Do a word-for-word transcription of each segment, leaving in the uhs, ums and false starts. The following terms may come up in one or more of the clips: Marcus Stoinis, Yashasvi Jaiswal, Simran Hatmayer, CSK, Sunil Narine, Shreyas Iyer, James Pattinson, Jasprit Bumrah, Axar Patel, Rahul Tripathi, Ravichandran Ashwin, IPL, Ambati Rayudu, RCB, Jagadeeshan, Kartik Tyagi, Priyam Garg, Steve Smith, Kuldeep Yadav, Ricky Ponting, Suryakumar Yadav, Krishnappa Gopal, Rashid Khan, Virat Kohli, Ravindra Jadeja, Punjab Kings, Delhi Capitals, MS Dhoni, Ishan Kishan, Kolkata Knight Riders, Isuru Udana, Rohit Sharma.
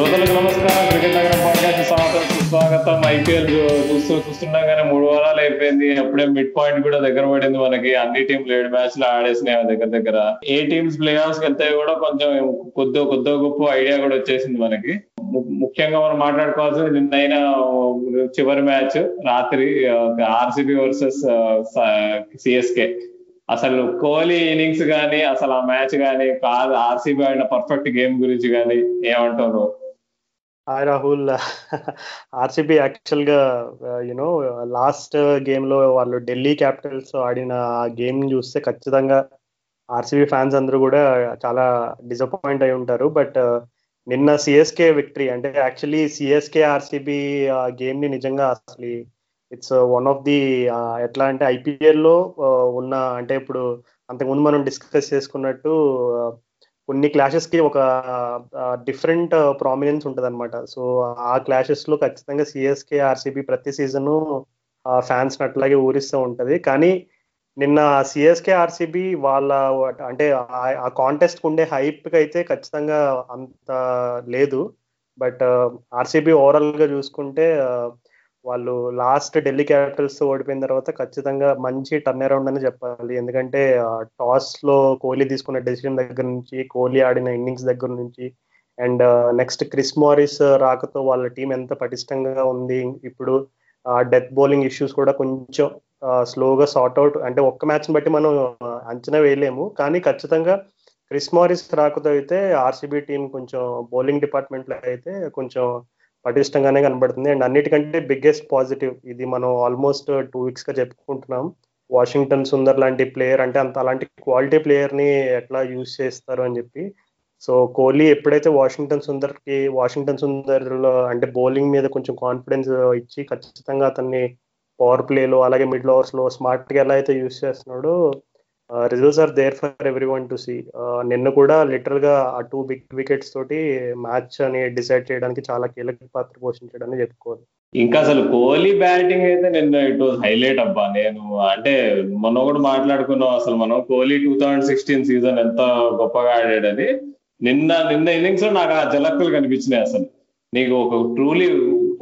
శ్రోతలకు నమస్కారం. క్రికెట్ నగరం పాడ్కాస్ట్ స్వాగతం, సుస్వాగతం. ఐపీఎల్ చూస్తూ చూస్తుండగానే మూడు వారాలు అయిపోయింది. అప్పుడే మిడ్ పాయింట్ కూడా దగ్గర పడింది. మనకి అన్ని టీంలు ఏడు మ్యాచ్లు ఆడేసినాయి దగ్గర దగ్గర. ఏ టీమ్స్ ప్లే ఆఫ్స్ వెళ్తే కూడా కొంచెం కొద్దో కొద్దో గొప్ప ఐడియా కూడా వచ్చేసింది మనకి. ముఖ్యంగా మనం మాట్లాడుకోవాల్సింది నిన్నైన చివరి మ్యాచ్ రాత్రి, ఆర్సీబీ వర్సెస్ సిఎస్కే. అసలు కోహ్లీ ఇన్నింగ్స్ కానీ, అసలు ఆ మ్యాచ్ కానీ, కాదు ఆర్సీబీ ఆడిన పర్ఫెక్ట్ గేమ్ గురించి కానీ ఏమంటారు? హాయ్ రాహుల్, ఆర్సీబీ యాక్చువల్ గా యూనో లాస్ట్ గేమ్ లో వాళ్ళు ఢిల్లీ క్యాపిటల్స్ ఆడిన గేమ్ చూస్తే ఖచ్చితంగా ఆర్సీబీ ఫ్యాన్స్ అందరూ కూడా చాలా డిసప్పాయింట్ అయి ఉంటారు. బట్ నిన్న సిఎస్కే విక్టరీ అంటే యాక్చువల్లీ సిఎస్కే ఆర్సీబీ గేమ్ ని నిజంగా అసలు ఇట్స్ వన్ ఆఫ్ ది ఎట్లా అంటే ఐపీఎల్లో ఉన్న, అంటే ఇప్పుడు అంతకుముందు మనం డిస్కస్ చేసుకున్నట్టు కొన్ని క్లాషెస్కి ఒక డిఫరెంట్ ప్రామినెన్స్ ఉంటుంది అనమాట. సో ఆ క్లాషెస్లో ఖచ్చితంగా సిఎస్కే ఆర్సీబీ ప్రతి సీజను ఫ్యాన్స్ని అట్లాగే ఊరిస్తూ ఉంటుంది. కానీ నిన్న సిఎస్కే ఆర్సీబీ వాళ్ళ అంటే ఆ కాంటెస్ట్కి ఉండే హైప్కి అయితే ఖచ్చితంగా అంత లేదు. బట్ ఆర్సీబీ ఓవరాల్గా చూసుకుంటే వాళ్ళు లాస్ట్ ఢిల్లీ క్యాపిటల్స్ ఓడిపోయిన తర్వాత ఖచ్చితంగా మంచి టర్న్ అరౌండ్ అని చెప్పాలి. ఎందుకంటే టాస్లో కోహ్లీ తీసుకున్న డెసిషన్ దగ్గర నుంచి, కోహ్లీ ఆడిన ఇన్నింగ్స్ దగ్గర నుంచి, అండ్ నెక్స్ట్ క్రిస్ మోరిస్ రాకతో వాళ్ళ టీం ఎంత పటిష్టంగా ఉంది. ఇప్పుడు డెత్ బౌలింగ్ ఇష్యూస్ కూడా కొంచెం స్లోగా సార్ట్అవుట్, అంటే ఒక్క మ్యాచ్ని బట్టి మనం అంచనా వేయలేము. కానీ ఖచ్చితంగా క్రిస్ మోరిస్ రాకతో అయితే ఆర్సీబీ టీం కొంచెం బౌలింగ్ డిపార్ట్మెంట్లో అయితే కొంచెం పటిష్టంగానే కనబడుతుంది. అండ్ అన్నిటికంటే బిగ్గెస్ట్ పాజిటివ్ ఇది మనం ఆల్మోస్ట్ టూ వీక్స్గా చెప్పుకుంటున్నాం, వాషింగ్టన్ సుందర్ లాంటి ప్లేయర్, అంటే అంత అలాంటి క్వాలిటీ ప్లేయర్ని ఎట్లా యూజ్ చేస్తారు అని చెప్పి. సో కోహ్లీ ఎప్పుడైతే వాషింగ్టన్ సుందర్కి వాషింగ్టన్ సుందర్లో అంటే బౌలింగ్ మీద కొంచెం కాన్ఫిడెన్స్ ఇచ్చి ఖచ్చితంగా అతన్ని పవర్ ప్లేలో అలాగే మిడిల్ ఓవర్స్లో స్మార్ట్గా ఎలా అయితే యూజ్ చేస్తున్నాడో, results are there for everyone to see. నిన్న కూడా లిటరల్గా ఆ టూ బిగ్ వికెట్స్ తోటి మ్యాచ్ అని డిసైడ్ చేయడానికి చాలా కీలక పాత్ర పోషించడాన్ని చెప్పుకోవాలి. ఇంకా అసలు కోహ్లీ బ్యాటింగ్ అయితే నిన్న ఇట్ వాజ్ హైలైట్ అబ్బా. నేను అంటే మనం కూడా మాట్లాడుకున్నాం, అసలు మనం Kohli two thousand sixteen season ఎంత గొప్పగా ఆడాడని. నిన్న నిన్న ఇన్నింగ్స్ లో నాకు ఆ జలక్కులు కనిపించినాయి. అసలు నీకు ఒక ట్రూలీ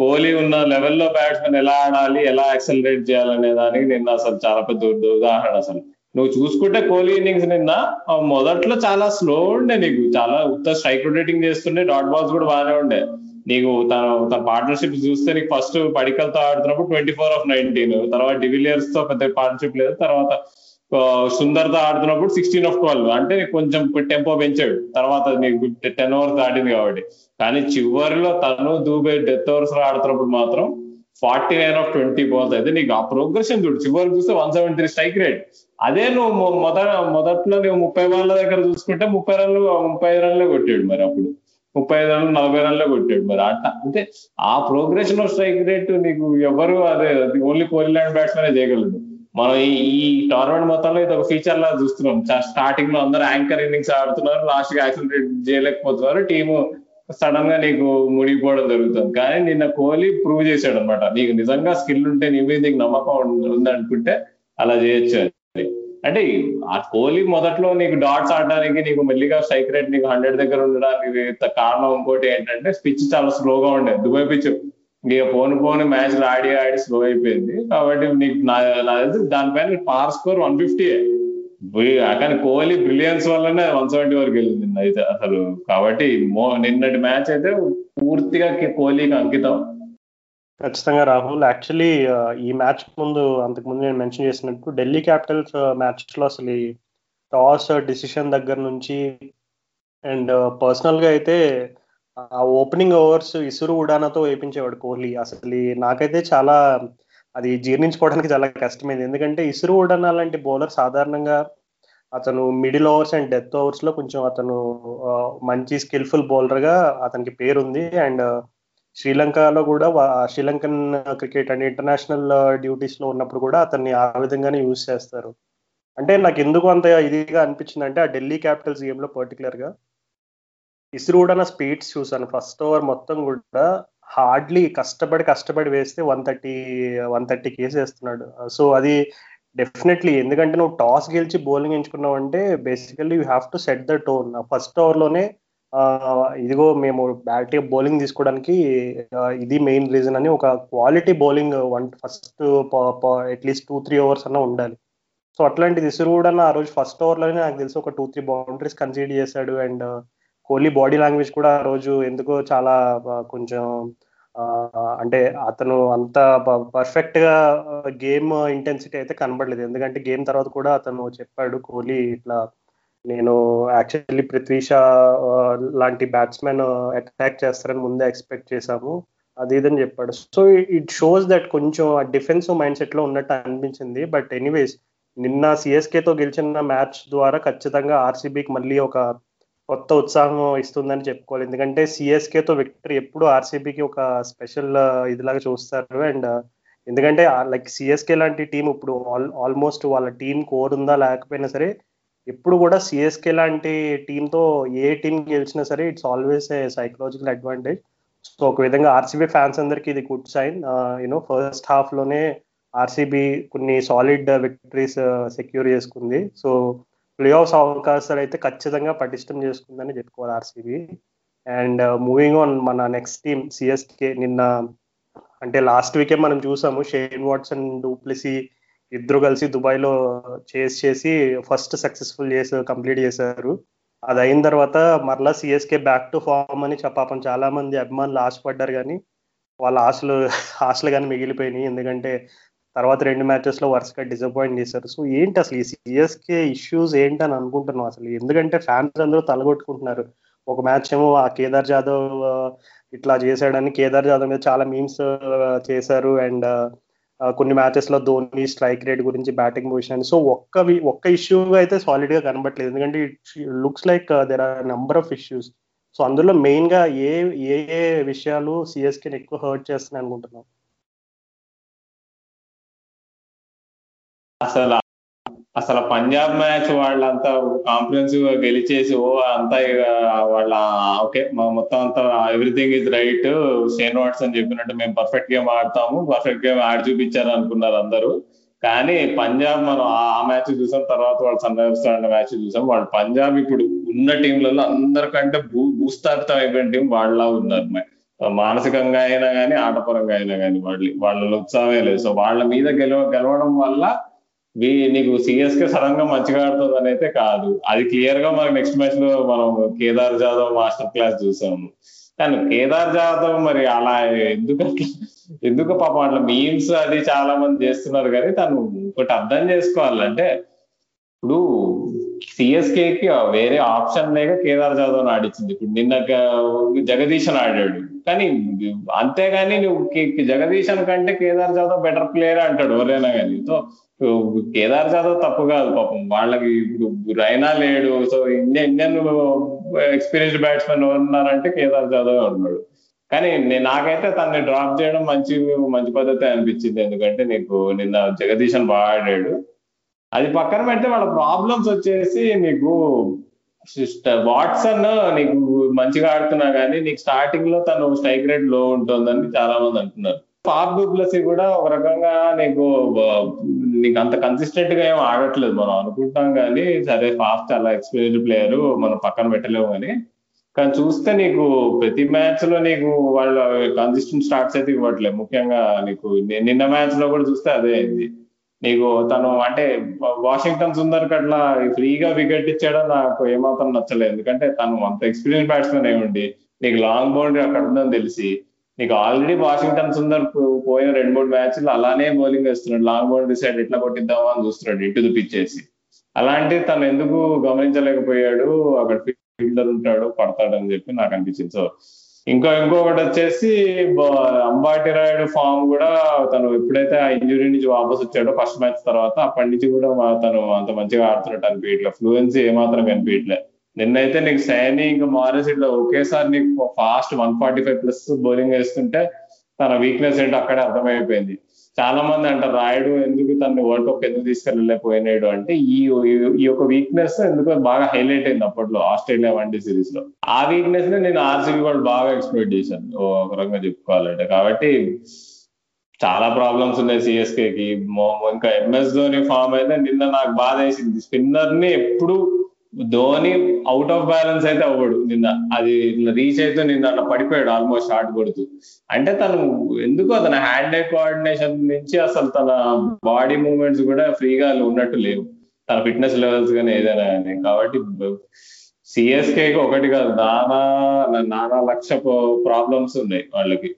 కోహ్లీ ఉన్న లెవెల్లో బ్యాట్స్మెన్ ఎలా ఆడాలి, ఎలా యాక్సలరేట్ చేయాలనే దానికి నిన్న అసలు చాలా పెద్ద ఉదాహరణ. అసలు నువ్వు చూసుకుంటే కోహ్లీ ఇన్నింగ్స్ నిన్న మొదట్లో చాలా స్లో ఉండే, నీకు చాలా ఉత్త స్ట్రైక్ రొటేటింగ్ చేస్తుండే, డాట్ బాల్స్ కూడా బాగానే ఉండే. నీకు తన తన పార్ట్నర్షిప్ చూస్తే నీకు ఫస్ట్ పడికల్తో ఆడుతున్నప్పుడు ట్వంటీ ఫోర్ ఆఫ్ నైన్టీన్, తర్వాత డివిలియర్స్ తో పెద్ద పార్ట్నర్షిప్ లేదు, తర్వాత సుందర్తో ఆడుతున్నప్పుడు సిక్స్టీన్ ఆఫ్ ట్వెల్వ్ అంటే కొంచెం టెంపో పెంచాడు. తర్వాత నీకు టెన్ ఓవర్స్ ఆడింది కాబట్టి. కానీ చివరిలో తను దూబే డెత్ ఓవర్స్ లో ఆడుతున్నప్పుడు మాత్రం forty nine of twenty balls అయితే నీకు ఆ ప్రోగ్రెషన్ చూడు. చివరికి చూస్తే one seventy three strike rate. అదే నువ్వు మొద మొదట్లో నువ్వు ముప్పై బాల్ల దగ్గర చూసుకుంటే ముప్పై రన్లు ముప్పై ఐదు రన్లే కొట్టాడు మరి, అప్పుడు ముప్పై ఐదు రన్లు నలభై రన్లే కొట్టాడు మరి. అట్లా అంటే ఆ ప్రోగ్రెషన్ ఆఫ్ స్ట్రైక్ రేట్ నీకు ఎవరు అదే ఓన్లీ కోహ్లీ లాంటి బ్యాట్స్మెనే చేయగలరు. మనం ఈ టోర్నమెంట్ మొత్తంలో ఇది ఒక ఫీచర్ లా చూస్తున్నాం. స్టార్టింగ్ లో అందరూ యాంకర్ ఇన్నింగ్స్ ఆడుతున్నారు, లాస్ట్ కి యాక్సలరేట్ చేయలేకపోతున్నారు, టీము సడన్ గా నీకు మునిగిపోవడం జరుగుతుంది. కానీ నిన్న కోహ్లీ ప్రూవ్ చేశాడు అనమాట, నీకు నిజంగా స్కిల్ ఉంటే, నీ మీద నీకు నమ్మకం ఉందనుకుంటే అలా చేయొచ్చు. అంటే ఆ కోహ్లీ మొదట్లో నీకు డాట్స్ ఆడడానికి, నీకు మెల్లిగా స్ట్రైక్ రేట్ నీకు హండ్రెడ్ దగ్గర ఉండడానికి కారణం ఇంకోటి ఏంటంటే పిచ్ చాలా స్లోగా ఉండేది, దుబాయ్ పిచ్. ఇక పోను పోను మ్యాచ్ ఆడి ఆడి స్లో అయిపోయింది కాబట్టి నీకు దానిపైన పార్ స్కోర్ వన్ ఫిఫ్టీయే. కానీ కోహ్లీ బ్రిలియన్స్ వల్లనే వన్ సెవెంటీ వరకు వెళ్ళింది అయితే అసలు. కాబట్టి నిన్నటి మ్యాచ్ అయితే పూర్తిగా కోహ్లీకి అంకితం. ఖచ్చితంగా రాహుల్, యాక్చువల్లీ ఈ మ్యాచ్ ముందు అంతకుముందు నేను మెన్షన్ చేసినట్టు ఢిల్లీ క్యాపిటల్స్ మ్యాచ్లో అసలు ఈ టాస్ డిసిషన్ దగ్గర నుంచి అండ్ పర్సనల్గా అయితే ఆ ఓపెనింగ్ ఓవర్స్ ఇసురు ఉడానాతో వేయించేవాడు కోహ్లీ. అసలు నాకైతే చాలా అది జీర్ణించుకోవడానికి చాలా కష్టమైంది. ఎందుకంటే ఇసురు ఉడానా లాంటి బౌలర్ సాధారణంగా అతను మిడిల్ ఓవర్స్ అండ్ డెత్ ఓవర్స్లో కొంచెం అతను మంచి స్కిల్ఫుల్ బౌలర్గా అతనికి పేరుంది. అండ్ శ్రీలంకలో కూడా శ్రీలంకన్ క్రికెట్ అండ్ ఇంటర్నేషనల్ డ్యూటీస్లో ఉన్నప్పుడు కూడా అతన్ని ఆ విధంగానే యూజ్ చేస్తారు. అంటే నాకు ఎందుకు అంత ఇదిగా అనిపించింది అంటే ఆ ఢిల్లీ క్యాపిటల్స్ గేమ్లో పర్టికులర్గా ఇసురుడన స్పీడ్స్ చూసాను. ఫస్ట్ ఓవర్ మొత్తం కూడా హార్డ్లీ కష్టపడి కష్టపడి వేస్తే వన్ థర్టీ వన్ థర్టీ కేసు వేస్తున్నాడు. సో అది డెఫినెట్లీ ఎందుకంటే నువ్వు టాస్ గెలిచి బౌలింగ్ ఎంచుకున్నావు అంటే basically you have to set the tone. First ఓవర్లోనే ఇదిగో మేము బ్యాటింగ్ బౌలింగ్ తీసుకోవడానికి ఇది మెయిన్ రీజన్ అని ఒక quality bowling one first at least two three overs అన్న ఉండాలి. సో అట్లాంటి దిశరు కూడా ఆ రోజు ఫస్ట్ ఓవర్లోనే నాకు తెలిసి ఒక టూ త్రీ బౌండరీస్ కన్సిడర్ చేశాడు. అండ్ కోహ్లీ బాడీ లాంగ్వేజ్ కూడా ఆ రోజు ఎందుకో చాలా కొంచెం అంటే అతను అంత పర్ఫెక్ట్గా గేమ్ ఇంటెన్సిటీ అయితే కనబడలేదు. ఎందుకంటే గేమ్ తర్వాత కూడా అతను చెప్పాడు కోహ్లీ, ఇట్లా నేను యాక్చువల్లీ పృథ్వీ షా లాంటి బ్యాట్స్మెన్ అటాక్ చేస్తారని ముందే ఎక్స్పెక్ట్ చేశాము అది ఇదని చెప్పాడు. సో ఇట్ షోస్ దట్ కొంచెం డిఫెన్సివ్ మైండ్ సెట్లో ఉన్నట్టు అనిపించింది. బట్ ఎనీవేస్ నిన్న సిఎస్కేతో గెలిచిన మ్యాచ్ ద్వారా ఖచ్చితంగా ఆర్సీబీకి మళ్ళీ ఒక కొత్త ఉత్సాహం ఇస్తుందని చెప్పుకోవాలి. ఎందుకంటే సిఎస్కేతో విక్టరీ ఎప్పుడు ఆర్సీబీకి ఒక స్పెషల్ ఇదిలాగా చూస్తారు. అండ్ ఎందుకంటే లైక్ సిఎస్కే లాంటి టీం ఇప్పుడు ఆల్ ఆల్మోస్ట్ వాళ్ళ టీం కోర్ ఉందా లేకపోయినా సరే ఎప్పుడు కూడా సిఎస్కే లాంటి టీంతో ఏ టీం గెలిచినా సరే it's always a psychological advantage. So ఒక విధంగా ఆర్సీబీ ఫ్యాన్స్ అందరికీ ఇది గుడ్ సైన్. యూనో ఫస్ట్ హాఫ్లోనే ఆర్సీబీ కొన్ని సాలిడ్ విక్టరీస్ సెక్యూర్ చేసుకుంది. సో ప్లే ఆఫ్స్ అవకాశాలు అయితే ఖచ్చితంగా పటిష్టం చేసుకుందని చెప్పుకోవాలి ఆర్సీబీ. అండ్ మూవింగ్ ఆన్ మన నెక్స్ట్ టీం సిఎస్కే. నిన్న అంటే లాస్ట్ వీకే మనం చూసాము షేన్ వాట్సన్ డూప్లిసీ ఇద్దరు కలిసి దుబాయ్లో చేసి చేసి ఫస్ట్ సక్సెస్ఫుల్ చేసి కంప్లీట్ చేశారు. అది అయిన తర్వాత మరలా సిఎస్కే బ్యాక్ టు ఫామ్ అని చెప్పాపం చాలా మంది అభిమానులు ఆశపడ్డారు, కానీ వాళ్ళ ఆశలు ఆశలు కానీ మిగిలిపోయినాయి. ఎందుకంటే తర్వాత రెండు మ్యాచెస్లో వరుసగా డిసప్పాయింట్ చేశారు. సో ఏంటి అసలు ఈ సిఎస్కే ఇష్యూస్ ఏంటని అనుకుంటున్నాం అసలు? ఎందుకంటే ఫ్యాన్స్ అందరూ తలగొట్టుకుంటున్నారు. ఒక మ్యాచ్ ఏమో ఆ కేదార్ జాదవ్ ఇట్లా చేశాడని కేదార్ జాదవ్ మీద చాలా మీమ్స్ చేశారు. అండ్ కొన్ని మ్యాచెస్లో ధోని స్ట్రైక్ రేట్ గురించి బ్యాటింగ్ పొజిషన్. సో ఒక్క ఒక్క ఇష్యూగా అయితే సాలిడ్గా కనబడట్లేదు. ఎందుకంటే it looks like there are number of issues. So అందులో మెయిన్గా ఏ ఏ విషయాలు సిఎస్కేని ఎక్కువ హర్ట్ చేస్తున్నాయి అనుకుంటున్నాం? అసలు అసలు పంజాబ్ మ్యాచ్ వాళ్ళంతా కాన్ఫిడెన్సివ్ గా గెలిచేసి ఓ అంతా వాళ్ళ ఓకే మొత్తం అంతా everything is right, Shane Watson చెప్పినట్టు మేము పర్ఫెక్ట్ గేమ్ ఆడతాము, పర్ఫెక్ట్ గేమ్ ఆడి చూపించారు అనుకున్నారు అందరూ. కానీ పంజాబ్ మనం ఆ మ్యాచ్ చూసాం, తర్వాత వాళ్ళు సన్ రైజర్స్ అనే మ్యాచ్ చూసాం. వాళ్ళు పంజాబ్ ఇప్పుడు ఉన్న టీంలలో అందరికంటే భూ భూస్థాపితం అయిపోయిన టీం వాళ్ళ ఉన్నారు. మానసికంగా అయినా కానీ ఆటపరంగా అయినా కానీ వాళ్ళు వాళ్ళలో ఉత్సాహమే లేదు. సో వాళ్ళ మీద గెలవ గెలవడం వల్ల వీ నీకు సిఎస్కే సడన్ గా మంచిగా ఆడుతుందని అయితే కాదు. అది క్లియర్ గా మనకి నెక్స్ట్ మ్యాచ్ లో మనం కేదార్ జాదవ్ మాస్టర్ క్లాస్ చూసాము. కానీ కేదార్ జాదవ్ మరి అలా ఎందుకు ఎందుకు పాప అట్లా మీమ్స్ అది చాలా మంది చేస్తున్నారు, కానీ తను ఒకటి అర్థం చేసుకోవాలంటే ఇప్పుడు సిఎస్కేకి వేరే ఆప్షన్ లేక కేదార్ జాదవ్ ఆడించింది. ఇప్పుడు నిన్న జగదీశన్ ఆడాడు, కానీ అంతేగాని నువ్వు జగదీశన్ కంటే కేదార్ జాదవ్ బెటర్ ప్లేయర్ అంటాడు ఎవరైనా కానీ. సో కేదార్ జాదవ్ తప్పు కాదు పాపం, వాళ్ళకి రైనా లేడు. So Indian Indian experienced batsmen ఉన్నారంటే కేదార్ జాదవ్ ఉన్నాడు. కానీ నేను నాకైతే తనని డ్రాప్ చేయడం మంచి మంచి పద్ధతి అనిపించింది. ఎందుకంటే నీకు నిన్న జగదీశన్ బాగా ఆడాడు. అది పక్కన పెడితే వాళ్ళ ప్రాబ్లమ్స్ వచ్చేసి నీకు వాట్సన్ నీకు మంచిగా ఆడుతున్నా కానీ నీకు స్టార్టింగ్ లో తను స్ట్రైక్ రేట్ లో ఉంటుందని చాలా మంది అంటున్నారు. పాప్ డూప్లసీ కూడా ఒక రకంగా నీకు నీకు అంత కన్సిస్టెంట్ గా ఏం ఆడట్లేదు మనం అనుకుంటాం, కానీ సరే ఫాస్ట్ అలా ఎక్స్పీరియన్స్ ప్లేయర్ మనం పక్కన పెట్టలేము. కానీ కానీ చూస్తే నీకు ప్రతి మ్యాచ్ లో నీకు వాళ్ళు కన్సిస్టెంట్ స్టార్ట్స్ అయితే ఇవ్వట్లేదు. ముఖ్యంగా నీకు నిన్న మ్యాచ్ లో కూడా చూస్తే అదే అయింది. నీకు తను అంటే వాషింగ్టన్ సుందర్కి అట్లా ఫ్రీగా వికెట్ ఇచ్చాడో నాకు ఏమాత్రం నచ్చలేదు. ఎందుకంటే తను అంత ఎక్స్పీరియన్స్ బ్యాట్స్మెన్ ఏముండి నీకు లాంగ్ బౌండరీ అక్కడ ఉందని తెలిసి నీకు ఆల్రెడీ వాషింగ్టన్ సుందర్ పోయిన రెండు మూడు మ్యాచ్లు అలానే బౌలింగ్ వేస్తున్నాడు, లాంగ్ బౌండరీ సైడ్ ఎట్లా కొట్టిద్దామా అని చూస్తున్నాడు ఇటు ది పిచ్ చేసి. అలాంటి తను ఎందుకు గమనించలేకపోయాడు, అక్కడ ఫీల్డర్ ఉంటాడు పడతాడని చెప్పి నాకు అనిపించింది. సో ఇంకా ఇంకొకటి వచ్చేసి అంబాటి రాయుడు ఫామ్ కూడా తను ఎప్పుడైతే ఆ ఇంజురీ నుంచి వాపస్ వచ్చాడో ఫస్ట్ మ్యాచ్ తర్వాత అప్పటి నుంచి కూడా తను అంత మంచిగా ఆడుతున్నట్టు అనిపించట్లేదు, ఫ్లూయెన్సీ ఏమాత్రం కనిపించట్లేదు. నిన్నైతే నీకు సైని ఇంకా మారేసి ఇట్లా ఒకేసారి నీకు fast one forty five plus bowling వేస్తుంటే తన వీక్నెస్ ఏంటో అక్కడే అర్థమైపోయింది. చాలా మంది అంటారు రాయుడు ఎందుకు తను వరల్డ్ కప్ ఎందుకు తీసుకెళ్ళలేకపోయినాడు అంటే ఈ ఈ యొక్క వీక్నెస్ ఎందుకు బాగా హైలైట్ అయింది అప్పట్లో ఆస్ట్రేలియా వన్ డే సిరీస్ లో. ఆ వీక్నెస్ ని నేను ఆర్సీబీ వాళ్ళు బాగా ఎక్స్‌ప్లోయిట్ చేశాను ఒక రకంగా చెప్పుకోవాలంటే. కాబట్టి చాలా ప్రాబ్లమ్స్ ఉన్నాయి సిఎస్కేకి. ఇంకా ఎంఎస్ ధోని ఫామ్ అయితే నిన్న నాకు బాధ వేసింది. స్పిన్నర్ ని ఎప్పుడు ధోని అవుట్ ఆఫ్ బ్యాలెన్స్ అయితే అవ్వడు, నిన్న అది రీచ్ అయితే నిన్న అలా పడిపోయాడు ఆల్మోస్ట్ షాట్ కొడుతూ. అంటే తను ఎందుకో తన హ్యాండ్ ఐ కోఆర్డినేషన్ నుంచి అసలు తన బాడీ మూవ్మెంట్స్ కూడా ఫ్రీగా ఉన్నట్టు లేవు, తన ఫిట్నెస్ లెవెల్స్ గానీ ఏదైనా కానీ. కాబట్టి సిఎస్కే కి ఒకటి కాదు నానా నానా లక్ష ప్రాబ్లమ్స్ ఉన్నాయి వాళ్ళకి.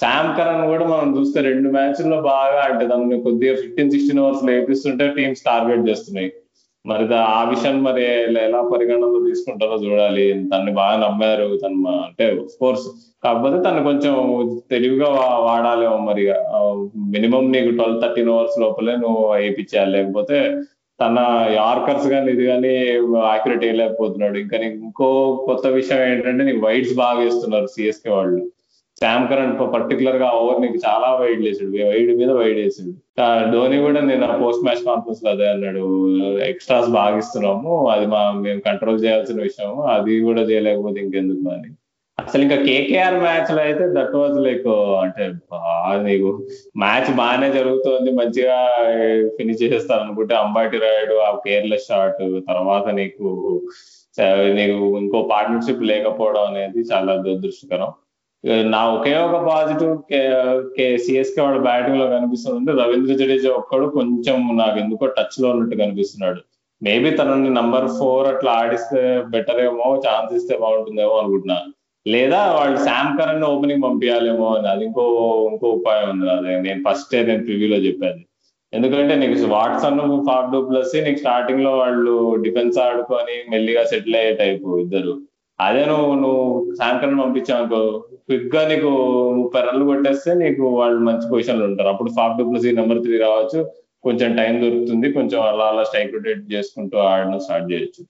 శామ్ కరన్ కూడా మనం చూస్తే రెండు మ్యాచ్ల్లో బాగా అంటే తనని కొద్దిగా ఫిఫ్టీన్ సిక్స్టీన్ అవర్స్ లేపిస్తుంటే టీమ్స్ టార్గెట్ చేస్తున్నాయి. మరి ఆ విషయం మరి ఎలా పరిగణనలో తీసుకుంటారో చూడాలి. తనని బాగా నమ్మారు తను, అంటే ఆఫ్ కోర్స్, కాకపోతే తను కొంచెం తెలివిగా వాడాలి. మరి మినిమం నీకు ట్వెల్వ్ థర్టీన్ అవర్స్ లోపలే నువ్వు వేయించాలి, లేకపోతే తన యార్కర్స్ కానీ ఇది కానీ యాక్యురేట్ వేయలేకపోతున్నాడు. ఇంకా నీకు ఇంకో కొత్త విషయం ఏంటంటే నీకు వైడ్స్ బాగా వేస్తున్నారు సిఎస్కే వాళ్ళు. శామ్ కరన్ పర్టికులర్ గా ఓవర్ నీకు చాలా వైడ్ వేసాడు, వైడ్ మీద వైడ్ వేసాడు. ధోని కూడా నేను పోస్ట్ మ్యాచ్ కాన్ఫరెన్స్ లో అదే అన్నాడు, ఎక్స్ట్రాస్ బాగా ఇస్తున్నాము, అది మా మేము కంట్రోల్ చేయాల్సిన విషయం, అది కూడా చేయలేకపోతే ఇంకెందుకు అని. అసలు ఇంకా కేకేఆర్ మ్యాచ్ లో అయితే దట్ వాజ్ లైక్ అంటే నీకు మ్యాచ్ బాగానే జరుగుతుంది, మంచిగా ఫినిష్ చేసేస్తారు అనుకుంటే అంబాటి రాయుడు ఆ కేర్లెస్ షాట్ తర్వాత నీకు నీకు ఇంకో పార్ట్నర్షిప్ లేకపోవడం అనేది చాలా దురదృష్టకరం. నా ఒకే ఒక పాజిటివ్ సిఎస్కే వాడు బ్యాటింగ్ లో కనిపిస్తుందంటే రవీంద్ర జడేజా ఒక్కడు కొంచెం నాకు ఎందుకో టచ్ లో ఉన్నట్టు కనిపిస్తున్నాడు. మేబీ తనని నంబర్ ఫోర్ అట్లా ఆడిస్తే బెటర్ ఏమో, ఛాన్స్ ఇస్తే బాగుంటుందేమో అనుకుంటున్నా, లేదా వాళ్ళు శామ్ కరన్ ఓపెనింగ్ పంపించాలేమో అని. అది ఇంకో ఇంకో ఉపాయం ఉంది, అదే నేను ఫస్ట్ నేను ప్రివ్యూలో చెప్పాను. ఎందుకంటే నీకు వాట్సన్ ఫార్డ్ ప్లస్ నీకు స్టార్టింగ్ లో వాళ్ళు డిఫెన్స్ ఆడుకొని మెల్లిగా సెటిల్ అయ్యే టైపు ఇద్దరు. అదే నువ్వు నువ్వు శామ్ కరన్ పంపించావు అనుకో, క్విక్ గా నీకు ముప్పై రన్లు కొట్టేస్తే నీకు వాళ్ళు మంచి పొజిషన్లు ఉంటారు. అప్పుడు ఫార్డ్ ప్లస్ ఈ నెంబర్ త్రీ రావచ్చు, కొంచెం టైం దొరుకుతుంది, కొంచెం అలా అలా స్ట్రైక్ రొటేట్ చేసుకుంటూ ఆడడం స్టార్ట్ చేయొచ్చు.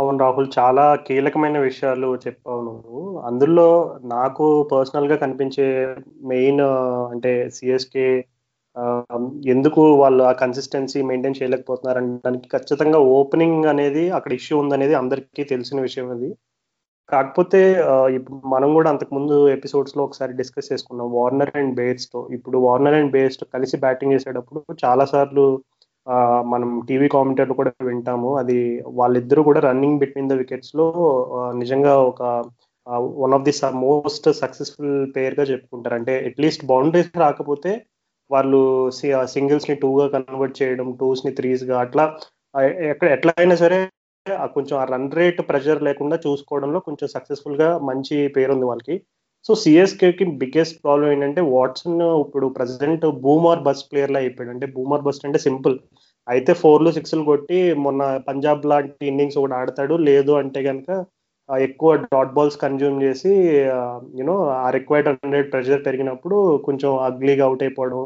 అవును రాహుల్, చాలా కీలకమైన విషయాలు చెప్పావు నువ్వు. అందులో నాకు పర్సనల్గా కనిపించే మెయిన్ అంటే సిఎస్కే ఎందుకు వాళ్ళు ఆ కన్సిస్టెన్సీ మెయింటైన్ చేయలేకపోతున్నారు అనడానికి ఖచ్చితంగా ఓపెనింగ్ అనేది అక్కడ ఇష్యూ ఉందనేది అందరికీ తెలిసిన విషయం. అది కాకపోతే ఇప్పుడు మనం కూడా అంతకుముందు ఎపిసోడ్స్లో ఒకసారి డిస్కస్ చేసుకున్నాం వార్నర్ అండ్ బేర్స్తో. ఇప్పుడు వార్నర్ అండ్ బేర్స్తో కలిసి బ్యాటింగ్ చేసేటప్పుడు చాలాసార్లు మనం టీవీ కామెంటర్లు కూడా వింటాము, అది వాళ్ళిద్దరూ కూడా రన్నింగ్ బిట్వీన్ ద వికెట్స్లో నిజంగా ఒక one of the most successful ప్లేయర్గా చెప్పుకుంటారు. అంటే అట్లీస్ట్ బౌండరీస్ రాకపోతే వాళ్ళు సింగిల్స్ని టూగా కన్వర్ట్ చేయడం, టూస్ని త్రీస్గా అట్లా ఎక్కడ ఎట్లా అయినా సరే కొంచెం ఆ రన్ రేట్ ప్రెషర్ లేకుండా చూసుకోవడంలో కొంచెం సక్సెస్ఫుల్గా మంచి పేరు ఉంది వాళ్ళకి. సో సిఎస్కేకి బిగ్గెస్ట్ ప్రాబ్లం ఏంటంటే వాట్సన్ ఇప్పుడు ప్రజెంట్ బూమర్ బస్ట్ ప్లేయర్లా అయిపోయాడు. అంటే బూమర్ బస్ట్ అంటే సింపుల్, అయితే ఫోర్లు సిక్స్లు కొట్టి మొన్న పంజాబ్ లాంటి ఇన్నింగ్స్ ఒకటి ఆడతాడు, లేదు అంటే కనుక ఎక్కువ డాట్ బాల్స్ కన్జ్యూమ్ చేసి యూనో ఆ రిక్వైర్డ్ రన్ రేట్ ప్రెషర్ పెరిగినప్పుడు కొంచెం అగ్లీగా అవుట్ అయిపోవడం,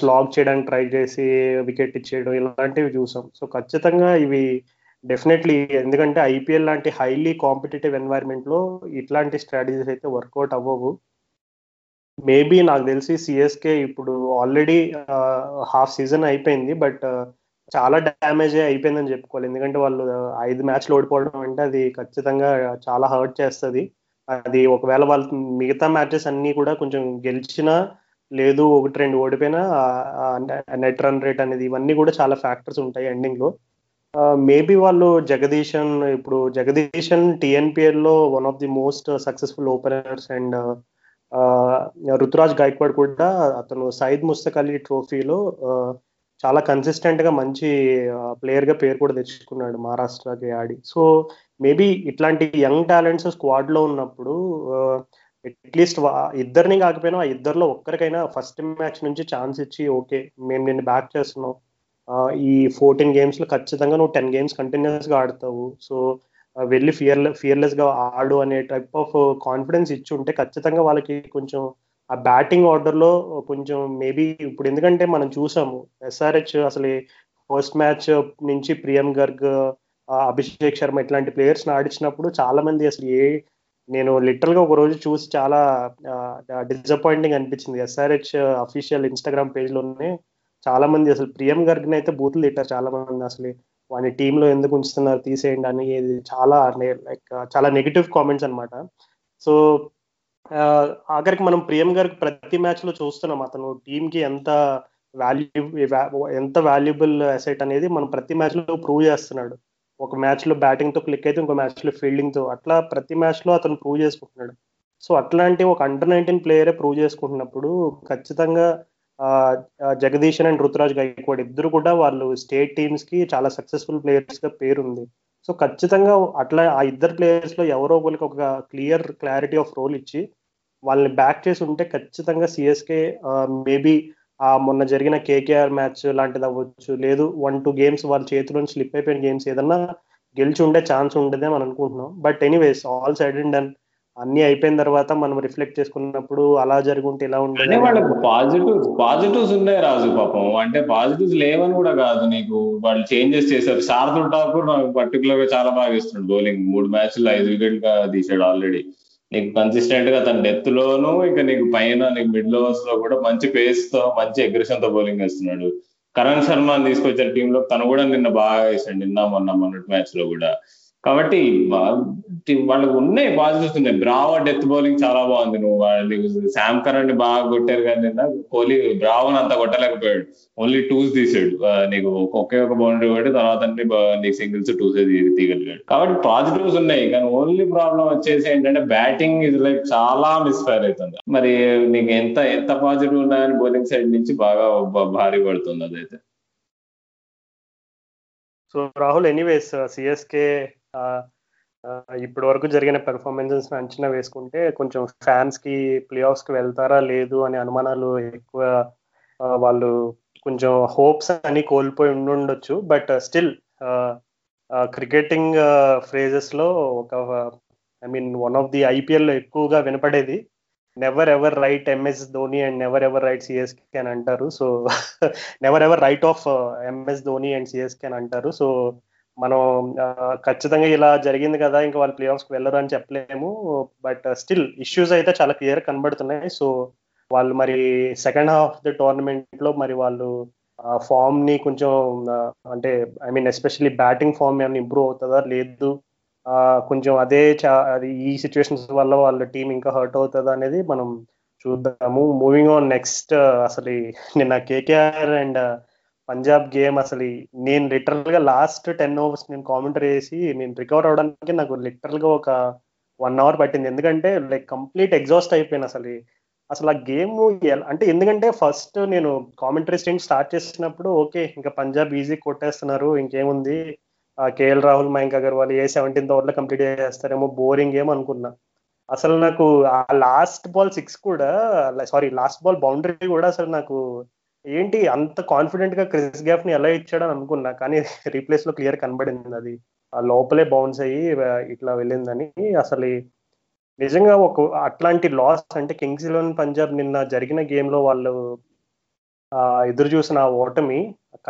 స్లాగ్ చేయడానికి ట్రై చేసి వికెట్ ఇచ్చేయడం ఇలాంటివి చూసాం. సో ఖచ్చితంగా ఇవి డెఫినెట్లీ ఎందుకంటే ఐపీఎల్ లాంటి హైలీ కాంపిటేటివ్ ఎన్వైర్న్మెంట్లో ఇట్లాంటి స్ట్రాటజీస్ అయితే వర్కౌట్ అవ్వవు. మేబీ నాకు తెలిసి సిఎస్కే ఇప్పుడు ఆల్రెడీ హాఫ్ సీజన్ అయిపోయింది, బట్ చాలా డ్యామేజ్ అయిపోయిందని చెప్పుకోవాలి. ఎందుకంటే వాళ్ళు ఐదు మ్యాచ్లు ఓడిపోవడం అంటే అది ఖచ్చితంగా చాలా హర్ట్ చేస్తుంది. అది ఒకవేళ వాళ్ళు మిగతా మ్యాచెస్ అన్నీ కూడా కొంచెం గెలిచినా, లేదు ఒకటి రెండు ఓడిపోయినా, నెట్ రన్ రేట్ అనేది ఇవన్నీ కూడా చాలా ఫ్యాక్టర్స్ ఉంటాయి ఎండింగ్లో. మేబీ వాళ్ళు జగదీషన్ ఇప్పుడు జగదీషన్ టీఎన్పిఎల్లో one of the most successful openers and Ruturaj Gaikwad కూడా అతను సయీద్ ముస్తక్ అలీ ట్రోఫీలో చాలా కన్సిస్టెంట్గా మంచి ప్లేయర్గా పేరు కూడా తెచ్చుకున్నాడు మహారాష్ట్రకి ఆడి. సో మేబీ ఇట్లాంటి యంగ్ టాలెంట్స్ స్క్వాడ్లో ఉన్నప్పుడు అట్లీస్ట్ ఇద్దరిని కాకపోయినా ఆ ఇద్దరిలో ఒక్కరికైనా ఫస్ట్ మ్యాచ్ నుంచి ఛాన్స్ ఇచ్చి, ఓకే మేము నిన్ను బ్యాక్ చేస్తున్నాం, ఈ ఫోర్టీన్ గేమ్స్లో ఖచ్చితంగా నువ్వు టెన్ గేమ్స్ కంటిన్యూస్గా ఆడతావు, సో వెళ్ళి ఫియర్ ఫియర్లెస్గా ఆడు అనే టైప్ ఆఫ్ కాన్ఫిడెన్స్ ఇచ్చి ఉంటే ఖచ్చితంగా వాళ్ళకి కొంచెం ఆ బ్యాటింగ్ ఆర్డర్లో కొంచెం మేబీ ఇప్పుడు ఎందుకంటే మనం చూసాము ఎస్ఆర్హెచ్ అసలు ఫస్ట్ మ్యాచ్ నుంచి ప్రియం గర్గ్, అభిషేక్ శర్మ ఇట్లాంటి ప్లేయర్స్ని ఆడించినప్పుడు చాలామంది అసలు ఏ నేను లిటరల్గా ఒక రోజు చూసి చాలా డిసప్పాయింటింగ్ అనిపించింది. ఎస్ఆర్హెచ్ అఫీషియల్ ఇన్స్టాగ్రామ్ పేజ్లోనే చాలా మంది అసలు ప్రియం గర్గ్ని అయితే బూతులు తిట్టారు చాలా మంది, అసలు వాడిని టీంలో ఎందుకు ఉంచుతున్నారు తీసేయండి అని, ఇది చాలా లైక్ చాలా నెగిటివ్ కామెంట్స్ అనమాట. సో ఆఖరికి మనం ప్రియం గర్గ్ ప్రతి మ్యాచ్లో చూస్తున్నాం అతను టీంకి ఎంత వాల్యూ ఎంత వాల్యుబుల్ అసెట్ అనేది మనం ప్రతి మ్యాచ్లో ప్రూవ్ చేస్తున్నాడు. ఒక మ్యాచ్లో బ్యాటింగ్తో క్లిక్ అయితే ఇంకో మ్యాచ్లో ఫీల్డింగ్తో, అట్లా ప్రతి మ్యాచ్లో అతను ప్రూవ్ చేసుకుంటున్నాడు. సో అట్లాంటి ఒక అండర్ నైన్టీన్ ప్లేయరే ప్రూవ్ చేసుకుంటున్నప్పుడు ఖచ్చితంగా జగదీశన్ అండ్ రుతురాజ్ గైక్వాడ్ ఇద్దరు కూడా వాళ్ళు స్టేట్ టీమ్స్కి చాలా సక్సెస్ఫుల్ ప్లేయర్స్గా పేరుంది. సో ఖచ్చితంగా అట్లా ఆ ఇద్దరు ప్లేయర్స్లో ఎవరో ఒకరికి ఒక క్లియర్ క్లారిటీ ఆఫ్ రోల్ ఇచ్చి వాళ్ళని బ్యాక్ చేసి ఉంటే ఖచ్చితంగా సిఎస్కే మేబీ మొన్న జరిగిన కేకేఆర్ మ్యాచ్ లాంటిది అవ్వచ్చు, లేదు వన్ టూ గేమ్స్ వాళ్ళ చేతిలో స్లిప్ అయిపోయిన గేమ్స్ ఏదన్నా గెలిచి ఉండే ఛాన్స్ ఉండేది అని అనుకుంటున్నాం. But anyways all side and done, అన్ని అయిపోయిన తర్వాత మనం రిఫ్లెక్ట్ చేసుకున్నప్పుడు అలా జరుగుంటే ఇలా ఉండేది. వాళ్ళకి పాజిటివ్ పాజిటివ్స్ ఉన్నాయి రాజు, పాపం అంటే పాజిటివ్స్ లేవని కూడా కాదు, నీకు వాళ్ళు చేంజెస్ చేశారు. శార్దుల్ ఠాకూర్ నాకు పర్టికులర్ గా చాలా బాగా ఇస్తున్నాడు బౌలింగ్, మూడు మ్యాచ్లు ఐదు వికెట్ గా తీసాడు ఆల్రెడీ. నీకు కన్సిస్టెంట్ గా తన డెత్ లోను ఇంకా నీకు పైన నీకు మిడిల్ ఓవర్స్ లో కూడా మంచి పేస్ తో మంచి అగ్రెషన్ తో బౌలింగ్ వేస్తున్నాడు. కరణ్ శర్మ తీసుకొచ్చారు టీమ్ లో, తను కూడా నిన్న బాగా వేసాడు నిన్న మొన్న మొన్నటి మ్యాచ్ లో కూడా. కాబట్టి వాళ్ళకు ఉన్నాయి పాజిటివ్స్ ఉన్నాయి. బ్రావో డెత్ బౌలింగ్ చాలా బాగుంది. నువ్వు వాళ్ళు శామ్ కరణ్ ని బాగా కొట్టారు కానీ నిన్న కోహ్లీ బ్రావోని అంతా కొట్టలేకపోయాడు, ఓన్లీ టూస్ తీసాడు. నీకు ఒకే ఒక బౌండరీ కొట్టి తర్వాత నీకు సింగిల్స్ టూసే తీయగలిగాడు. కాబట్టి పాజిటివ్స్ ఉన్నాయి, కానీ ఓన్లీ ప్రాబ్లం వచ్చేసి ఏంటంటే బ్యాటింగ్ ఇది లైక్ చాలా మిస్ఫైర్ అవుతుంది. మరి నీకు ఎంత ఎంత పాజిటివ్ ఉన్నాయని బౌలింగ్ సైడ్ నుంచి బాగా భారీ పడుతుంది అదైతే. సో రాహుల్ ఎనీవేస్ సిఎస్కే ఇప్పటి వరకు జరిగిన పెర్ఫార్మెన్సెస్ అంచనా వేసుకుంటే కొంచెం ఫ్యాన్స్ కి ప్లే ఆఫ్స్ కి వెళ్తారా లేదు అనే అనుమానాలు ఎక్కువ, వాళ్ళు కొంచెం హోప్స్ అని కోల్పోయి ఉండొచ్చు. బట్ స్టిల్ క్రికెటింగ్ ఫ్రేజెస్ లో ఒక I mean one of the IPL ఎక్కువగా వినపడేది never ever write MS Dhoni and never ever write CSK అని అంటారు. So never ever write off MS Dhoni and CSK అని అంటారు. సో మనం ఖచ్చితంగా ఇలా జరిగింది కదా ఇంకా వాళ్ళు ప్లే ఆఫ్స్కి వెళ్ళరు అని చెప్పలేము. బట్ స్టిల్ ఇష్యూస్ అయితే చాలా క్లియర్ కనబడుతున్నాయి. సో వాళ్ళు మరి second half of the tournament లో మరి వాళ్ళు ఫామ్ ని కొంచెం అంటే I mean especially batting form ఏమైనా ఇంప్రూవ్ అవుతుందా లేదు, కొంచెం అదే అది ఈ సిచ్యువేషన్స్ వల్ల వాళ్ళ టీం ఇంకా హర్ట్ అవుతుందా అనేది మనం చూద్దాము. మూవింగ్ ఆన్ నెక్స్ట్, అసలు నిన్న కేకేఆర్ అండ్ పంజాబ్ గేమ్ అసలు నేను లిటరల్ గా లాస్ట్ టెన్ అవర్స్ నేను కామెంటరీ చేసి నేను రికవర్ అవడానికి నాకు లిటరల్ గా ఒక వన్ అవర్ పట్టింది. ఎందుకంటే లైక్ కంప్లీట్ ఎగ్జాస్ట్ అయిపోయాను అసలు అసలు ఆ గేమ్ అంటే. ఎందుకంటే ఫస్ట్ నేను కామెంటరీ స్ట్రీమ్ స్టార్ట్ చేసినప్పుడు ఓకే ఇంకా పంజాబ్ ఈజీ కొట్టేస్తున్నారు ఇంకేముంది, కేఎల్ రాహుల్ మయాంక్ అగర్వాల్ ఏ సెవెంటీన్త్ ఓవర్లో కంప్లీట్ చేస్తారేమో బోరింగ్ ఏమో అనుకున్నా. అసలు నాకు ఆ లాస్ట్ బాల్ సిక్స్ కూడా సారీ లాస్ట్ బాల్ బౌండరీ కూడా అసలు నాకు ఏంటి అంత కాన్ఫిడెంట్ గా క్రిస్ గేల్ ని ఎలా ఇచ్చాడని అనుకున్నా, కానీ రీప్లేస్ లో క్లియర్ కనబడింది అది ఆ లోపలే బౌన్స్ అయ్యి ఇట్లా వెళ్ళిందని. అసలు నిజంగా ఒక అట్లాంటి లాస్ అంటే కింగ్స్ ఎలెవన్ పంజాబ్ నిన్న జరిగిన గేమ్ లో వాళ్ళు ఎదురు చూసిన ఆ ఓటమి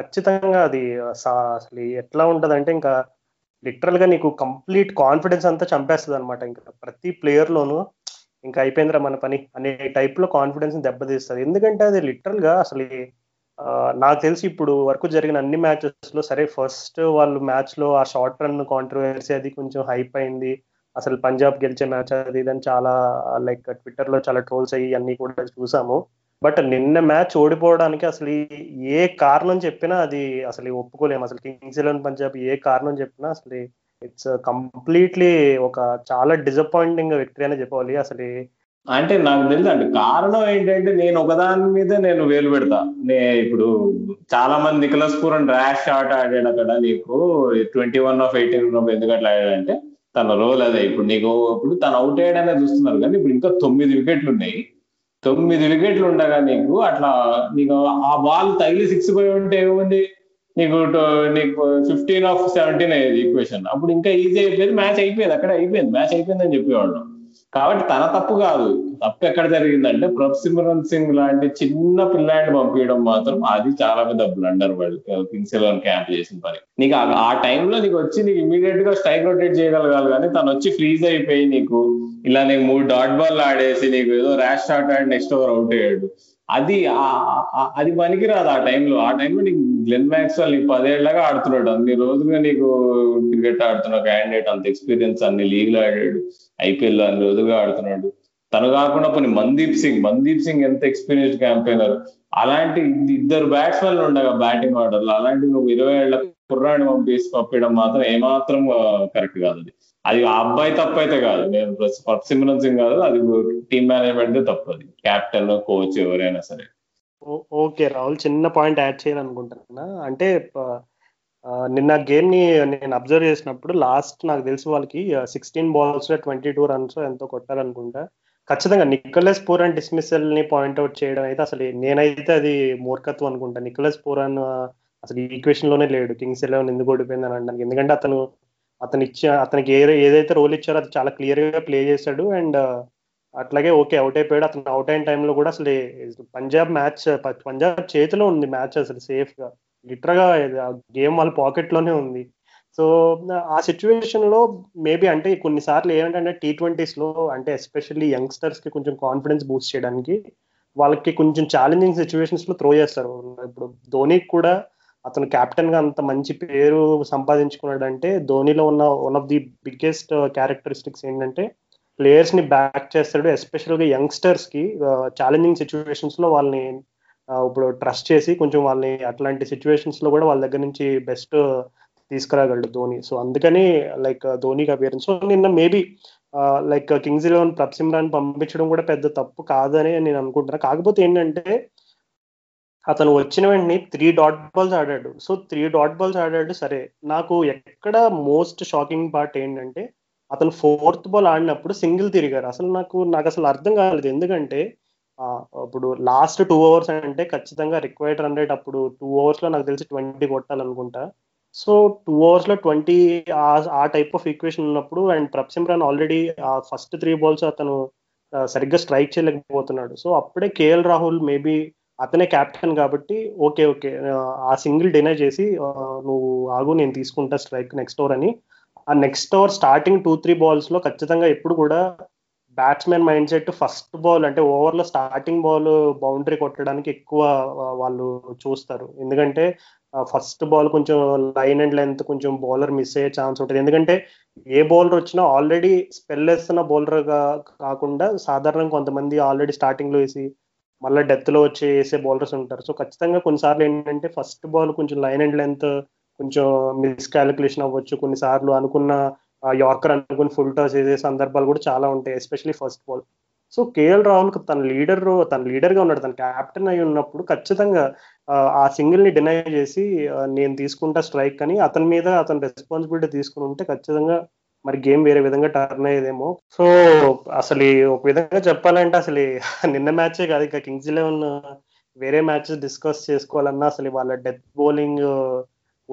ఖచ్చితంగా అది అసలు ఎట్లా ఉంటుంది అంటే ఇంకా లిటరల్ గా నీకు కంప్లీట్ కాన్ఫిడెన్స్ అంతా చంపేస్తుంది అనమాట. ఇంకా ప్రతి ప్లేయర్ లోనూ ఇంకా అయిపోయిందిరా మన పని అనే టైప్ లో కాన్ఫిడెన్స్ దెబ్బతీస్తుంది. ఎందుకంటే అది లిటరల్ గా అసలు నాకు తెలిసి ఇప్పుడు వరకు జరిగిన అన్ని మ్యాచెస్ లో సరే ఫస్ట్ వాళ్ళు మ్యాచ్ లో ఆ షార్ట్ రన్ కాంట్రవర్సీ అది కొంచెం హైప్ అయింది, అసలు పంజాబ్ గెలిచే మ్యాచ్ అది ఇదని చాలా లైక్ ట్విట్టర్ లో చాలా ట్రోల్స్ అయ్యి అన్ని కూడా చూసాము. బట్ నిన్న మ్యాచ్ ఓడిపోవడానికి అసలు ఏ కారణం చెప్పినా అది అసలు ఒప్పుకోలేము. అసలు కింగ్స్ ఎలెవన్ పంజాబ్ ఏ కారణం చెప్పినా అసలు ఇట్స్ కంప్లీట్లీ ఒక చాలా డిసప్పాయింటింగ్ విక్టరీ అనే చెప్పాలి. అసలు అంటే నాకు తెలుసు అంటే కారణం ఏంటంటే నేను ఒకదాని మీద నేను వేలు పెడతా. నే ఇప్పుడు చాలా మంది నికలస్ పూరన్ ర్యాష్ షాట్ ఆడాడు అక్కడ నీకు ట్వంటీ వన్ ఆఫ్ ఎయిటీన్ ఎందుకు అట్లా ఆడాడంటే తన రోల్ అదే. ఇప్పుడు నీకు ఇప్పుడు తను అవుట్ అయ్యాడనే చూస్తున్నారు కానీ ఇప్పుడు ఇంకా తొమ్మిది వికెట్లు ఉన్నాయి. తొమ్మిది వికెట్లు ఉండగా నీకు అట్లా నీకు ఆ బాల్ తగిలి సిక్స్ పోయి ఉంటే ఏముంది, నీకు నీకు ఫిఫ్టీన్ ఆఫ్ సెవెంటీన్ అయ్యేది ఈక్వేషన్. అప్పుడు ఇంకా ఈజీ అయిపోయింది, మ్యాచ్ అయిపోయింది అక్కడ, అయిపోయింది మ్యాచ్ అయిపోయింది అని చెప్పేవాళ్ళం. కాబట్టి తన తప్పు కాదు, తప్పు ఎక్కడ జరిగిందంటే ప్రభ్ సిమ్రన్ సింగ్ లాంటి చిన్న పిల్లాడిని పంపించడం మాత్రం అది చాలా పెద్ద బ్లండర్ వాళ్ళు కింగ్స్ ఎలెవన్ క్యాంప్ చేసిన పని. నీకు ఆ టైంలో నీకు వచ్చి నీకు ఇమీడియట్ గా స్ట్రైక్ రొటేట్ చేయగలగాలి, కానీ తను వచ్చి ఫ్రీజ్ అయిపోయి నీకు ఇలా నీకు మూడు డాట్ బాల్ ఆడేసి నీకు ఏదో ర్యాష్ షాట్ ఆడి నెక్స్ట్ ఓవర్ అవుట్ అయ్యాడు. అది అది పనికిరాదు ఆ టైంలో. ఆ టైంలో నీకు గ్లెన్ మ్యాక్స్వెల్ నీకు పదేళ్లగా ఆడుతున్నాడు, అన్ని రోజులుగా నీకు క్రికెట్ ఆడుతున్న క్యాండిడేట్, అంత ఎక్స్పీరియన్స్, అన్ని లీగ్లో ఆడాడు, ఐపీఎల్లో అన్ని రోజులుగా ఆడుతున్నాడు. తను కాకుండా కొన్ని మందీప్ సింగ్ మందీప్ సింగ్ ఎంత ఎక్స్పీరియన్స్డ్ క్యాంపెయినర్, అలాంటి ఇద్దరు బ్యాట్స్మెన్లు ఉండగా బ్యాటింగ్ ఆర్డర్లు, అలాంటి నువ్వు ఇరవై ఏళ్ల కుర్రాడిని పంపేసి పంపించడం మాత్రం ఏమాత్రం కరెక్ట్ కాదు. అది అది ఆ అబ్బాయి తప్పు అయితే కాదు, నేను సిమ్రన్ సింగ్ కాదు, అది టీమ్ మేనేజ్మెంట్ తప్పు, అది క్యాప్టెన్ కోచ్ ఎవరైనా సరే. ఓకే రాహుల్, చిన్న పాయింట్ యాడ్ చేయాలనుకుంటున్నా. అంటే నిన్న గేమ్ ని నేను అబ్జర్వ్ చేసినప్పుడు లాస్ట్ నాకు తెలిసి వాళ్ళకి సిక్స్టీన్ బాల్స్ లో ట్వంటీ టూ రన్స్ ఎంతో కొట్టాలనుకుంటా. ఖచ్చితంగా నికోలస్ పూరన్ డిస్మిసల్ ని పాయింట్అవుట్ చేయడం అయితే అసలు నేనైతే అది మూర్ఖత్వం అనుకుంటా. నికోలస్ పూరన్ అసలు ఈక్వేషన్ లోనే లేడు కింగ్స్ ఎలెవన్ ఎందుకు ఓడిపోయింది అని అంటాను. ఎందుకంటే అతను అతను ఇచ్చే అతనికి ఏ ఏదైతే రోల్ ఇచ్చారో అది చాలా క్లియర్ గా ప్లే చేశాడు. అండ్ అట్లాగే ఓకే అవుట్ అయిపోయాడు. అతను అవుట్ అయిన టైంలో కూడా అసలు పంజాబ్ మ్యాచ్ పంజాబ్ చేతిలో ఉంది మ్యాచ్, అసలు సేఫ్ గా లిటరల్ గా గేమ్ వాళ్ళ పాకెట్ లోనే ఉంది. సో ఆ సిచ్యువేషన్ లో మేబీ అంటే కొన్నిసార్లు ఏంటంటే టీ ట్వంటీస్ లో అంటే ఎస్పెషల్లీ యంగ్స్టర్స్ కి కొంచెం కాన్ఫిడెన్స్ బూస్ట్ చేయడానికి వాళ్ళకి కొంచెం ఛాలెంజింగ్ సిచ్యువేషన్స్ లో త్రో చేస్తారు. ఇప్పుడు ధోనీకి కూడా అతను కెప్టెన్ గా అంత మంచి పేరు సంపాదించుకున్నాడంటే ధోనీలో ఉన్న one of the biggest characteristics ఏంటంటే ప్లేయర్స్ ని బ్యాక్ చేస్తాడు, ఎస్పెషల్గా యంగ్స్టర్స్ కి ఛాలెంజింగ్ సిచ్యువేషన్స్ లో వాళ్ళని ఇప్పుడు ట్రస్ట్ చేసి కొంచెం వాళ్ళని అట్లాంటి సిచ్యువేషన్స్ లో కూడా వాళ్ళ దగ్గర నుంచి బెస్ట్ తీసుకురాగలడు ధోని. సో అందుకని లైక్ ధోనికి అపీరెన్స్ నిన్న maybe like Kings Eleven Prabhsimran పంపించడం కూడా పెద్ద తప్పు కాదని నేను అనుకుంటున్నాను. కాకపోతే ఏంటంటే అతను వచ్చిన వెంటనే త్రీ డాట్ బాల్స్ ఆడాడు. సో త్రీ డాట్ బాల్స్ ఆడాడు సరే, నాకు ఎక్కడ మోస్ట్ షాకింగ్ పార్ట్ ఏంటంటే అతను ఫోర్త్ బాల్ ఆడినప్పుడు సింగిల్ తిరిగారు. అసలు నాకు నాకు అసలు అర్థం కాలేదు. ఎందుకంటే ఇప్పుడు లాస్ట్ టూ అవర్స్ అంటే ఖచ్చితంగా రిక్వైర్డ్ రన్ రేట్ అప్పుడు టూ అవర్స్ లో నాకు తెలిసి ట్వంటీ కొట్టాలనుకుంటా. సో టూ అవర్స్ లో ట్వంటీ ఆ టైప్ ఆఫ్ ఈక్వేషన్ ఉన్నప్పుడు అండ్ ప్రప్సిమ్రాన్ ఆల్రెడీ ఆ ఫస్ట్ త్రీ బాల్స్ అతను సరిగ్గా స్ట్రైక్ చేయలేకపోతున్నాడు. సో అప్పుడే కేఎల్ రాహుల్ మేబీ అతనే క్యాప్టెన్ కాబట్టి ఓకే ఓకే ఆ సింగిల్ డినై చేసి నువ్వు ఆగు నేను తీసుకుంటా స్ట్రైక్ నెక్స్ట్ ఓవర్ అని. ఆ next over starting two three balls లో ఖచ్చితంగా ఎప్పుడు కూడా batsmen mind set first ball అంటే ఓవర్లో స్టార్టింగ్ బాల్ బౌండరీ కొట్టడానికి ఎక్కువ వాళ్ళు చూస్తారు. ఎందుకంటే ఫస్ట్ బాల్ కొంచెం లైన్ అండ్ లెంత్ కొంచెం బౌలర్ మిస్ అయ్యే ఛాన్స్ ఉంటుంది. ఎందుకంటే ఏ బౌలర్ వచ్చినా ఆల్రెడీ స్పెల్ వేస్తున్న బౌలర్గా కాకుండా సాధారణంగా కొంతమంది ఆల్రెడీ స్టార్టింగ్లో వేసి మళ్ళీ డెత్లో వచ్చి వేసే బౌలర్స్ ఉంటారు. సో ఖచ్చితంగా కొన్నిసార్లు ఏంటంటే ఫస్ట్ బాల్ కొంచెం లైన్ అండ్ లెంత్ కొంచెం మిస్ క్యాలిక్యులేషన్ అవ్వచ్చు. కొన్నిసార్లు అనుకున్న యార్కర్ అనుకుని ఫుల్ టాస్ వేసే సందర్భాలు కూడా చాలా ఉంటాయి, especially first ball. So KL Rahul తన లీడర్ తన లీడర్గా ఉన్నాడు, తన క్యాప్టెన్ అయి ఉన్నప్పుడు ఖచ్చితంగా ఆ సింగిల్ని డినై చేసి నేను తీసుకుంటా స్ట్రైక్ అని అతని మీద అతని రెస్పాన్సిబిలిటీ తీసుకుని ఉంటే ఖచ్చితంగా మరి గేమ్ వేరే విధంగా టర్న్ అయ్యేదేమో. సో అసలు ఒక విధంగా చెప్పాలంటే అసలు నిన్న మ్యాచే కాదు ఇక కింగ్స్ ఎలెవన్ వేరే మ్యాచెస్ డిస్కస్ చేసుకోవాలన్నా అసలు వాళ్ళ డెత్ బౌలింగ్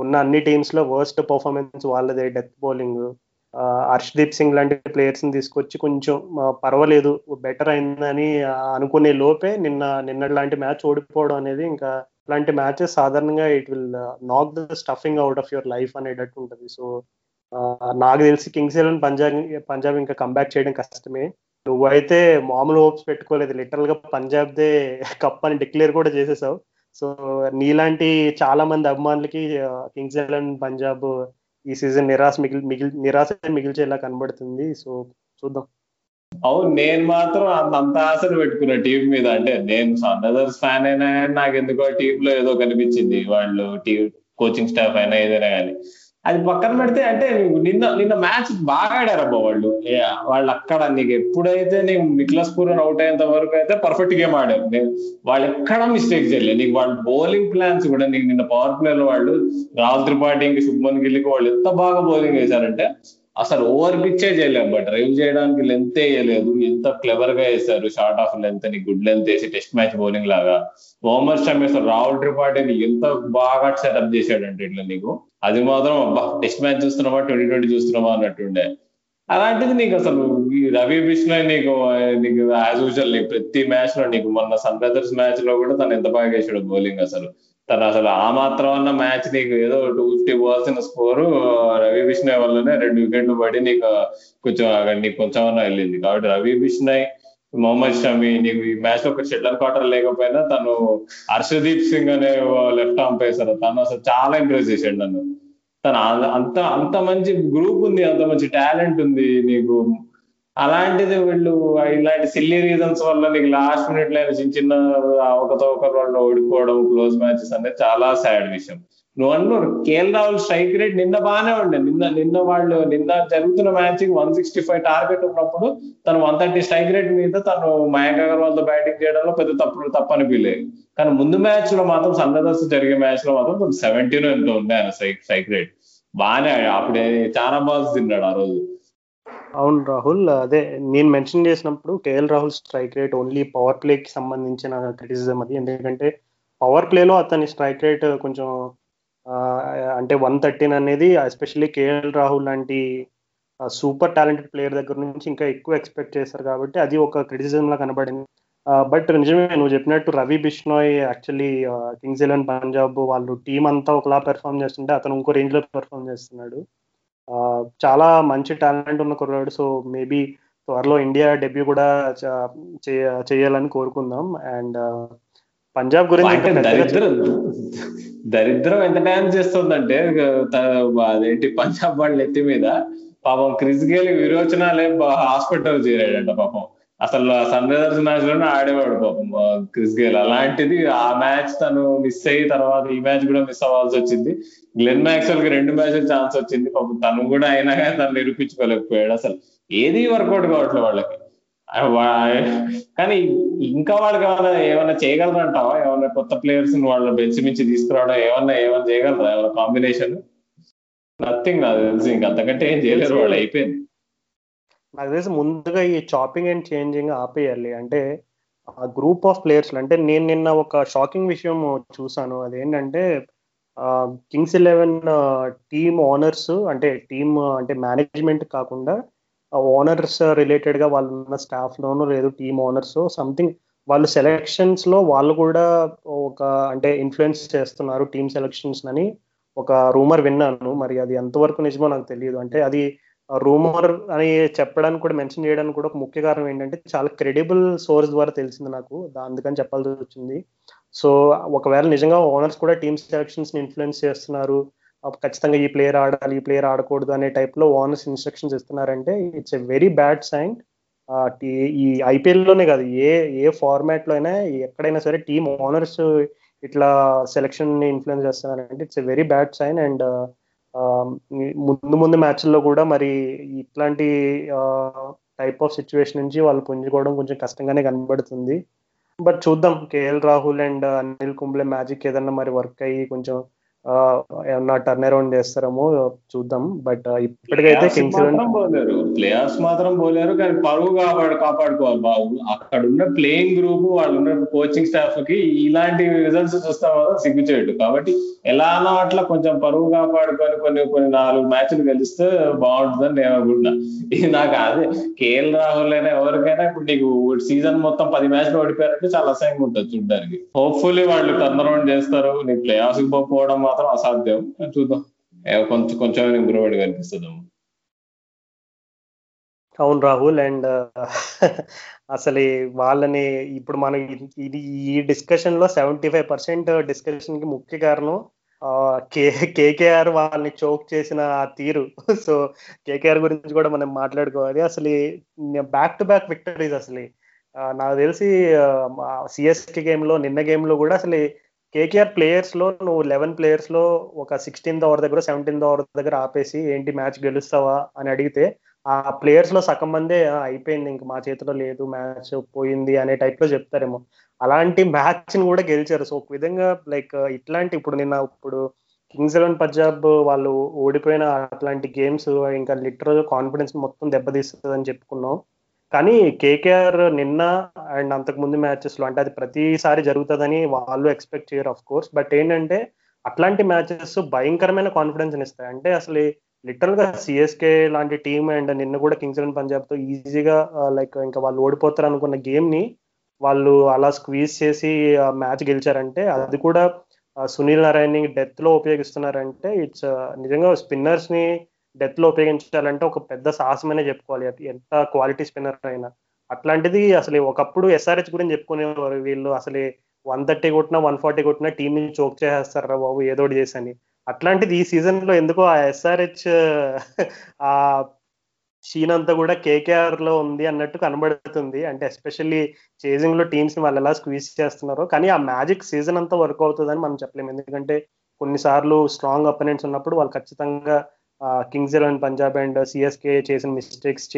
ఉన్న అన్ని టీమ్స్ లో వర్స్ట్ పర్ఫార్మెన్స్ వాళ్ళదే డెత్ బౌలింగ్. హర్షదీప్ సింగ్ లాంటి ప్లేయర్స్ని తీసుకొచ్చి కొంచెం పర్వాలేదు బెటర్ అయిందని అనుకునే లోపే నిన్న నిన్నట్లాంటి మ్యాచ్ ఓడిపోవడం అనేది ఇంకా ఇలాంటి మ్యాచెస్ సాధారణంగా it will knock the stuffing out of your life అనేటట్టు ఉంటుంది. సో నాకు తెలిసి కింగ్స్ ఎలెవన్ పంజాబ్ పంజాబ్ ఇంకా కంబ్యాక్ చేయడం కష్టమే. నువ్వైతే మామూలు హోప్స్ పెట్టుకోలేదు, లిటరల్ గా పంజాబ్దే కప్ అని డిక్లేర్ కూడా చేసేసావు. సో నీలాంటి చాలా మంది అభిమానులకి కింగ్స్ ఎలెవన్ పంజాబ్ ఈ సీజన్ నిరాశ మిగిలి మిగిలి నిరాశ మిగిల్చేలా కనబడుతుంది. సో చూద్దాం. అవును, నేను మాత్రం అంత ఆశలు పెట్టుకున్నా టీం మీద. అంటే నేను సన్రైజర్స్ ఫ్యాన్ అయినా నాకు ఎందుకో టీమ్ లో ఏదో కనిపించింది, వాళ్ళు టీం కోచింగ్ స్టాఫ్ అయినా ఏదైనా కానీ. అది పక్కన పెడితే అంటే నిన్న నిన్న మ్యాచ్ బాగా ఆడారబ్బా వాళ్ళు వాళ్ళు అక్కడ నీకు ఎప్పుడైతే నీకు నికోలస్ పూరన్ అవుట్ అయ్యేంత వరకు అయితే పర్ఫెక్ట్ గేమ్ ఆడారు. నేను వాళ్ళు ఎక్కడ మిస్టేక్ చేయలేదు. నీకు వాళ్ళ బౌలింగ్ ప్లాన్స్ కూడా నీకు నిన్న పవర్ ప్లేలో వాళ్ళు రాహుల్ త్రిపాఠి ఇంకా శుభ్మన్ గిల్కి వాళ్ళు ఎంత బాగా బౌలింగ్ వేశారంటే అసలు ఓవర్ పిచ్చే చేయలేదు, బట్ డ్రైవ్ చేయడానికి లెంత్ వేయలేదు. ఎంత క్లెవర్ గా వేసారు, షార్ట్ ఆఫ్ లెంత్ ని గుడ్ లెంత్ వేసి టెస్ట్ మ్యాచ్ బౌలింగ్ లాగా. ఓమర్ షమి అసలు రాహుల్ త్రిపాఠిని ఎంత బాగా సెటప్ చేశాడంటే ఇట్లా నీకు అది మాత్రం అబ్బా టెస్ట్ మ్యాచ్ చూస్తున్నావా ట్వంటీ ట్వంటీ చూస్తున్నావా అన్నట్టుండే. అలాంటిది నీకు అసలు ఈ రవి బిష్ణోయ్ నీకు నీకు యాజ్ యూజువల్ నీకు ప్రతి మ్యాచ్ లో నీకు మొన్న సన్ రైజర్స్ మ్యాచ్ లో కూడా తను ఎంత బాగా వేసాడు బౌలింగ్. అసలు తను అసలు ఆ మాత్రం అన్న మ్యాచ్ నీకు ఏదో టూ ఫిఫ్టీ పోవాల్సిన స్కోరు రవి బిష్ణోయ్ వల్లనే రెండు వికెట్లు పడి నీకు కొంచెం నీకు కొంచెం అన్నా వెళ్ళింది. కాబట్టి రవి బిష్ణోయ్, మొహమ్మద్ షమి నీకు ఈ మ్యాచ్ లో ఒక షెట్లర్ క్వార్టర్ లేకపోయినా తను హర్షదీప్ సింగ్ అనే లెఫ్ట్ ఆర్మ్ పేసర్ తను అసలు చాలా ఇంప్రెస్ చేశాడు నన్ను. తను అంత అంత మంచి గ్రూప్ ఉంది, అంత మంచి టాలెంట్ ఉంది నీకు. అలాంటిది వీళ్ళు ఇలాంటి సిల్లీ రీజన్స్ వల్ల నీకు లాస్ట్ మినిట్ లో చిన్న చిన్న అవకతవకలు వాళ్ళు ఓడిపోవడం, క్లోజ్ మ్యాచెస్ అనేది చాలా సాడ్ విషయం. నువ్వు అన్నారు కేఎల్ రాహుల్ స్ట్రైక్ రేట్ నిన్న బాగానే ఉండే, నిన్న నిన్న వాళ్ళు నిన్న జరుగుతున్న match one sixty five target ఉన్నప్పుడు తను వన్ థర్టీ స్ట్రైక్ రేట్ మీద తను మయాంక్ అగర్వాల్ తో బ్యాటింగ్ చేయడంలో పెద్ద తప్పు తప్పనిపించలేదు. కానీ ముందు మ్యాచ్ లో మాత్రం సన్ రైజర్స్ జరిగే మ్యాచ్ లో మాత్రం సెవెంటీన్ ఎంతో ఉండే ఆయన స్ట్రైక్ స్ట్రైక్ రేట్ బాగానే, అప్పుడే చాలా బాల్స్ తిన్నాడు ఆ రోజు. అవును రాహుల్, అదే నేను మెన్షన్ చేసినప్పుడు KL Rahul strike rate only power ప్లేకి సంబంధించిన క్రిటిసిజం అది. ఎందుకంటే పవర్ ప్లేలో అతని స్ట్రైక్ రేట్ కొంచెం అంటే వన్ థర్టీన్ అనేది ఎస్పెషల్లీ కేఎల్ రాహుల్ లాంటి సూపర్ టాలెంటెడ్ ప్లేయర్ దగ్గర నుంచి ఇంకా ఎక్కువ ఎక్స్పెక్ట్ చేశారు కాబట్టి అది ఒక క్రిటిసిజంలా కనబడింది. బట్ నిజమే నువ్వు చెప్పినట్టు, Ravi Bishnoi actually Kings Eleven Punjab వాళ్ళు టీం అంతా ఒకలా పెర్ఫామ్ చేస్తుంటే అతను ఇంకో రేంజ్లో పెర్ఫామ్ చేస్తున్నాడు. చాలా మంచి టాలెంట్ ఉన్న కుర్రాడు. సో మేబీ త్వరలో ఇండియా డెబ్యూ కూడా చేయాలని కోరుకుందాం. అండ్ పంజాబ్ గురించి దరిద్రం దరిద్రం ఎంత డాన్స్ చేస్తుందంటే అదేంటి పంజాబ్ వాళ్ళ ఎత్తి మీద పాపం క్రిస్ గేల్ విరోచనాలే హాస్పిటల్ చేరాడంట. పాపం అసలు సన్ రైజర్స్ మ్యాచ్ లోనే ఆడేవాడు పాపం క్రిస్ గేల్. అలాంటిది ఆ మ్యాచ్ తను మిస్ అయ్యి తర్వాత ఈ మ్యాచ్ కూడా మిస్ అవ్వాల్సి వచ్చింది. గ్లెన్ మ్యాక్స్వెల్ కి రెండు మ్యాచ్లు ఛాన్స్ వచ్చింది, పాపం తను కూడా అయినా కానీ తను నిరూపించుకోలేకపోయాడు. అసలు ఏది వర్కౌట్ కావట్లేదు వాళ్ళకి. కానీ ఇంకా వాళ్ళకి ఏమైనా ఏమైనా చేయగలరంటావా? ఏమైనా కొత్త ప్లేయర్స్ వాళ్ళ బెంచ్ మించి తీసుకురావడం ఏమన్నా ఏమైనా చేయగలరా? ఏమైనా కాంబినేషన్? నథింగ్ నాకు తెలిసి ఇంక అంతకంటే ఏం చేయలేరు వాళ్ళు. అయిపోయింది నాకు తెలిసి. ముందుగా ఈ చాపింగ్ అండ్ చేంజింగ్ ఆపేయాలి. అంటే ఆ గ్రూప్ ఆఫ్ ప్లేయర్స్ అంటే నేను నిన్న ఒక షాకింగ్ విషయం చూసాను. అదేంటంటే కింగ్స్ ఎలెవన్ టీమ్ ఓనర్స్ అంటే టీమ్ అంటే మేనేజ్మెంట్ కాకుండా ఓనర్స్ రిలేటెడ్ గా వాళ్ళు ఉన్న స్టాఫ్ లోనూ లేదు టీమ్ ఓనర్స్ సంథింగ్ వాళ్ళు సెలెక్షన్స్ లో వాళ్ళు కూడా ఒక అంటే ఇన్ఫ్లుయెన్స్ చేస్తున్నారు టీమ్ సెలెక్షన్స్ అని ఒక రూమర్ విన్నాను. మరి అది ఎంతవరకు నిజమో నాకు తెలియదు. అంటే అది రూమర్ అని చెప్పడానికి కూడా మెన్షన్ చేయడానికి కూడా ఒక ముఖ్య కారణం ఏంటంటే చాలా క్రెడిబుల్ సోర్స్ ద్వారా తెలిసింది నాకు, అందుకని చెప్పాల్సి వచ్చింది. సో ఒకవేళ నిజంగా ఓనర్స్ కూడా టీమ్ సెలెక్షన్స్ ని ఇన్ఫ్లుయెన్స్ చేస్తున్నారు, ఖచ్చితంగా ఈ ప్లేయర్ ఆడాలి ఈ ప్లేయర్ ఆడకూడదు అనే టైప్లో ఓనర్స్ ఇన్స్ట్రక్షన్స్ ఇస్తున్నారంటే it's a very bad sign. ఈ ఐపీఎల్లోనే కాదు ఏ ఏ ఫార్మాట్లో అయినా ఎక్కడైనా సరే టీమ్ ఓనర్స్ ఇట్లా సెలక్షన్ని ఇన్ఫ్లుయెన్స్ చేస్తున్నారంటే it's a very bad sign. And ముందు ముందు మ్యాచ్ల్లో కూడా మరి ఇట్లాంటి టైప్ ఆఫ్ సిచ్యువేషన్ నుంచి వాళ్ళు పుంజుకోవడం కొంచెం కష్టంగానే కనబడుతుంది. బట్ చూద్దాం, KL Rahul and Anil Kumble magic ఏదన్నా మరి వర్క్ అయ్యి కొంచెం ఏమన్నా టర్న్ అరౌండ్ చేస్తారేమో చూద్దాం. బట్ ఇప్పటికైతే కింగ్స్ ప్లేయర్స్ మాత్రం పోలేరు, కానీ పరువు కాపాడు కాపాడుకోవాలి బాబు. అక్కడ ఉన్న ప్లేయింగ్ గ్రూప్ వాళ్ళు ఉన్న కోచింగ్ స్టాఫ్ కి ఇలాంటి రిజల్ట్స్ చూస్తాం కదా సిగ్గుచేయడు. కాబట్టి ఎలా అన్నా అట్లా కొంచెం పరువు కాపాడుకొని కొన్ని కొన్ని నాలుగు మ్యాచ్లు గెలిస్తే బాగుంటుందని నేను అనుకుంటున్నా. ఇది నాకు అదే కేఎల్ రాహుల్ అయినా ఎవరికైనా ఇప్పుడు నీకు సీజన్ మొత్తం పది మ్యాచ్లు ఓడిపోయారంటే చాలా అసహ్యంగా ఉంటుంది చూడడానికి. హోప్ఫుల్లీ వాళ్ళు టర్న్ అరౌండ్ చేస్తారు. నీకు ప్లే ఆఫ్ కి పోవడం మాత్రం అసాధ్యం. చూద్దాం, కొంచెం కొంచెం ఇంప్రూవ్మెంట్ కనిపిస్తుంది. అవును రాహుల్, అండ్ అసలు వాళ్ళని ఇప్పుడు మనం ఇది ఈ డిస్కషన్ లో సెవెంటీ ఫైవ్ పర్సెంట్ డిస్కషన్ కి ముఖ్య కారణం కే కేకేఆర్ వాళ్ళని చోక్ చేసిన ఆ తీరు. సో కేకేఆర్ గురించి కూడా మనం మాట్లాడుకోవాలి. అసలు బ్యాక్ టు బ్యాక్ విక్టరీస్. అసలు నాకు తెలిసి సిఎస్కే గేమ్ లో నిన్న గేమ్ లో కూడా అసలు కేకేఆర్ ప్లేయర్స్ లో నువ్వు లెవెన్ ప్లేయర్స్ లో ఒక సిక్స్టీన్త్ ఓవర్ దగ్గర సెవెంటీన్త్ ఓవర్ దగ్గర ఆపేసి ఏంటి మ్యాచ్ గెలుస్తావా అని అడిగితే ఆ ప్లేయర్స్ లో సగం మందే అయిపోయింది ఇంక మా చేతిలో లేదు మ్యాచ్ పోయింది అనే టైప్ లో చెప్తారేమో. అలాంటి మ్యాచ్ ని కూడా గెలిచారు. సో ఒక విధంగా లైక్ ఇట్లాంటి ఇప్పుడు నిన్న ఇప్పుడు కింగ్స్ ఎలెవన్ పంజాబ్ వాళ్ళు ఓడిపోయిన అట్లాంటి గేమ్స్ ఇంకా లిటరల్ కాన్ఫిడెన్స్ మొత్తం దెబ్బతీస్తుంది అని చెప్పుకున్నాం. కానీ కేకేఆర్ నిన్న అండ్ అంతకుముందు మ్యాచెస్ లో అంటే అది ప్రతిసారి జరుగుతుందని వాళ్ళు ఎక్స్పెక్ట్ చేయరు ఆఫ్ కోర్స్. బట్ ఏంటంటే అట్లాంటి మ్యాచెస్ భయంకరమైన కాన్ఫిడెన్స్ ఇస్తాయి. అంటే అసలు లిటరల్ గా సిఎస్కే లాంటి టీం అండ్ నిన్న కూడా కింగ్స్ ఎలెవన్ పంజాబ్ తో ఈజీగా లైక్ ఇంకా వాళ్ళు ఓడిపోతారు అనుకున్న గేమ్ ని వాళ్ళు అలా స్క్వీజ్ చేసి మ్యాచ్ గెలిచారంటే అది కూడా సునీల్ నారాయణని డెత్ లో ఉపయోగిస్తున్నారంటే ఇట్స్ నిజంగా స్పిన్నర్స్ ని డెత్ లో ఉపయోగించాలంటే ఒక పెద్ద సాహసమనే చెప్పుకోవాలి ఎంత క్వాలిటీ స్పిన్నర్ అయినా. అట్లాంటిది అసలు ఒకప్పుడు ఎస్ఆర్హెచ్ గురించి చెప్పుకునేవారు వీళ్ళు అసలు వన్ థర్టీ కొట్టినా వన్ ఫార్టీ కొట్టినా టీంని చోక్ చేసేస్తారా బాబు ఏదోటి చేసి అని. అట్లాంటిది ఈ సీజన్ లో ఎందుకో ఆ ఎస్ఆర్హెచ్ ఆ షీన్ అంతా కూడా కేకేఆర్ లో ఉంది అన్నట్టు కనబడుతుంది. అంటే ఎస్పెషల్లీ చేజింగ్ లో టీమ్స్ ని వాళ్ళు ఎలా స్క్వీజ్ చేస్తున్నారో, కానీ ఆ మ్యాజిక్ సీజన్ అంతా వర్క్ అవుతుందని మనం చెప్పలేము. ఎందుకంటే కొన్నిసార్లు స్ట్రాంగ్ అపోనెంట్స్ ఉన్నప్పుడు వాళ్ళు ఖచ్చితంగా Kings Eleven, Punjab and CSK చేసిన మిస్టేక్స్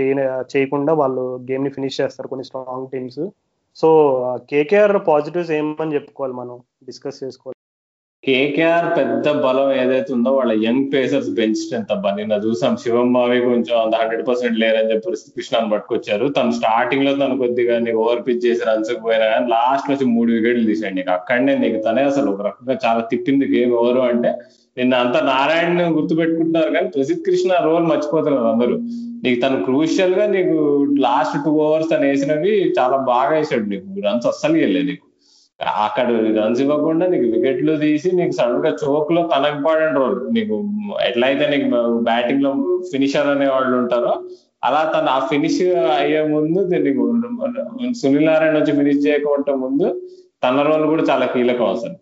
చేయకుండా వాళ్ళు గేమ్ ని ఫినిష్ చేస్తారు కొన్ని strong teams. So KKR positives ఏమని చెప్పుకోవాలి, మనం డిస్కస్ చేసుకోవాలి. కేకేఆర్ పెద్ద బలం ఏదైతే ఉందో వాళ్ళ యంగ్ పేసర్స్ బెంచ్ స్ట్రెంత్ అబ్బా. నిన్న చూసాం శివం మావి కొంచెం హండ్రెడ్ పర్సెంట్ లేరని చెప్పి కృష్ణాన్ని పట్టుకొచ్చారు. తను స్టార్టింగ్ లో తను కొద్దిగా నీకు ఓవర్ పిచ్ చేసి రన్స్ పోయినా కానీ లాస్ట్ నుంచి మూడు వికెట్లు తీసాడు. నీకు అక్కడనే నీకు తనే అసలు ఒక రకంగా చాలా తిప్పింది గేమ్. ఎవరు అంటే నిన్న అంతా నారాయణ గుర్తు పెట్టుకుంటున్నారు కానీ ప్రసిద్ధ్ కృష్ణ రోల్ మర్చిపోతున్నారు అందరూ. నీకు తను క్రూషియల్ గా నీకు లాస్ట్ టూ ఓవర్స్ తను వేసినవి చాలా బాగా వేసాడు. నీకు రన్స్ అస్సలు వెళ్ళలేదు. నీకు అక్కడ రన్స్ ఇవ్వకుండా నీకు వికెట్లు తీసి నీకు సడన్ గా చోక్ లో తన ఇంపార్టెంట్ రోల్, నీకు ఎట్లయితే నీకు బ్యాటింగ్ లో ఫినిషర్ అనే వాళ్ళు ఉంటారో అలా తను ఆ ఫినిష్ అయ్యే ముందు నీకు సునీల్ నారాయణ వచ్చి ఫినిష్ చేయకుండా ముందు తన రోల్ కూడా చాలా కీలకం అసలు.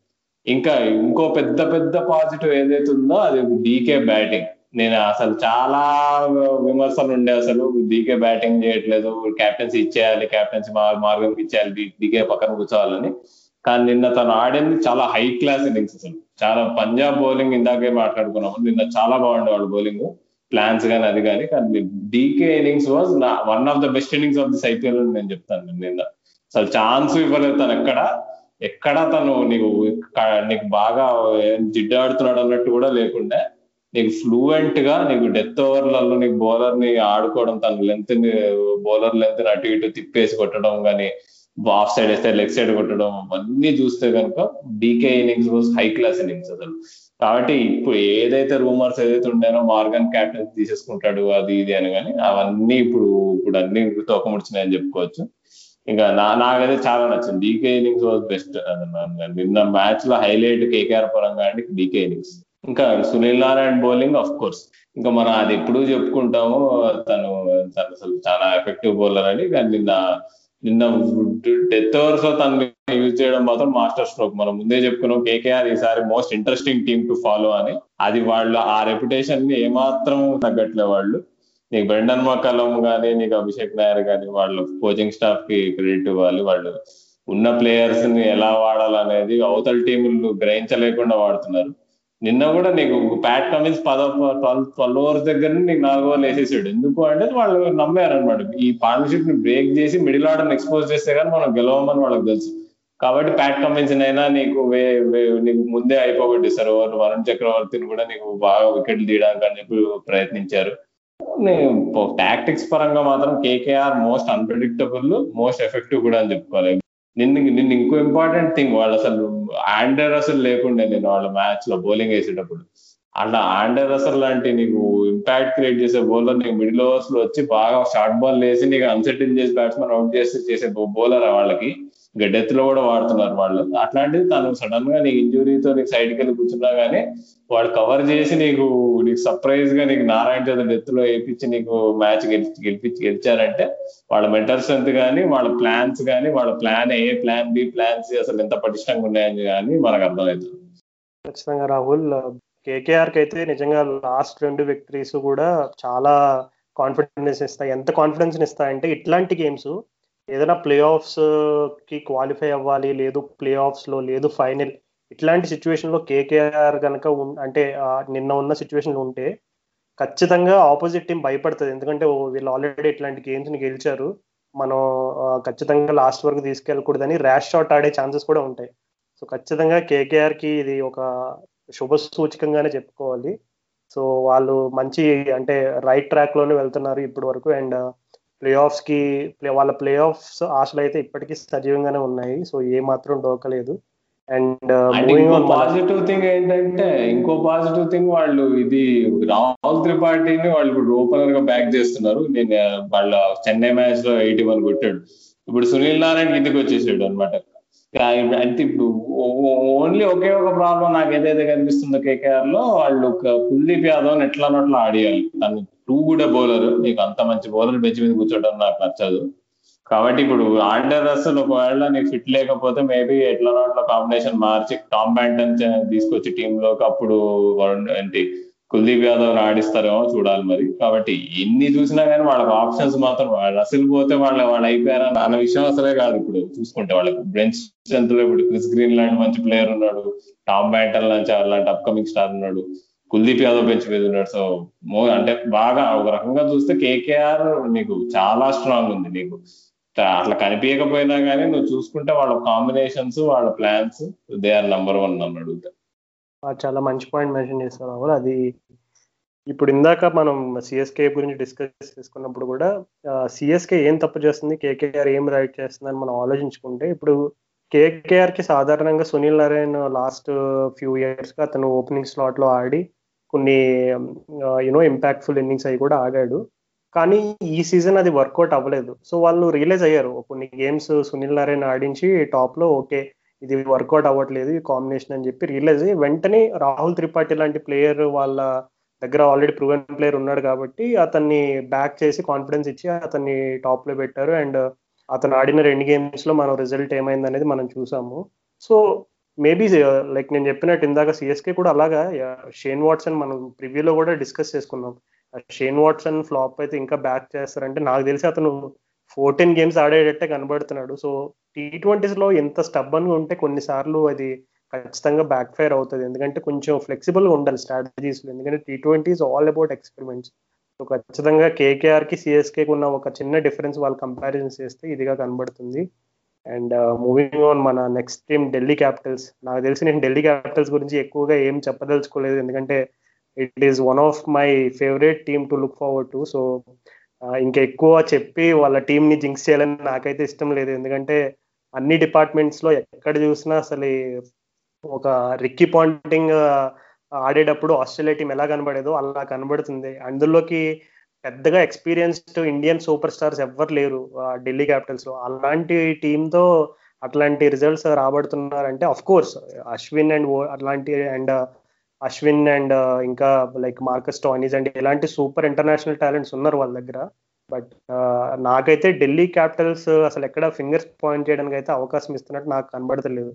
ఇంకా ఇంకో పెద్ద పెద్ద పాజిటివ్ ఏదైతే ఉందో అది డీకే బ్యాటింగ్. నేను అసలు చాలా విమర్శలు ఉండే, అసలు డీకే బ్యాటింగ్ చేయట్లేదు, క్యాప్టెన్సీ ఇచ్చేయాలి, క్యాప్టెన్సీ మార్గం ఇచ్చేయాలి, డీకే పక్కన కూర్చోవాలని. కానీ నిన్న తను ఆడింది చాలా హై క్లాస్ ఇన్నింగ్స్ అసలు. చాలా పంజాబ్ బౌలింగ్ ఇందాకే మాట్లాడుకున్నాము, నిన్న చాలా బాగుండేవాడు బౌలింగ్ ప్లాన్స్ కానీ అది కానీ. కానీ DK innings was one of the best innings of this IPL అని నేను చెప్తాను. నిన్న అసలు ఛాన్స్ ఇవ్వలేదు తను ఎక్కడ ఎక్కడా తను నీకు నీకు బాగా జిడ్డాడుతున్నాడు అన్నట్టు కూడా లేకుండా నీకు ఫ్లూయెంట్ గా నీకు డెత్ ఓవర్లలో నీకు బౌలర్ ని ఆడుకోవడం, తన లెంత్ ని బౌలర్ లెంత్ ని అటు ఇటు తిప్పేసి కొట్టడం కానీ ఆఫ్ సైడ్ వేస్తే లెగ్ సైడ్ కొట్టడం అన్ని చూస్తే కనుక DK innings was high class innings అసలు. కాబట్టి ఇప్పుడు ఏదైతే రూమర్స్ ఏదైతే ఉండేనో మార్గన్ క్యాప్టెన్సీ తీసేసుకుంటాడు అది ఇది అని కానీ అవన్నీ ఇప్పుడు ఇప్పుడు అన్ని తోకముడిచినాయని చెప్పుకోవచ్చు. ఇంకా నా నాకైతే చాలా నచ్చింది డీకే ఇన్నింగ్స్ వాజ్ బెస్ట్. నిన్న మ్యాచ్ లో హైలైట్ కేకేఆర్ పరంగా అంటే డీకే ఇన్నింగ్స్. ఇంకా Sunil Narayana bowling of course ఇంకా మనం అది ఎప్పుడూ చెప్పుకుంటాము తను తను అసలు చాలా ఎఫెక్టివ్ బౌలర్ అని. కానీ నిన్న నిన్న డెత్ ఓవర్స్ లో తను యూజ్ చేయడం మాత్రం మాస్టర్ స్ట్రోక్. మనం ముందే చెప్పుకున్నాం కేకేఆర్ ఈసారి most interesting team to follow అని. అది వాళ్ళు ఆ రెప్యుటేషన్ ని ఏమాత్రం తగ్గట్లే వాళ్ళు. నీకు బ్రెండన్ మక్కలం కానీ నీకు అభిషేక్ నాయర్ కానీ వాళ్ళు కోచింగ్ స్టాఫ్ కి క్రెడిట్ ఇవ్వాలి. వాళ్ళు ఉన్న ప్లేయర్స్ ని ఎలా వాడాలనేది అవతల టీములు గ్రహించలేకుండా వాడుతున్నారు. నిన్న కూడా నీకు ప్యాట్ కమిన్స్ పదో ట్వెల్వ్ ట్వెల్వ్ ఓవర్స్ దగ్గర నీకు నాలుగు ఓవర్లు వేసేసాడు. ఎందుకు అంటే వాళ్ళు నమ్మారనమాట ఈ పార్ట్నర్షిప్ ని బ్రేక్ చేసి మిడిల్ ఆర్డర్ ని ఎక్స్పోజ్ చేస్తే కానీ మనం గెలవమని వాళ్ళకి తెలుసు. కాబట్టి ప్యాట్ కమిన్స్ అయినా నీకు వే నీకు ముందే అయిపోగొట్టేస్తారు. ఎవరు వరుణ్ చక్రవర్తిని కూడా నీకు బాగా వికెట్లు తీయడానికి అని చెప్పి ప్రయత్నించారు. టాక్టిక్స్ పరంగా మాత్రం KKR most unpredictable, most effective కూడా అని చెప్పుకోవాలి. నిన్న నిన్న ఇంకో ఇంపార్టెంట్ థింగ్ వాళ్ళు అసలు ఆండ్రే రసల్ లేకుండే నేను వాళ్ళ మ్యాచ్ లో బౌలింగ్ వేసేటప్పుడు అలా ఆండ్రే రసల్ లాంటి నీకు ఇంపాక్ట్ క్రియేట్ చేసే బౌలర్ నీకు మిడిల్ ఓవర్స్ లో వచ్చి బాగా షార్ట్ బాల్ వేసి నీకు అన్సెటిల్ చేసి బ్యాట్స్మెన్ అవుట్ చేసి చేసే బౌలర్ వాళ్ళకి ఇంకా డెత్ లో కూడా వాడుతున్నారు వాళ్ళు. అట్లాంటిది తను సడన్ గా నీకు ఇంజురీతో నీకు సైడ్కి వెళ్ళి కూర్చున్నా గానీ వాడు కవర్ చేసి నీకు నీకు సర్ప్రైజ్ గా నీకు నారాయణ చేత డెత్ లో వేయించి నీకు మ్యాచ్ గెలిచి గెలిపించి గెలిచారంటే వాళ్ళ మెంటల్ స్ట్రెంత్ కానీ వాళ్ళ ప్లాన్స్ కానీ వాళ్ళ plan A plan B plan C అసలు ఎంత పటిష్టంగా ఉన్నాయని కానీ మనకు అర్థమవుతుంది. ఖచ్చితంగా రాహుల్, కేకేఆర్ కి అయితే నిజంగా లాస్ట్ రెండు విక్టరీస్ కూడా చాలా కాన్ఫిడెన్స్ ఇస్తాయి. ఎంత కాన్ఫిడెన్స్ ఇస్తాయంటే ఇట్లాంటి గేమ్స్ ఏదైనా ప్లే ఆఫ్స్ కి క్వాలిఫై అవ్వాలి, లేదు ప్లే ఆఫ్స్ లో, లేదు ఫైనల్, ఇట్లాంటి సిచ్యువేషన్ లో కేకేఆర్ కనుక అంటే నిన్న ఉన్న సిచ్యువేషన్ ఉంటే ఖచ్చితంగా ఆపోజిట్ టీం భయపడుతుంది. ఎందుకంటే వీళ్ళు ఆల్రెడీ ఇట్లాంటి గేమ్స్ ని గెలిచారు, మనం ఖచ్చితంగా లాస్ట్ వరకు తీసుకెళ్ళకూడదని ర్యాష్ షాట్ ఆడే ఛాన్సెస్ కూడా ఉంటాయి. సో ఖచ్చితంగా కేకేఆర్ కి ఇది ఒక శుభ సూచకంగానే చెప్పుకోవాలి. సో వాళ్ళు మంచి అంటే రైట్ ట్రాక్ లోనే వెళ్తున్నారు ఇప్పటి వరకు. అండ్ ప్లే ఆఫ్స్ కి వాళ్ళ ప్లే ఆఫ్స్ ఆశలు అయితే ఇప్పటికీ సజీవంగానే ఉన్నాయి. సో ఏ మాత్రం డోకలేదు. అండ్ పాజిటివ్ థింగ్ ఏంటంటే ఇంకో పాజిటివ్ థింగ్ వాళ్ళు ఇది రాహుల్ త్రిపాఠిని వాళ్ళు ఇప్పుడు ఓపెనర్ గా బ్యాక్ చేస్తున్నారు. నేను వాళ్ళ చెన్నై మ్యాచ్ లో ఎయిటీ వన్ కొట్టాడు. ఇప్పుడు సునీల్ నారాయణ కిందకి వచ్చేసాడు అనమాట. అంటే ఇప్పుడు ఓన్లీ ఒకే ఒక ప్రాబ్లం నాకు ఏదైతే కనిపిస్తుందో కేకేఆర్ లో వాళ్ళు కుల్దీప్ యాదవ్ ఎట్లానో అట్లా ఆడేయాలి. తను టూ కూడా బౌలర్, నీకు అంత మంచి బౌలర్ బెంచ్ మీద కూర్చోవడం నాకు నచ్చదు. కాబట్టి ఇప్పుడు ఆండర్ రసల్ ఒకవేళ నీకు ఫిట్ లేకపోతే మేబీ ఎట్లానో అట్లా కాంబినేషన్ మార్చి టామ్ బ్యాంటన్ తీసుకొచ్చి టీంలోకి అప్పుడు ఏంటి కుల్దీప్ యాదవ్ ఆడిస్తారేమో చూడాలి మరి. కాబట్టి ఎన్ని చూసినా కానీ వాళ్ళకి ఆప్షన్స్ మాత్రం అసలు పోతే వాళ్ళ వాళ్ళు అయిపోయారని అన్న విషయం అసలే కాదు. ఇప్పుడు చూసుకుంటే వాళ్ళకి బెంచ్ స్ట్రెంత్ లో ఇప్పుడు క్రిస్ గ్రీన్ లాంటి మంచి ప్లేయర్ ఉన్నాడు, టామ్ బ్యాటర్ లాంటి అలాంటి అప్కమింగ్ స్టార్ ఉన్నాడు, కుల్దీప్ యాదవ్ బెంచ్ మీద ఉన్నాడు. సో మో అంటే బాగా ఒక రకంగా చూస్తే కేకేఆర్ నీకు చాలా స్ట్రాంగ్ ఉంది. నీకు అట్లా కనిపించకపోయినా కానీ నువ్వు చూసుకుంటే వాళ్ళ కాంబినేషన్స్ వాళ్ళ plans they are number one అన్నాడు. చాలా మంచి పాయింట్ మెన్షన్ చేస్తారు రాహుల్. అది ఇప్పుడు ఇందాక మనం సిఎస్కే గురించి డిస్కస్ చేసుకున్నప్పుడు కూడా సిఎస్కే ఏం తప్పు చేస్తుంది, కేకేఆర్ ఏం రైట్ చేస్తుంది అని మనం ఆలోచించుకుంటే, ఇప్పుడు కేకేఆర్కి సాధారణంగా సునీల్ నారాయణ్ లాస్ట్ ఫ్యూ ఇయర్స్గా అతను ఓపెనింగ్ స్లాట్లో ఆడి కొన్ని యూనో ఇంపాక్ట్ఫుల్ ఇన్నింగ్స్ అవి కూడా ఆడాడు. కానీ ఈ సీజన్ అది వర్కౌట్ అవ్వలేదు. సో వాళ్ళు రియలైజ్ అయ్యారు, కొన్ని గేమ్స్ సునీల్ నారాయణ్ ఆడించి టాప్లో ఓకే ఇది వర్కౌట్ అవ్వట్లేదు ఈ కాంబినేషన్ అని చెప్పి రియలైజ్ అయ్యి వెంటనే రాహుల్ త్రిపాఠి లాంటి ప్లేయర్ వాళ్ళ దగ్గర ఆల్రెడీ ప్రూవెన్ ప్లేయర్ ఉన్నాడు కాబట్టి అతన్ని బ్యాక్ చేసి కాన్ఫిడెన్స్ ఇచ్చి అతన్ని టాప్లో పెట్టారు. అండ్ అతను ఆడిన రెండు గేమ్స్లో మనం రిజల్ట్ ఏమైంది అనేది మనం చూసాము. సో మేబీ లైక్ నేను చెప్పినట్టు ఇందాక సిఎస్కే కూడా అలాగా షేన్ వాట్సన్ మనం ప్రివ్యూలో కూడా డిస్కస్ చేసుకున్నాం. షేన్ వాట్సన్ ఫ్లాప్ అయితే ఇంకా బ్యాక్ చేస్తారంటే నాకు తెలిసి అతను ఫోర్టీన్ గేమ్స్ ఆడేటట్టే కనబడుతున్నాడు. సో టీ ట్వంటీస్లో ఎంత స్టబ్బన్గా ఉంటే కొన్నిసార్లు అది ఖచ్చితంగా బ్యాక్ ఫైర్ అవుతుంది. ఎందుకంటే కొంచెం ఫ్లెక్సిబుల్గా ఉండాలి స్ట్రాటజీస్లో, ఎందుకంటే T twenty is all about experiments. So ఖచ్చితంగా కేకేఆర్కి సిఎస్కేకి ఉన్న ఒక చిన్న డిఫరెన్స్ వాళ్ళు కంపారిజన్ చేస్తే ఇదిగా కనబడుతుంది. అండ్ మూవింగ్ ఆన్ మన నెక్స్ట్ టీం ఢిల్లీ క్యాపిటల్స్. నాకు తెలిసి నేను ఢిల్లీ క్యాపిటల్స్ గురించి ఎక్కువగా ఏం చెప్పదలుచుకోలేదు, ఎందుకంటే it is one of my favourite team to look forward to. So ఇంకా ఎక్కువ చెప్పి వాళ్ళ టీంని జింక్స్ చేయాలని నాకైతే ఇష్టం లేదు, ఎందుకంటే అన్ని డిపార్ట్మెంట్స్లో ఎక్కడ చూసినా అసలు ఒక రిక్కీ పాంటింగ్ ఆడేటప్పుడు ఆస్ట్రేలియా టీం ఎలా కనబడేదో అలా కనబడుతుంది. అందులోకి పెద్దగా ఎక్స్పీరియన్స్డ్ ఇండియన్ సూపర్ స్టార్స్ ఎవ్వరు లేరు ఢిల్లీ క్యాపిటల్స్లో. అలాంటి టీంతో అట్లాంటి రిజల్ట్స్ రాబడుతున్నారంటే అఫ్ కోర్స్ అశ్విన్ అండ్ అట్లాంటి అండ్ అశ్విన్ అండ్ ఇంకా లైక్ మార్కస్ స్టాయినిస్ అండ్ ఇలాంటి సూపర్ ఇంటర్నేషనల్ టాలెంట్స్ ఉన్నారు వాళ్ళ దగ్గర. బట్ నాకైతే ఢిల్లీ క్యాపిటల్స్ అసలు ఎక్కడ ఫింగర్స్ పాయింట్ చేయడానికి అయితే అవకాశం ఇస్తున్నట్టు నాకు కనబడతలేదు.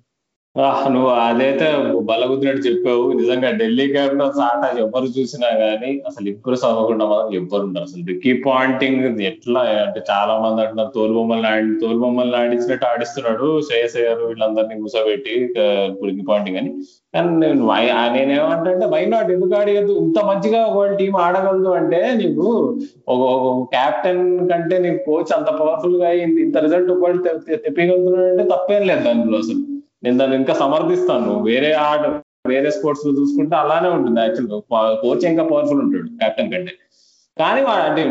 నువ్వు అదైతే బలగుద్దినట్టు చెప్పావు. నిజంగా ఢిల్లీ క్యాపిటల్స్ ఆట ఎవరు చూసినా కానీ అసలు ఇంప్రెస్ అవ్వకుండా మనం ఎవ్వరు ఉండరు. అసలు రిక్కీ పాంటింగ్ ఎట్లా అంటే చాలా మంది అంటున్నారు తోలు బొమ్మల్ని ఆడి తోలు బొమ్మల్ని ఆడించినట్టు ఆడిస్తున్నాడు శ్రేయస్ అయ్యారు వీళ్ళందరినీ కూర్చోబెట్టి రిక్కీ పాంటింగ్ అని. కానీ నేను నేనేమంటే వై నాట్, ఎందుకు ఆడేయద్దు, ఇంత మంచిగా వాళ్ళ టీం ఆడగలదు అంటే నీకు ఒక క్యాప్టెన్ కంటే నీకు కోచ్ అంత పవర్ఫుల్ గా అయింది ఇంత రిజల్ట్ వాళ్ళు తెప్పగలుగుతున్నాడు అంటే తప్పేం లేదు దానిలో. అసలు నేను దాన్ని ఇంకా సమర్థిస్తాను. వేరే ఆట వేరే స్పోర్ట్స్ లో చూసుకుంటే అలానే ఉంటుంది, యాక్చువల్గా కోచ్ ఇంకా పవర్ఫుల్ ఉంటాడు కెప్టెన్ కంటే. కానీ వాడు అంటే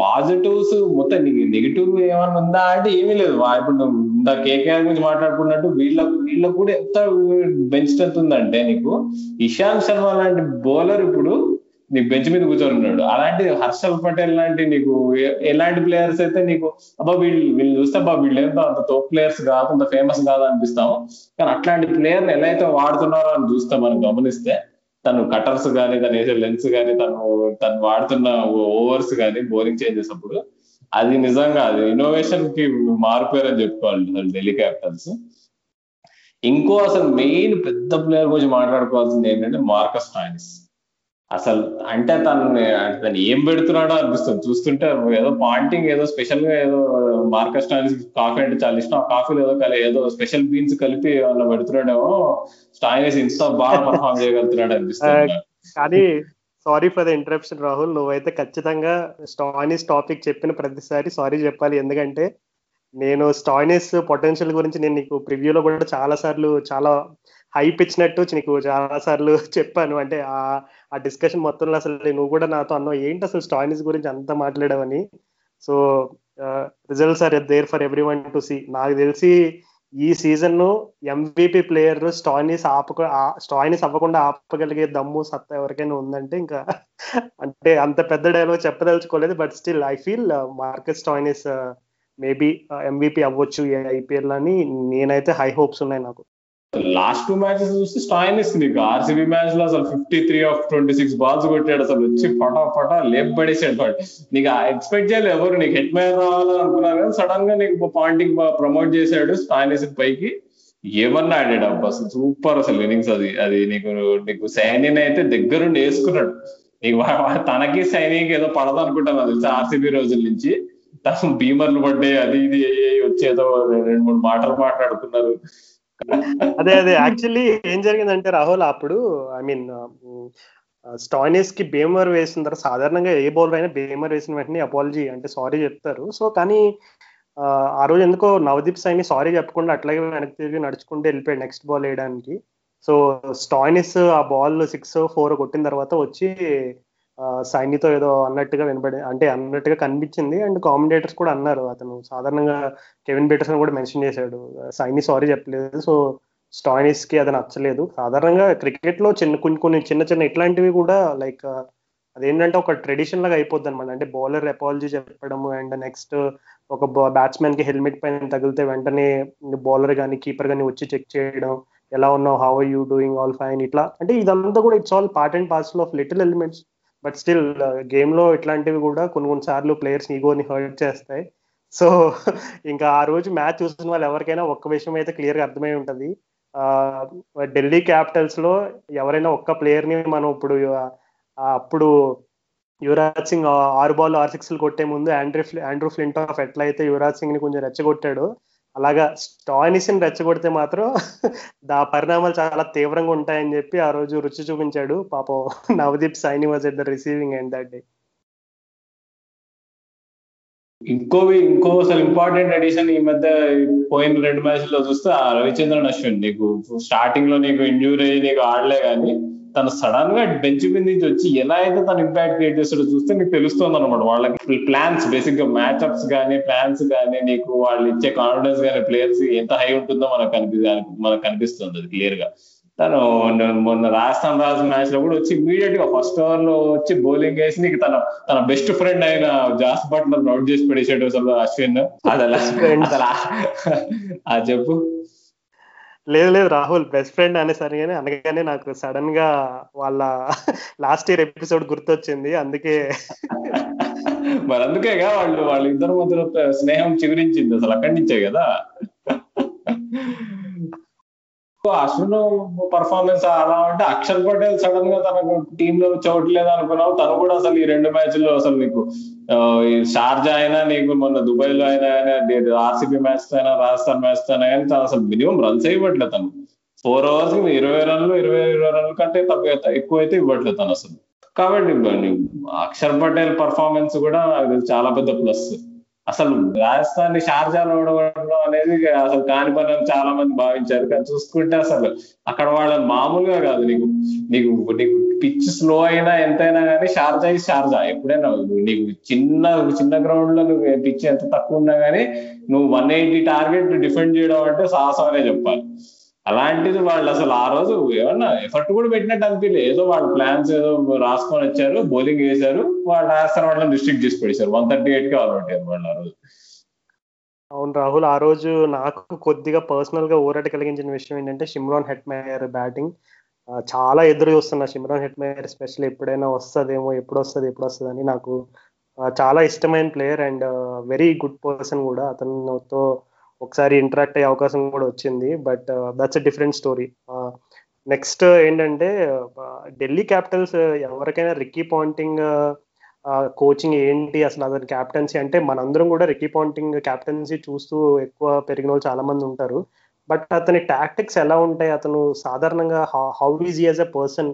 పాజిటివ్స్ మొత్తం నెగిటివ్ ఏమన్నా ఉందా అంటే ఏమీ లేదు. ఇప్పుడు ఇంత కేకేఆర్ గురించి మాట్లాడుకున్నట్టు వీళ్ళ వీళ్ళకు కూడా ఎంత బెంచ్ స్ట్రెంత్ ఉందంటే నీకు ఇషాన్ శర్మ లాంటి బౌలర్ ఇప్పుడు నీకు బెంచ్ మీద కూర్చోనున్నాడు. అలాంటి హర్షల్ పటేల్ లాంటి నీకు ఎలాంటి ప్లేయర్స్ అయితే నీకు అబ్బా వీళ్ళు వీళ్ళు చూస్తే అబ్బా వీళ్ళు ఏంటో అంత తోపు ప్లేయర్స్ కాదు అంత ఫేమస్ కాదు అనిపిస్తాము. కానీ అట్లాంటి ప్లేయర్ని ఎలా అయితే వాడుతున్నారో అని చూస్తే మనం గమనిస్తే తను కటర్స్ కానీ తను వేసే లెన్స్ కానీ తను తను వాడుతున్న ఓవర్స్ కానీ బౌలింగ్ చేంజెస్ అప్పుడు అది నిజంగా అది ఇన్నోవేషన్ కి మారిపోయారని చెప్పుకోవాలి ఢిల్లీ క్యాపిటల్స్. ఇంకో అసలు మెయిన్ పెద్ద ప్లేయర్ గురించి మాట్లాడుకోవాల్సింది ఏంటంటే మార్కస్ స్టాయినిస్. అసలు అంటే తను తను ఏం పెడుతున్నాడో అనిపిస్తుంది చూస్తుంటే. ఏదో పాంటింగ్ ఏదో స్పెషల్ గా ఏదో మార్కస్ స్టాయినిస్ కాఫీ అంటే చాలా ఇష్టం, ఆ కాఫీలో ఏదో కలి ఏదో స్పెషల్ బీన్స్ కలిపి ఏమన్నా పెడుతున్నాడేమో స్టాయినిస్ ఇంత బాగా పర్ఫామ్ చేయగలుగుతున్నాడు అనిపిస్తుంది. కానీ sorry for the interruption Rahul, నువ్వైతే ఖచ్చితంగా స్టాయినిస్ టాపిక్ చెప్పిన ప్రతిసారి సారీ చెప్పాలి, ఎందుకంటే నేను స్టాయినిస్ పొటెన్షియల్ గురించి నేను నీకు ప్రివ్యూలో కూడా చాలా సార్లు చాలా హైప్ ఇచ్చినట్టు నీకు చాలా సార్లు చెప్పాను. అంటే ఆ ఆ డిస్కషన్ మొత్తంలో అసలు నువ్వు కూడా నాతో అన్నావు ఏంటి అసలు స్టాయినిస్ గురించి అంతా మాట్లాడావని. So results are there for everyone to see. నాకు తెలిసి ఈ సీజన్ ఎంవిపి ప్లేయర్ స్టాయినిస్ ఆపక స్టాయినిస్ అవ్వకుండా ఆపగలిగే దమ్ము సత్తా ఎవరికైనా ఉందంటే ఇంకా అంటే అంత పెద్ద డైలాగ్ చెప్పదలుచుకోలేదు. But still I feel Marcus Stoinis maybe MVP అవ్వచ్చు ఐపీఎల్ అని నేనైతే హై హోప్స్ ఉన్నాయి నాకు. లాస్ట్ టూ మ్యాచెస్ చూస్తే స్టాయినిస్ నీకు ఆర్సీబీ మ్యాచ్ లో అసలు fifty three off twenty six balls కొట్టాడు. అసలు వచ్చి ఫటా ఫటా లేపు పడేసాడు. వాడు నీకు ఎక్స్పెక్ట్ చేయలేదు ఎవరు, నీకు హెడ్ మ్యాన్ రావాలని అనుకున్నారు కానీ సడన్ గా నీకు పాంటింగ్ ప్రమోట్ చేశాడు స్టాయినిస్ పైకి. ఏమన్నా ఆడాడు అబ్బా, సూపర్ అసలు ఇన్నింగ్స్ అది. అది నీకు నీకు సైనిని అయితే దగ్గరుండి వేసుకున్నాడు. నీకు తనకి సైనికి ఏదో పడదు అనుకుంటాను అది ఆర్సీబీ రోజుల నుంచి. తను బీమర్లు పడ్డాయి అది ఇది వచ్చేదో రెండు మూడు మాటలు మాట్లాడుకున్నారు. అదే అదే యాక్చువల్లీ ఏం జరిగిందంటే రాహుల్ అప్పుడు ఐ మీన్ స్టాయినిస్ కి బీమర్ వేసిన తర్వాత సాధారణంగా ఏ బౌలర్ అయినా బీమర్ వేసిన వెంటనే అపాలజీ అంటే సారీ చెప్తారు. సో కానీ ఆ రోజు ఎందుకో నవదీప్ సైని సారీ చెప్పకుండా అట్లాగే వెనక్కి తిరిగి నడుచుకుంటూ వెళ్ళిపోయాడు నెక్స్ట్ బాల్ వేయడానికి. సో స్టాయినిస్ ఆ బాల్ సిక్స్ ఫోర్ కొట్టిన తర్వాత వచ్చి సైనితో ఏదో అన్నట్టుగా వినబడి అంటే అన్నట్టుగా కనిపించింది. అండ్ కామెంటేటర్స్ కూడా అన్నారు, అతను సాధారణంగా కెవిన్ పీటర్సన్ కూడా మెన్షన్ చేశాడు సైని సారీ చెప్పలేదు, సో స్టాయినిస్ కి అది నచ్చలేదు. సాధారణంగా క్రికెట్ లో చిన్న కొన్ని కొన్ని చిన్న చిన్న ఇట్లాంటివి కూడా లైక్ అదేంటంటే ఒక ట్రెడిషన్ లాగా అయిపోద్ది అనమాట. అంటే బౌలర్ అపాలజీ చెప్పడం అండ్ నెక్స్ట్ ఒక బ్యాట్స్మెన్ కి హెల్మెట్ పైన తగిలితే వెంటనే బౌలర్ కానీ కీపర్ కానీ వచ్చి చెక్ చేయడం, ఎలా ఉన్నావు, how are you doing, all fine, ఇట్లా. అంటే ఇదంతా కూడా it's all part and parcel of little elements. But still game లో ఇట్లాంటివి కూడా కొన్ని కొన్ని సార్లు ప్లేయర్స్ ఈగోని హర్ట్ చేస్తాయి. సో ఇంకా ఆ రోజు మ్యాచ్ చూసిన వాళ్ళు ఎవరికైనా ఒక్క విషయం అయితే క్లియర్గా అర్థమై ఉంటుంది, ఢిల్లీ క్యాపిటల్స్ లో ఎవరైనా ఒక్క ప్లేయర్ ని మనం ఇప్పుడు అప్పుడు యువరాజ్ సింగ్ ఆరు బాల్ ఆరు సిక్స్లు కొట్టే ముందు ఆండ్రూ ఆండ్రూ ఫ్లింటాఫ్ ఎట్లా అయితే యువరాజ్ సింగ్ ని కొంచెం రెచ్చగొట్టాడు, అలాగా స్టాయినిస్ ని రెచ్చగొడితే మాత్రం ఆ పరిణామాలు చాలా తీవ్రంగా ఉంటాయని చెప్పి ఆ రోజు రుచి చూపించాడు పాపం Navdeep Saini was at the receiving end that day. ఇంకోవి ఇంకో అసలు ఇంపార్టెంట్ అడిషన్ ఈ మధ్య పోయిన రెండు మ్యాచ్ లో చూస్తే రవిచంద్రన్ అశ్విన్ నీకు స్టార్టింగ్ లో నీకు ఇంజూరీ అయ్యి నీకు ఆడలే కానీ తను సడన్ గా బెంచ్ మీద నుంచి వచ్చి ఎలా అయితే తను ఇంపాక్ట్ క్రియేట్ చేస్తాడో చూస్తే నీకు తెలుస్తుంది అనమాట. వాళ్ళకి ప్లాన్స్ బేసిక్ గా మ్యాచ్అప్స్ కానీ ప్లాన్స్ కానీ నీకు వాళ్ళు ఇచ్చే కాన్ఫిడెన్స్ కానీ ప్లేయర్స్ ఎంత హై ఉంటుందో మనకు కనిపి మనకు కనిపిస్తుంది అది క్లియర్ గా. తను మొన్న రాజస్థాన్ రాజ్ మ్యాచ్ లో కూడా వచ్చి ఇమీడియట్ గా ఫస్ట్ ఓవర్ లో వచ్చి బౌలింగ్ వేసి నీకు తన తన బెస్ట్ ఫ్రెండ్ అయిన జాస్ బట్లర్ అవుట్ చేసి పడేసాడు అసలు అశ్విన్. అసలు అది చెప్పు. లేదు లేదు రాహుల్, బెస్ట్ ఫ్రెండ్ అనేసరి కానీ అనగానే నాకు సడన్ గా వాళ్ళ లాస్ట్ ఇయర్ ఎపిసోడ్ గుర్తొచ్చింది. అందుకే మరి అందుకే వాళ్ళు వాళ్ళు ఇద్దరు మధ్య స్నేహం చిగురించింది అసలు అక్కడి నుంచే కదా. అశ్విన్ పర్ఫార్మెన్స్ అలా ఉంటే అక్షర్ పటేల్ సడన్ గా తనకు టీమ్ లో చోట్లేదు అనుకున్నావు, తను కూడా అసలు ఈ రెండు మ్యాచ్ లో అసలు నీకు షార్జా అయినా నీకు మొన్న దుబాయ్ లో అయినా ఆర్సీబీ మ్యాచ్ తో అయినా రాజస్థాన్ మ్యాచ్ తో అయినా కానీ తను అసలు మినిమం రన్స్ ఇవ్వట్లేదు. తను ఫోర్ అవర్స్ ఇరవై రన్లు ఇరవై ఇరవై రన్ల కంటే తక్కువ ఎక్కువ అయితే ఇవ్వట్లేదు తను అసలు. కాబట్టి అక్షర్ పటేల్ పర్ఫార్మెన్స్ కూడా చాలా పెద్ద ప్లస్. అసలు రాజస్థాన్ ని షార్జాలో ఓడగొట్టడం అనేది అసలు కాని పని అని చాలా మంది భావించారు, కానీ చూసుకుంటే అసలు అక్కడ వాళ్ళని మామూలుగా కాదు. నీకు నీకు నీకు పిచ్ స్లో అయినా ఎంతైనా కానీ షార్జా ఇస్ షార్జా. ఎప్పుడైనా నీకు చిన్న చిన్న గ్రౌండ్ లో నువ్వు పిచ్ ఎంత తక్కువ ఉన్నా కానీ నువ్వు వన్ ఎయిటీ టార్గెట్ డిఫెండ్ చేయడం అంటే సాహసం అనే చెప్పాలి. అలాంటిది వాళ్ళు అసలు ఆ రోజు ఏమన్నా ఎఫర్ట్ కూడా పెట్టినట్టు అనిపించలే, ఏదో వాళ్ళ ప్లాన్స్ ఏదో రాసుకొని వచ్చారు, బౌలింగ్ వేశారు, వాళ్ళు రాజస్థాన్ వాళ్ళని డిస్ట్రిక్ట్ చేసి పెట్టేశారు. వన్ థర్టీ ఎయిట్ కి ఆల్అౌట్ అయ్యారు వాళ్ళు ఆ రోజు. అవును రాహుల్, ఆ రోజు నాకు కొద్దిగా పర్సనల్ గా ఊరట కలిగించిన విషయం ఏంటంటే సిమ్రాన్ హట్మయర్ బ్యాటింగ్. చాలా ఎదురు చూస్తున్నా సిమ్రాన్ హట్మయర్ స్పెషల్ ఎప్పుడైనా వస్తుందేమో, ఎప్పుడు వస్తుంది ఎప్పుడు వస్తుంది అని. నాకు చాలా ఇష్టమైన player and very good person కూడా. అతనితో ఒకసారి ఇంటరాక్ట్ అయ్యే అవకాశం కూడా వచ్చింది, but that's a different story. Next ఏంటంటే ఢిల్లీ క్యాపిటల్స్ ఎవరికైనా రిక్కీ పాంటింగ్ కోచింగ్ ఏంటి అసలు అతని క్యాప్టెన్సీ అంటే, మనందరం కూడా రిక్కీ పాంటింగ్ క్యాప్టెన్సీ చూస్తూ ఎక్కువ పెరిగిన వాళ్ళు చాలా మంది ఉంటారు. బట్ అతని టాక్టిక్స్ ఎలా ఉంటాయి, అతను సాధారణంగా how is he as a person,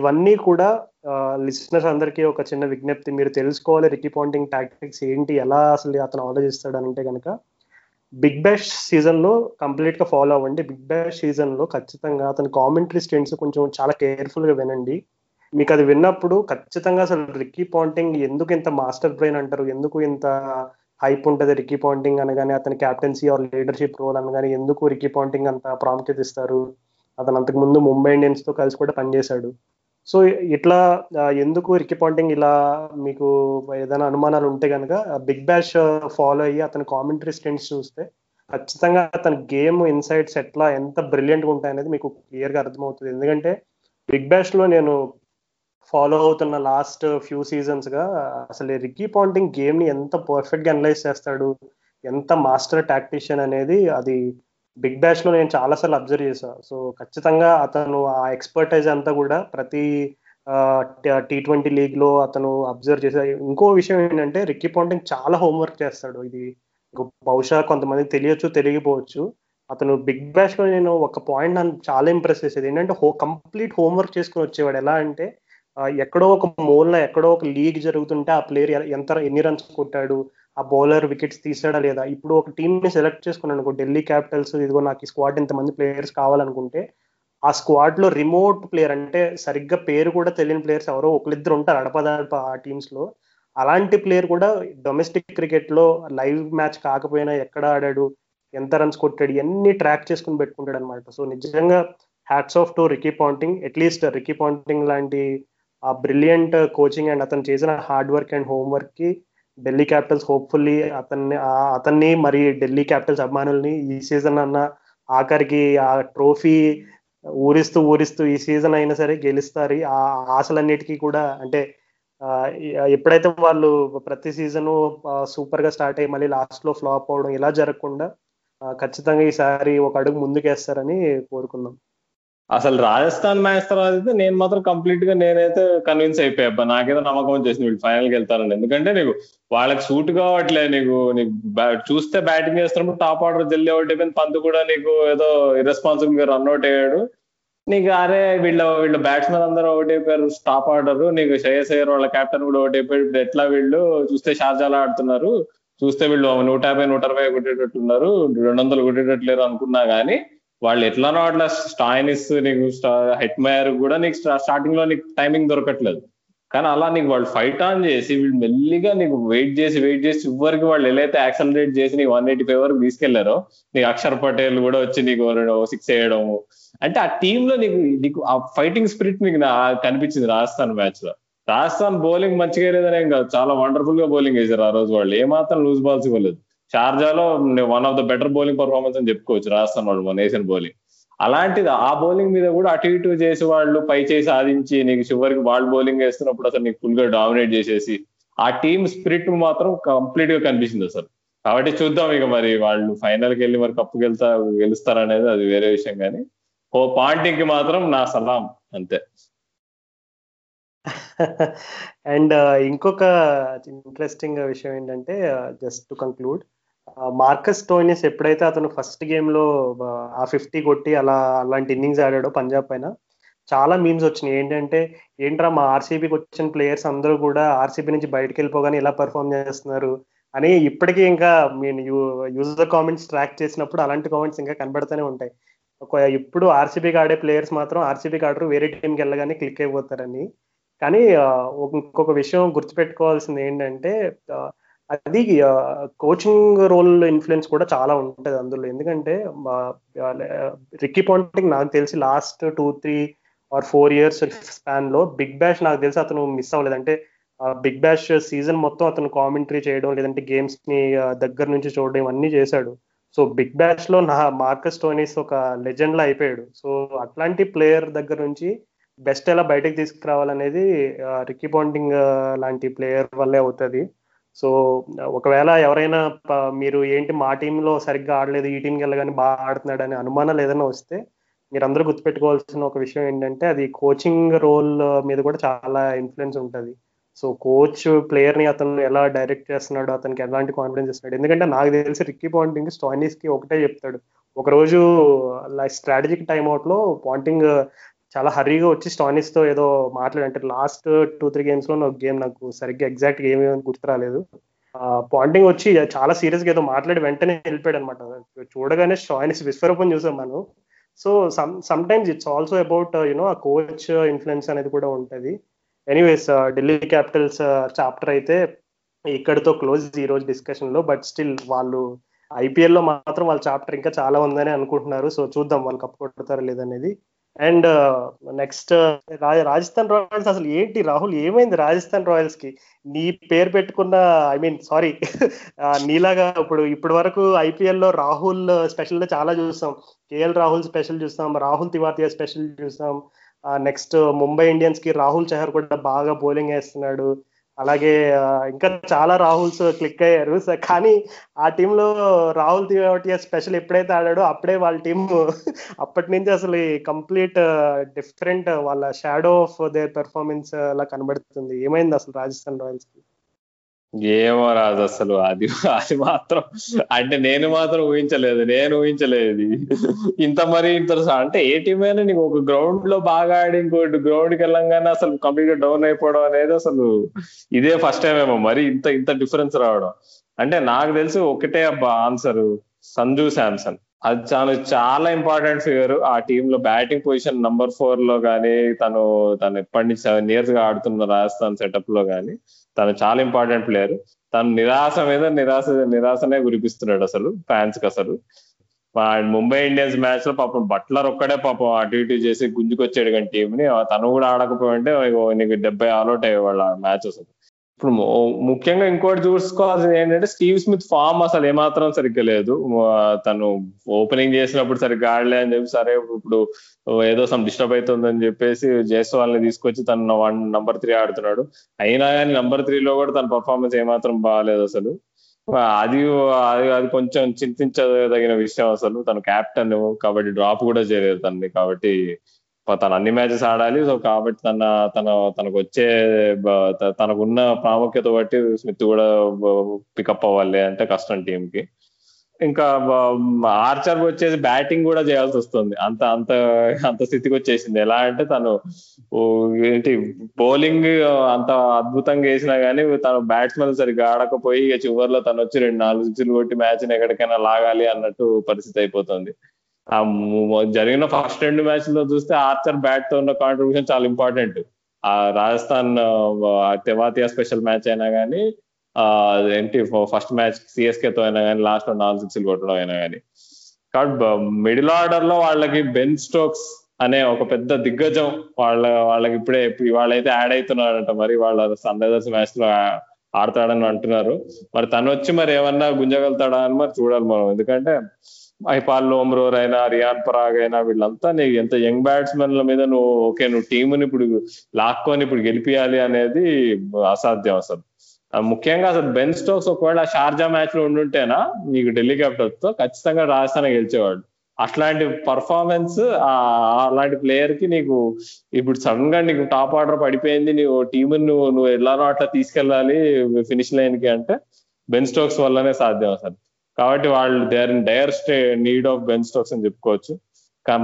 ఇవన్నీ కూడా లిసనర్స్ అందరికీ ఒక చిన్న విజ్ఞప్తి, మీరు తెలుసుకోవాలి రిక్కీ పాంటింగ్ టాక్టిక్స్ ఏంటి, ఎలా అసలు అతను ఆలోచిస్తాడు అంటే కనుక బిగ్ బ్యాష్ సీజన్ లో కంప్లీట్ గా ఫాలో అవ్వండి. బిగ్ బ్యాష్ సీజన్ లో ఖచ్చితంగా అతని కామెంటరీ స్టెంట్స్ కొంచెం చాలా కేర్ఫుల్ గా వినండి. మీకు అది విన్నప్పుడు ఖచ్చితంగా అసలు రిక్కీ పాంటింగ్ ఎందుకు ఇంత మాస్టర్ బ్రెయిన్ అంటారు, ఎందుకు ఇంత హైప్ ఉంటుంది రిక్కీ పాంటింగ్ అనగానే, అతని క్యాప్టెన్సీ ఆర్ లీడర్షిప్ రోల్ అనగానే ఎందుకు రిక్కీ పాంటింగ్ అంత ప్రాముఖ్యత ఇస్తారు, అతను అంతకుముందు ముంబై ఇండియన్స్ తో కలిసి కూడా పనిచేశాడు. సో ఇట్లా ఎందుకు రిక్కీ పాంటింగ్ ఇలా మీకు ఏదైనా అనుమానాలు ఉంటే కనుక బిగ్ బ్యాష్ ఫాలో అయ్యి అతని కామెంటరీ స్టెంట్స్ చూస్తే ఖచ్చితంగా అతని గేమ్ ఇన్సైట్స్ ఎట్లా ఎంత బ్రిలియంట్గా ఉంటాయనేది మీకు క్లియర్గా అర్థమవుతుంది. ఎందుకంటే బిగ్ బ్యాష్లో నేను ఫాలో అవుతున్న లాస్ట్ ఫ్యూ సీజన్స్గా అసలు రిక్కీ పాంటింగ్ గేమ్ని ఎంత పర్ఫెక్ట్గా అనలైజ్ చేస్తాడు, ఎంత మాస్టర్ టాక్టీషియన్ అనేది అది బిగ్ బ్యాష్ లో నేను చాలా సార్లు అబ్జర్వ్ చేశాను. సో ఖచ్చితంగా అతను ఆ ఎక్స్పర్టైజ్ అంతా కూడా ప్రతి టీ ట్వంటీ లీగ్ లో అతను అబ్జర్వ్ చేశాడు. ఇంకో విషయం ఏంటంటే రిక్కీ పాంటింగ్ చాలా హోంవర్క్ చేస్తాడు. ఇది బహుశా కొంతమందికి తెలియచ్చు, తెలియకపోవచ్చు. అతను బిగ్ బ్యాష్ లో నేను ఒక పాయింట్ నన్ను చాలా ఇంప్రెస్ చేసేది ఏంటంటే హో కంప్లీట్ హోంవర్క్ చేసుకుని వచ్చేవాడు. ఎలా అంటే ఎక్కడో ఒక మూలన ఎక్కడో ఒక లీగ్ జరుగుతుంటే ఆ ప్లేయర్ ఎంత ఎన్ని రన్స్ కొట్టాడు, ఆ బౌలర్ వికెట్స్ తీసాడా లేదా. ఇప్పుడు ఒక టీంని సెలెక్ట్ చేసుకున్నాను అనుకో, ఢిల్లీ క్యాపిటల్స్ ఇదిగో నాకు ఈ స్క్వాడ్ ఇంతమంది ప్లేయర్స్ కావాలనుకుంటే, ఆ స్క్వాడ్ లో రిమోట్ ప్లేయర్ అంటే సరిగ్గా పేరు కూడా తెలియని ప్లేయర్స్ ఎవరో ఒకరిద్దరు ఉంటారు అడపదడప ఆ టీమ్స్ లో. అలాంటి ప్లేయర్ కూడా డొమెస్టిక్ క్రికెట్ లో లైవ్ మ్యాచ్ కాకపోయినా ఎక్కడ ఆడాడు, ఎంత రన్స్ కొట్టాడు, ఇవన్నీ ట్రాక్ చేసుకుని పెట్టుకుంటాడు అనమాట. సో నిజంగా hats off to Ricky Ponting. At least Ricky Ponting లాంటి ఆ బ్రిలియంట్ కోచింగ్ అండ్ అతను చేసిన హార్డ్ వర్క్ అండ్ హోంవర్క్ కి ఢిల్లీ క్యాపిటల్స్ హోప్ఫుల్లీ అతన్ని అతన్ని మరి ఢిల్లీ క్యాపిటల్స్ అభిమానుల్ని ఈ సీజన్ అన్న ఆఖరికి ఆ ట్రోఫీ ఊరిస్తూ ఊరిస్తూ ఈ సీజన్ అయినా సరే గెలుస్తారు. ఆ ఆశలన్నిటికీ కూడా అంటే ఎప్పుడైతే వాళ్ళు ప్రతి సీజను సూపర్ గా స్టార్ట్ అయ్యి మళ్ళీ లాస్ట్ లో ఫ్లాప్ అవడం ఇలా జరగకుండా ఖచ్చితంగా ఈసారి ఒక అడుగు ముందుకేస్తారని కోరుకుందాం. అసలు రాజస్థాన్ మ్యాచ్ తర్వాత అయితే నేను మాత్రం కంప్లీట్ గా నేనైతే కన్విన్స్ అయిపోయా, నాకేదో నమ్మకం వచ్చేసింది వీళ్ళు ఫైనల్ కి వెళ్తారని. ఎందుకంటే నీకు వాళ్ళకి సూట్ కావట్లే, నీకు నీకు చూస్తే బ్యాటింగ్ చేస్తున్నప్పుడు టాప్ ఆర్డర్ జల్లి అవుట్ అయిపోయింది, పంత్ కూడా నీకు ఏదో ఇర్రెస్పాన్సిబుల్ గా రన్అట్ అయ్యాడు. నీకు అరే వీళ్ళ వీళ్ళ బ్యాట్స్మెన్ అందరూ అవుట్ అయిపోయారు టాప్ ఆర్డర్, నీకు శ్రేయస్ అయ్యర్ వాళ్ళ కెప్టెన్ కూడా అవుట్ అయిపోయాడు. ఇప్పుడు ఎట్లా వీళ్ళు చూస్తే షార్జాలో ఆడుతున్నారు, చూస్తే వీళ్ళు నూట యాభై నూట అరవై కొట్టేటట్టున్నారు, రెండు వందలు కొట్టేటట్లేరు అనుకున్నా కానీ వాళ్ళు ఎట్లానో అట్లా స్టాయినిస్ నీకు హెట్మయర్ కూడా నీకు స్టార్టింగ్ లో నీకు టైమింగ్ దొరకట్లేదు. కానీ అలా నీకు వాళ్ళు ఫైట్ ఆన్ చేసి వీళ్ళు మెల్లిగా నీకు వెయిట్ చేసి వెయిట్ చేసి చివరికి వాళ్ళు ఎలా యాక్సలరేట్ చేసి నీకు వన్ ఎయిటీ ఫైవ్ వరకు తీసుకెళ్లారో, నీకు అక్షర్ పటేల్ కూడా వచ్చి నీకు సిక్స్ వేయడము, అంటే ఆ టీమ్ లో నీకు నీకు ఆ ఫైటింగ్ స్పిరిట్ నీకు కనిపించింది రాజస్థాన్ మ్యాచ్ లో. రాజస్థాన్ బౌలింగ్ మంచిగా లేదని ఏం కాదు, చాలా వండర్ఫుల్ గా బౌలింగ్ వేశారు ఆ రోజు. వాళ్ళు ఏమాత్రం లూజ్ బాల్స్ ఇవ్వలేదు. షార్జాలో one of the better bowling performance అని చెప్పుకోవచ్చు రాజస్థాన్ వాళ్ళు మన వేసిన బౌలింగ్. అలాంటిది ఆ బౌలింగ్ మీద కూడా అటు ఇటు చేసి వాళ్ళు పై చేసి సాధించి నీకు చివరికి వాళ్ళు బౌలింగ్ వేస్తున్నప్పుడు అసలు నీకు ఫుల్ గా డామినేట్ చేసేసి ఆ టీమ్ స్పిరిట్ మాత్రం కంప్లీట్ గా కనిపించింది అసలు. కాబట్టి చూద్దాం ఇక మరి వాళ్ళు ఫైనల్కి వెళ్ళి మరి కప్పు గెలుతా గెలుస్తారనేది అది వేరే విషయం. కానీ ఓ పాంటింగ్కి మాత్రం నా సలాం అంతే. అండ్ ఇంకొక ఇంట్రెస్టింగ్ విషయం ఏంటంటే just to conclude, Marcus Stoinis ఎప్పుడైతే అతను ఫస్ట్ గేమ్ లో ఆ ఫిఫ్టీ కొట్టి అలా అలాంటి ఇన్నింగ్స్ ఆడాడో పంజాబ్ పైన చాలా మీమ్స్ వచ్చినాయి. ఏంటంటే ఏంట్రా మా ఆర్సీబీకి వచ్చిన ప్లేయర్స్ అందరూ కూడా ఆర్సీబీ నుంచి బయటకు వెళ్ళిపోగానే ఇలా పర్ఫామ్ చేస్తున్నారు అని. ఇప్పటికీ ఇంకా నేను యూజర్ కామెంట్స్ ట్రాక్ చేసినప్పుడు అలాంటి కామెంట్స్ ఇంకా కనబడుతూనే ఉంటాయి. ఇప్పుడు ఆర్సీబీకి ఆడే ప్లేయర్స్ మాత్రం ఆర్సీబీకి ఆడరు, వేరే టీంకి వెళ్ళగానే క్లిక్ అయిపోతారని. కానీ ఇంకొక విషయం గుర్తుపెట్టుకోవాల్సింది ఏంటంటే అది కోచింగ్ రోల్ ఇన్ఫ్లుయెన్స్ కూడా చాలా ఉంటుంది అందులో. ఎందుకంటే రిక్కీ పాంటింగ్ నాకు తెలిసి last two three or four years span లో బిగ్ బ్యాష్ నాకు తెలిసి అతను మిస్ అవ్వలేదు. అంటే బిగ్ బ్యాష్ సీజన్ మొత్తం అతను కామెంటరీ చేయడం లేదంటే గేమ్స్ ని దగ్గర నుంచి చూడడం ఇవన్నీ చేశాడు. సో బిగ్ బ్యాష్ లో నా మార్కస్ స్టోయినిస్ ఒక లెజెండ్ లా అయిపోయాడు. సో అట్లాంటి ప్లేయర్ దగ్గర నుంచి బెస్ట్ ఎలా బయటకు తీసుకురావాలనేది రిక్కీ పాంటింగ్ లాంటి ప్లేయర్ వల్లే అవుతుంది. సో ఒకవేళ ఎవరైనా మీరు ఏంటి మా టీంలో సరిగ్గా ఆడలేదు, ఈ టీంకి వెళ్ళగానే బాగా ఆడుతున్నాడు అనే అనుమానాలు ఏదైనా వస్తే మీరు అందరూ గుర్తుపెట్టుకోవాల్సిన ఒక విషయం ఏంటంటే అది కోచింగ్ రోల్ మీద కూడా చాలా ఇన్ఫ్లుయెన్స్ ఉంటుంది. సో కోచ్ ప్లేయర్ని అతను ఎలా డైరెక్ట్ చేస్తున్నాడు, అతనికి ఎలాంటి కాన్ఫిడెన్స్ ఇస్తున్నాడు. ఎందుకంటే నాకు తెలిసి రిక్కీ పాంటింగ్ స్టోయినిస్కి ఒకటే చెప్తాడు. ఒకరోజు స్ట్రాటజిక్ టైమ్అవుట్లో పాంటింగ్ చాలా హరీగా వచ్చి స్టోయినిస్ తో ఏదో మాట్లాడంటే లాస్ట్ టూ త్రీ గేమ్స్ లో ఒక గేమ్ నాకు సరిగ్గా ఎగ్జాక్ట్ గేమ్ గుర్తు రాలేదు, పాంటింగ్ వచ్చి చాలా సీరియస్ గా ఏదో మాట్లాడి వెంటనే వెళ్ళిపోయాడు అనమాట. చూడగానే స్టోయినిస్ విశ్వరూపం చూసాం మనం. So some sometimes it's also about you know ఆ కోచ్ ఇన్ఫ్లుయెన్స్ అనేది కూడా ఉంటుంది. ఎనీవేస్ ఢిల్లీ క్యాపిటల్స్ చాప్టర్ అయితే ఇక్కడితో క్లోజ్ ఈ రోజు డిస్కషన్ లో. బట్ స్టిల్ వాళ్ళు ఐపీఎల్ లో మాత్రం వాళ్ళ చాప్టర్ ఇంకా చాలా ఉందని అనుకుంటున్నారు. సో చూద్దాం వాళ్ళు కప్పు కొడతారా లేదనేది. And next Rajasthan Royals. అసలు ఏంటి రాహుల్ ఏమైంది రాజస్థాన్ రాయల్స్ కి? నీ పేరు పెట్టుకున్న ఐ మీన్ సారీ నీలాగా ఇప్పుడు ఇప్పటి వరకు ఐపీఎల్ లో రాహుల్ స్పెషల్ చాలా చూస్తాం. కేఎల్ రాహుల్ స్పెషల్ చూస్తాం, రాహుల్ తివాతియా స్పెషల్ చూస్తాం. నెక్స్ట్ ముంబై ఇండియన్స్ కి రాహుల్ చహర్ కూడా బాగా బౌలింగ్ వేస్తున్నాడు. అలాగే ఇంకా చాలా రాహుల్స్ క్లిక్ అయ్యారు. కానీ ఆ టీంలో రాహుల్ తివాటియా స్పెషల్ ఎప్పుడైతే ఆడాడో అప్పుడే వాళ్ళ టీం అప్పటి నుంచి అసలు కంప్లీట్ డిఫరెంట్ వాళ్ళ షాడో ఆఫ్ దేర్ పెర్ఫార్మెన్స్ అలా కనబడుతుంది. ఏమైంది అసలు రాజస్థాన్ రాయల్స్ కి? ఏమో రాదు అసలు, అది అది మాత్రం అంటే నేను మాత్రం ఊహించలేదు, నేను ఊహించలేదు ఇంత మరీ ఇంత. అంటే ఏ టీం అయినా నీకు ఒక గ్రౌండ్ లో బాగా ఆడి ఇంకోటి గ్రౌండ్కి వెళ్ళంగానే అసలు కంప్లీట్ గా డౌన్ అయిపోవడం అనేది అసలు ఇదే ఫస్ట్ టైం ఏమో మరి ఇంత ఇంత డిఫరెన్స్ రావడం. అంటే నాకు తెలిసి ఒకటే అబ్బా ఆన్సర్, సంజు శాంసన్. అది చాలా చాలా ఇంపార్టెంట్ ఫిగర్ ఆ టీమ్ లో, బ్యాటింగ్ పొజిషన్ నంబర్ ఫోర్ లో కానీ, తను తను ఎప్పటి నుంచి సెవెన్ ఇయర్స్ గా ఆడుతున్న రాజస్థాన్ సెటప్ లో కానీ తను చాలా ఇంపార్టెంట్ ప్లేయర్. తను నిరాశ మీద నిరాశ నిరాశనే గురిపిస్తున్నాడు అసలు ఫ్యాన్స్ కి. అసలు ముంబై ఇండియన్స్ మ్యాచ్ లో పాపం బట్లర్ ఒక్కడే పాపం అటు ఇటు చేసి గుంజుకొచ్చాడు కానీ టీమ్ ని, తను కూడా ఆడకపోయింటే నీకు డెబ్బై ఆల్అౌట్ అయ్యేవాళ్ళు ఆ మ్యాచ్ అసలు. ఇప్పుడు ముఖ్యంగా ఇంకోటి చూసుకోవాల్సింది ఏంటంటే స్టీవ్ స్మిత్ ఫామ్ అసలు ఏమాత్రం సరిగ్గా లేదు. తను ఓపెనింగ్ చేసినప్పుడు సరిగ్గా ఆడలే అని చెప్పి సరే ఇప్పుడు ఏదో సమ్ డిస్టర్బ్ అవుతుందని చెప్పేసి జైస్వాల్ ని తీసుకొచ్చి తను వన్ నంబర్ త్రీ ఆడుతున్నాడు. అయినా కానీ నంబర్ త్రీలో కూడా తన పర్ఫార్మెన్స్ ఏమాత్రం బాగాలేదు అసలు. అది అది అది కొంచెం చింతించదగిన విషయం అసలు. తను క్యాప్టెన్ కాబట్టి డ్రాప్ కూడా చేయలేదు తనని, కాబట్టి తను అన్ని మ్యాచెస్ ఆడాలి. సో కాబట్టి తన తన తనకు వచ్చే తనకున్న ప్రాముఖ్యత బట్టి స్మిత్ కూడా పికప్ అవ్వాలి అంటే కష్టం టీమ్ కి. ఇంకా ఆర్చర్ వచ్చేసి బ్యాటింగ్ కూడా చేయాల్సి వస్తుంది, అంత అంత అంత స్థితికి వచ్చేసింది. ఎలా అంటే తను ఏంటి బౌలింగ్ అంత అద్భుతంగా వేసినా గానీ తను బ్యాట్స్మెన్ సరిగ్గా ఆడకపోయి చివరిలో తను వచ్చి రెండు నాలుగు సిక్స్లు కొట్టి మ్యాచ్ ని ఎక్కడికైనా లాగాలి అన్నట్టు పరిస్థితి అయిపోతుంది. జరిగిన ఫస్ట్ రెండు మ్యాచ్ లో చూస్తే ఆర్చర్ బ్యాట్ తో ఉన్న కాంట్రిబ్యూషన్ చాలా ఇంపార్టెంట్. ఆ రాజస్థాన్ తెవాతియా స్పెషల్ మ్యాచ్ అయినా కానీ, ఆ ఏంటి ఫస్ట్ మ్యాచ్ సిఎస్కే తో అయినా కానీ లాస్ట్ లో నాలుగు సిక్స్లు కొట్టడం అయినా కానీ. కాబట్టి మిడిల్ ఆర్డర్ లో వాళ్ళకి బెన్ స్టోక్స్ అనే ఒక పెద్ద దిగ్గజం వాళ్ళ వాళ్ళకి ఇప్పుడే వాళ్ళైతే యాడ్ అవుతున్నారంట. మరి వాళ్ళ సన్ రైజర్స్ మ్యాచ్ లో ఆడతాడని అంటున్నారు. మరి తను వచ్చి మరి ఏమన్నా గుంజగలుగుతాడా అని మరి చూడాలి మనం. ఎందుకంటే ఐపాల్ లోమ్రోర్ అయినా, రియాన్ పరాగ్ అయినా వీళ్ళంతా నీకు ఎంత యంగ్ బ్యాట్స్మెన్ల మీద నువ్వు ఓకే నువ్వు టీముని ఇప్పుడు లాక్కొని ఇప్పుడు గెలిపియాలి అనేది అసాధ్యం అసలు. ముఖ్యంగా అసలు బెన్ స్టోక్స్ ఒకవేళ షార్జా మ్యాచ్ లో ఉండుంటేనా నీకు ఢిల్లీ క్యాపిటల్స్ తో ఖచ్చితంగా రాజస్థాన్ గెలిచేవాడు. అట్లాంటి పర్ఫార్మెన్స్ అలాంటి ప్లేయర్ కి నీకు ఇప్పుడు సడన్ గా నీకు టాప్ ఆర్డర్ పడిపోయింది, నీవు టీముని నువ్వు నువ్వు ఎలానో అట్లా తీసుకెళ్ళాలి ఫినిష్ లైన్ కి అంటే బెన్ స్టోక్స్ వల్లనే సాధ్యం అసలు. కాబట్టి వాళ్ళు they are in dire stay need of Ben Stokes అని చెప్పుకోవచ్చు.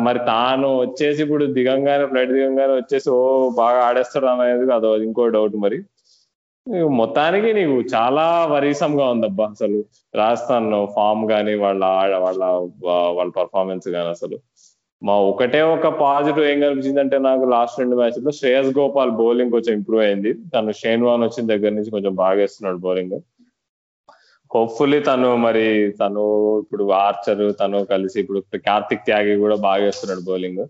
మరి తాను వచ్చేసి ఇప్పుడు దిగంగానే ఫ్లైట్ దిగంగానే వచ్చేసి ఓ బాగా ఆడేస్తాడు అనేది అదో ఇంకో డౌట్. మరి మొత్తానికి నీకు చాలా వరీసంగా ఉందబ్బా అసలు రాజస్థాన్ ఫామ్ కానీ వాళ్ళ వాళ్ళ వాళ్ళ పర్ఫార్మెన్స్ కానీ అసలు. మా ఒకటే ఒక పాజిటివ్ ఏం కనిపించిందంటే నాకు లాస్ట్ రెండు మ్యాచ్ల్లో శ్రేయస్ గోపాల్ బౌలింగ్ కొంచెం ఇంప్రూవ్ అయింది. తను షేన్వాన్ వచ్చిన దగ్గర నుంచి కొంచెం బాగా వేస్తున్నాడు బౌలింగ్. హోప్ఫుల్లీ తను మరి తను ఇప్పుడు ఆర్చర్ తను కలిసి ఇప్పుడు కార్తిక్ త్యాగి కూడా బాగా వేస్తున్నాడు బౌలింగ్.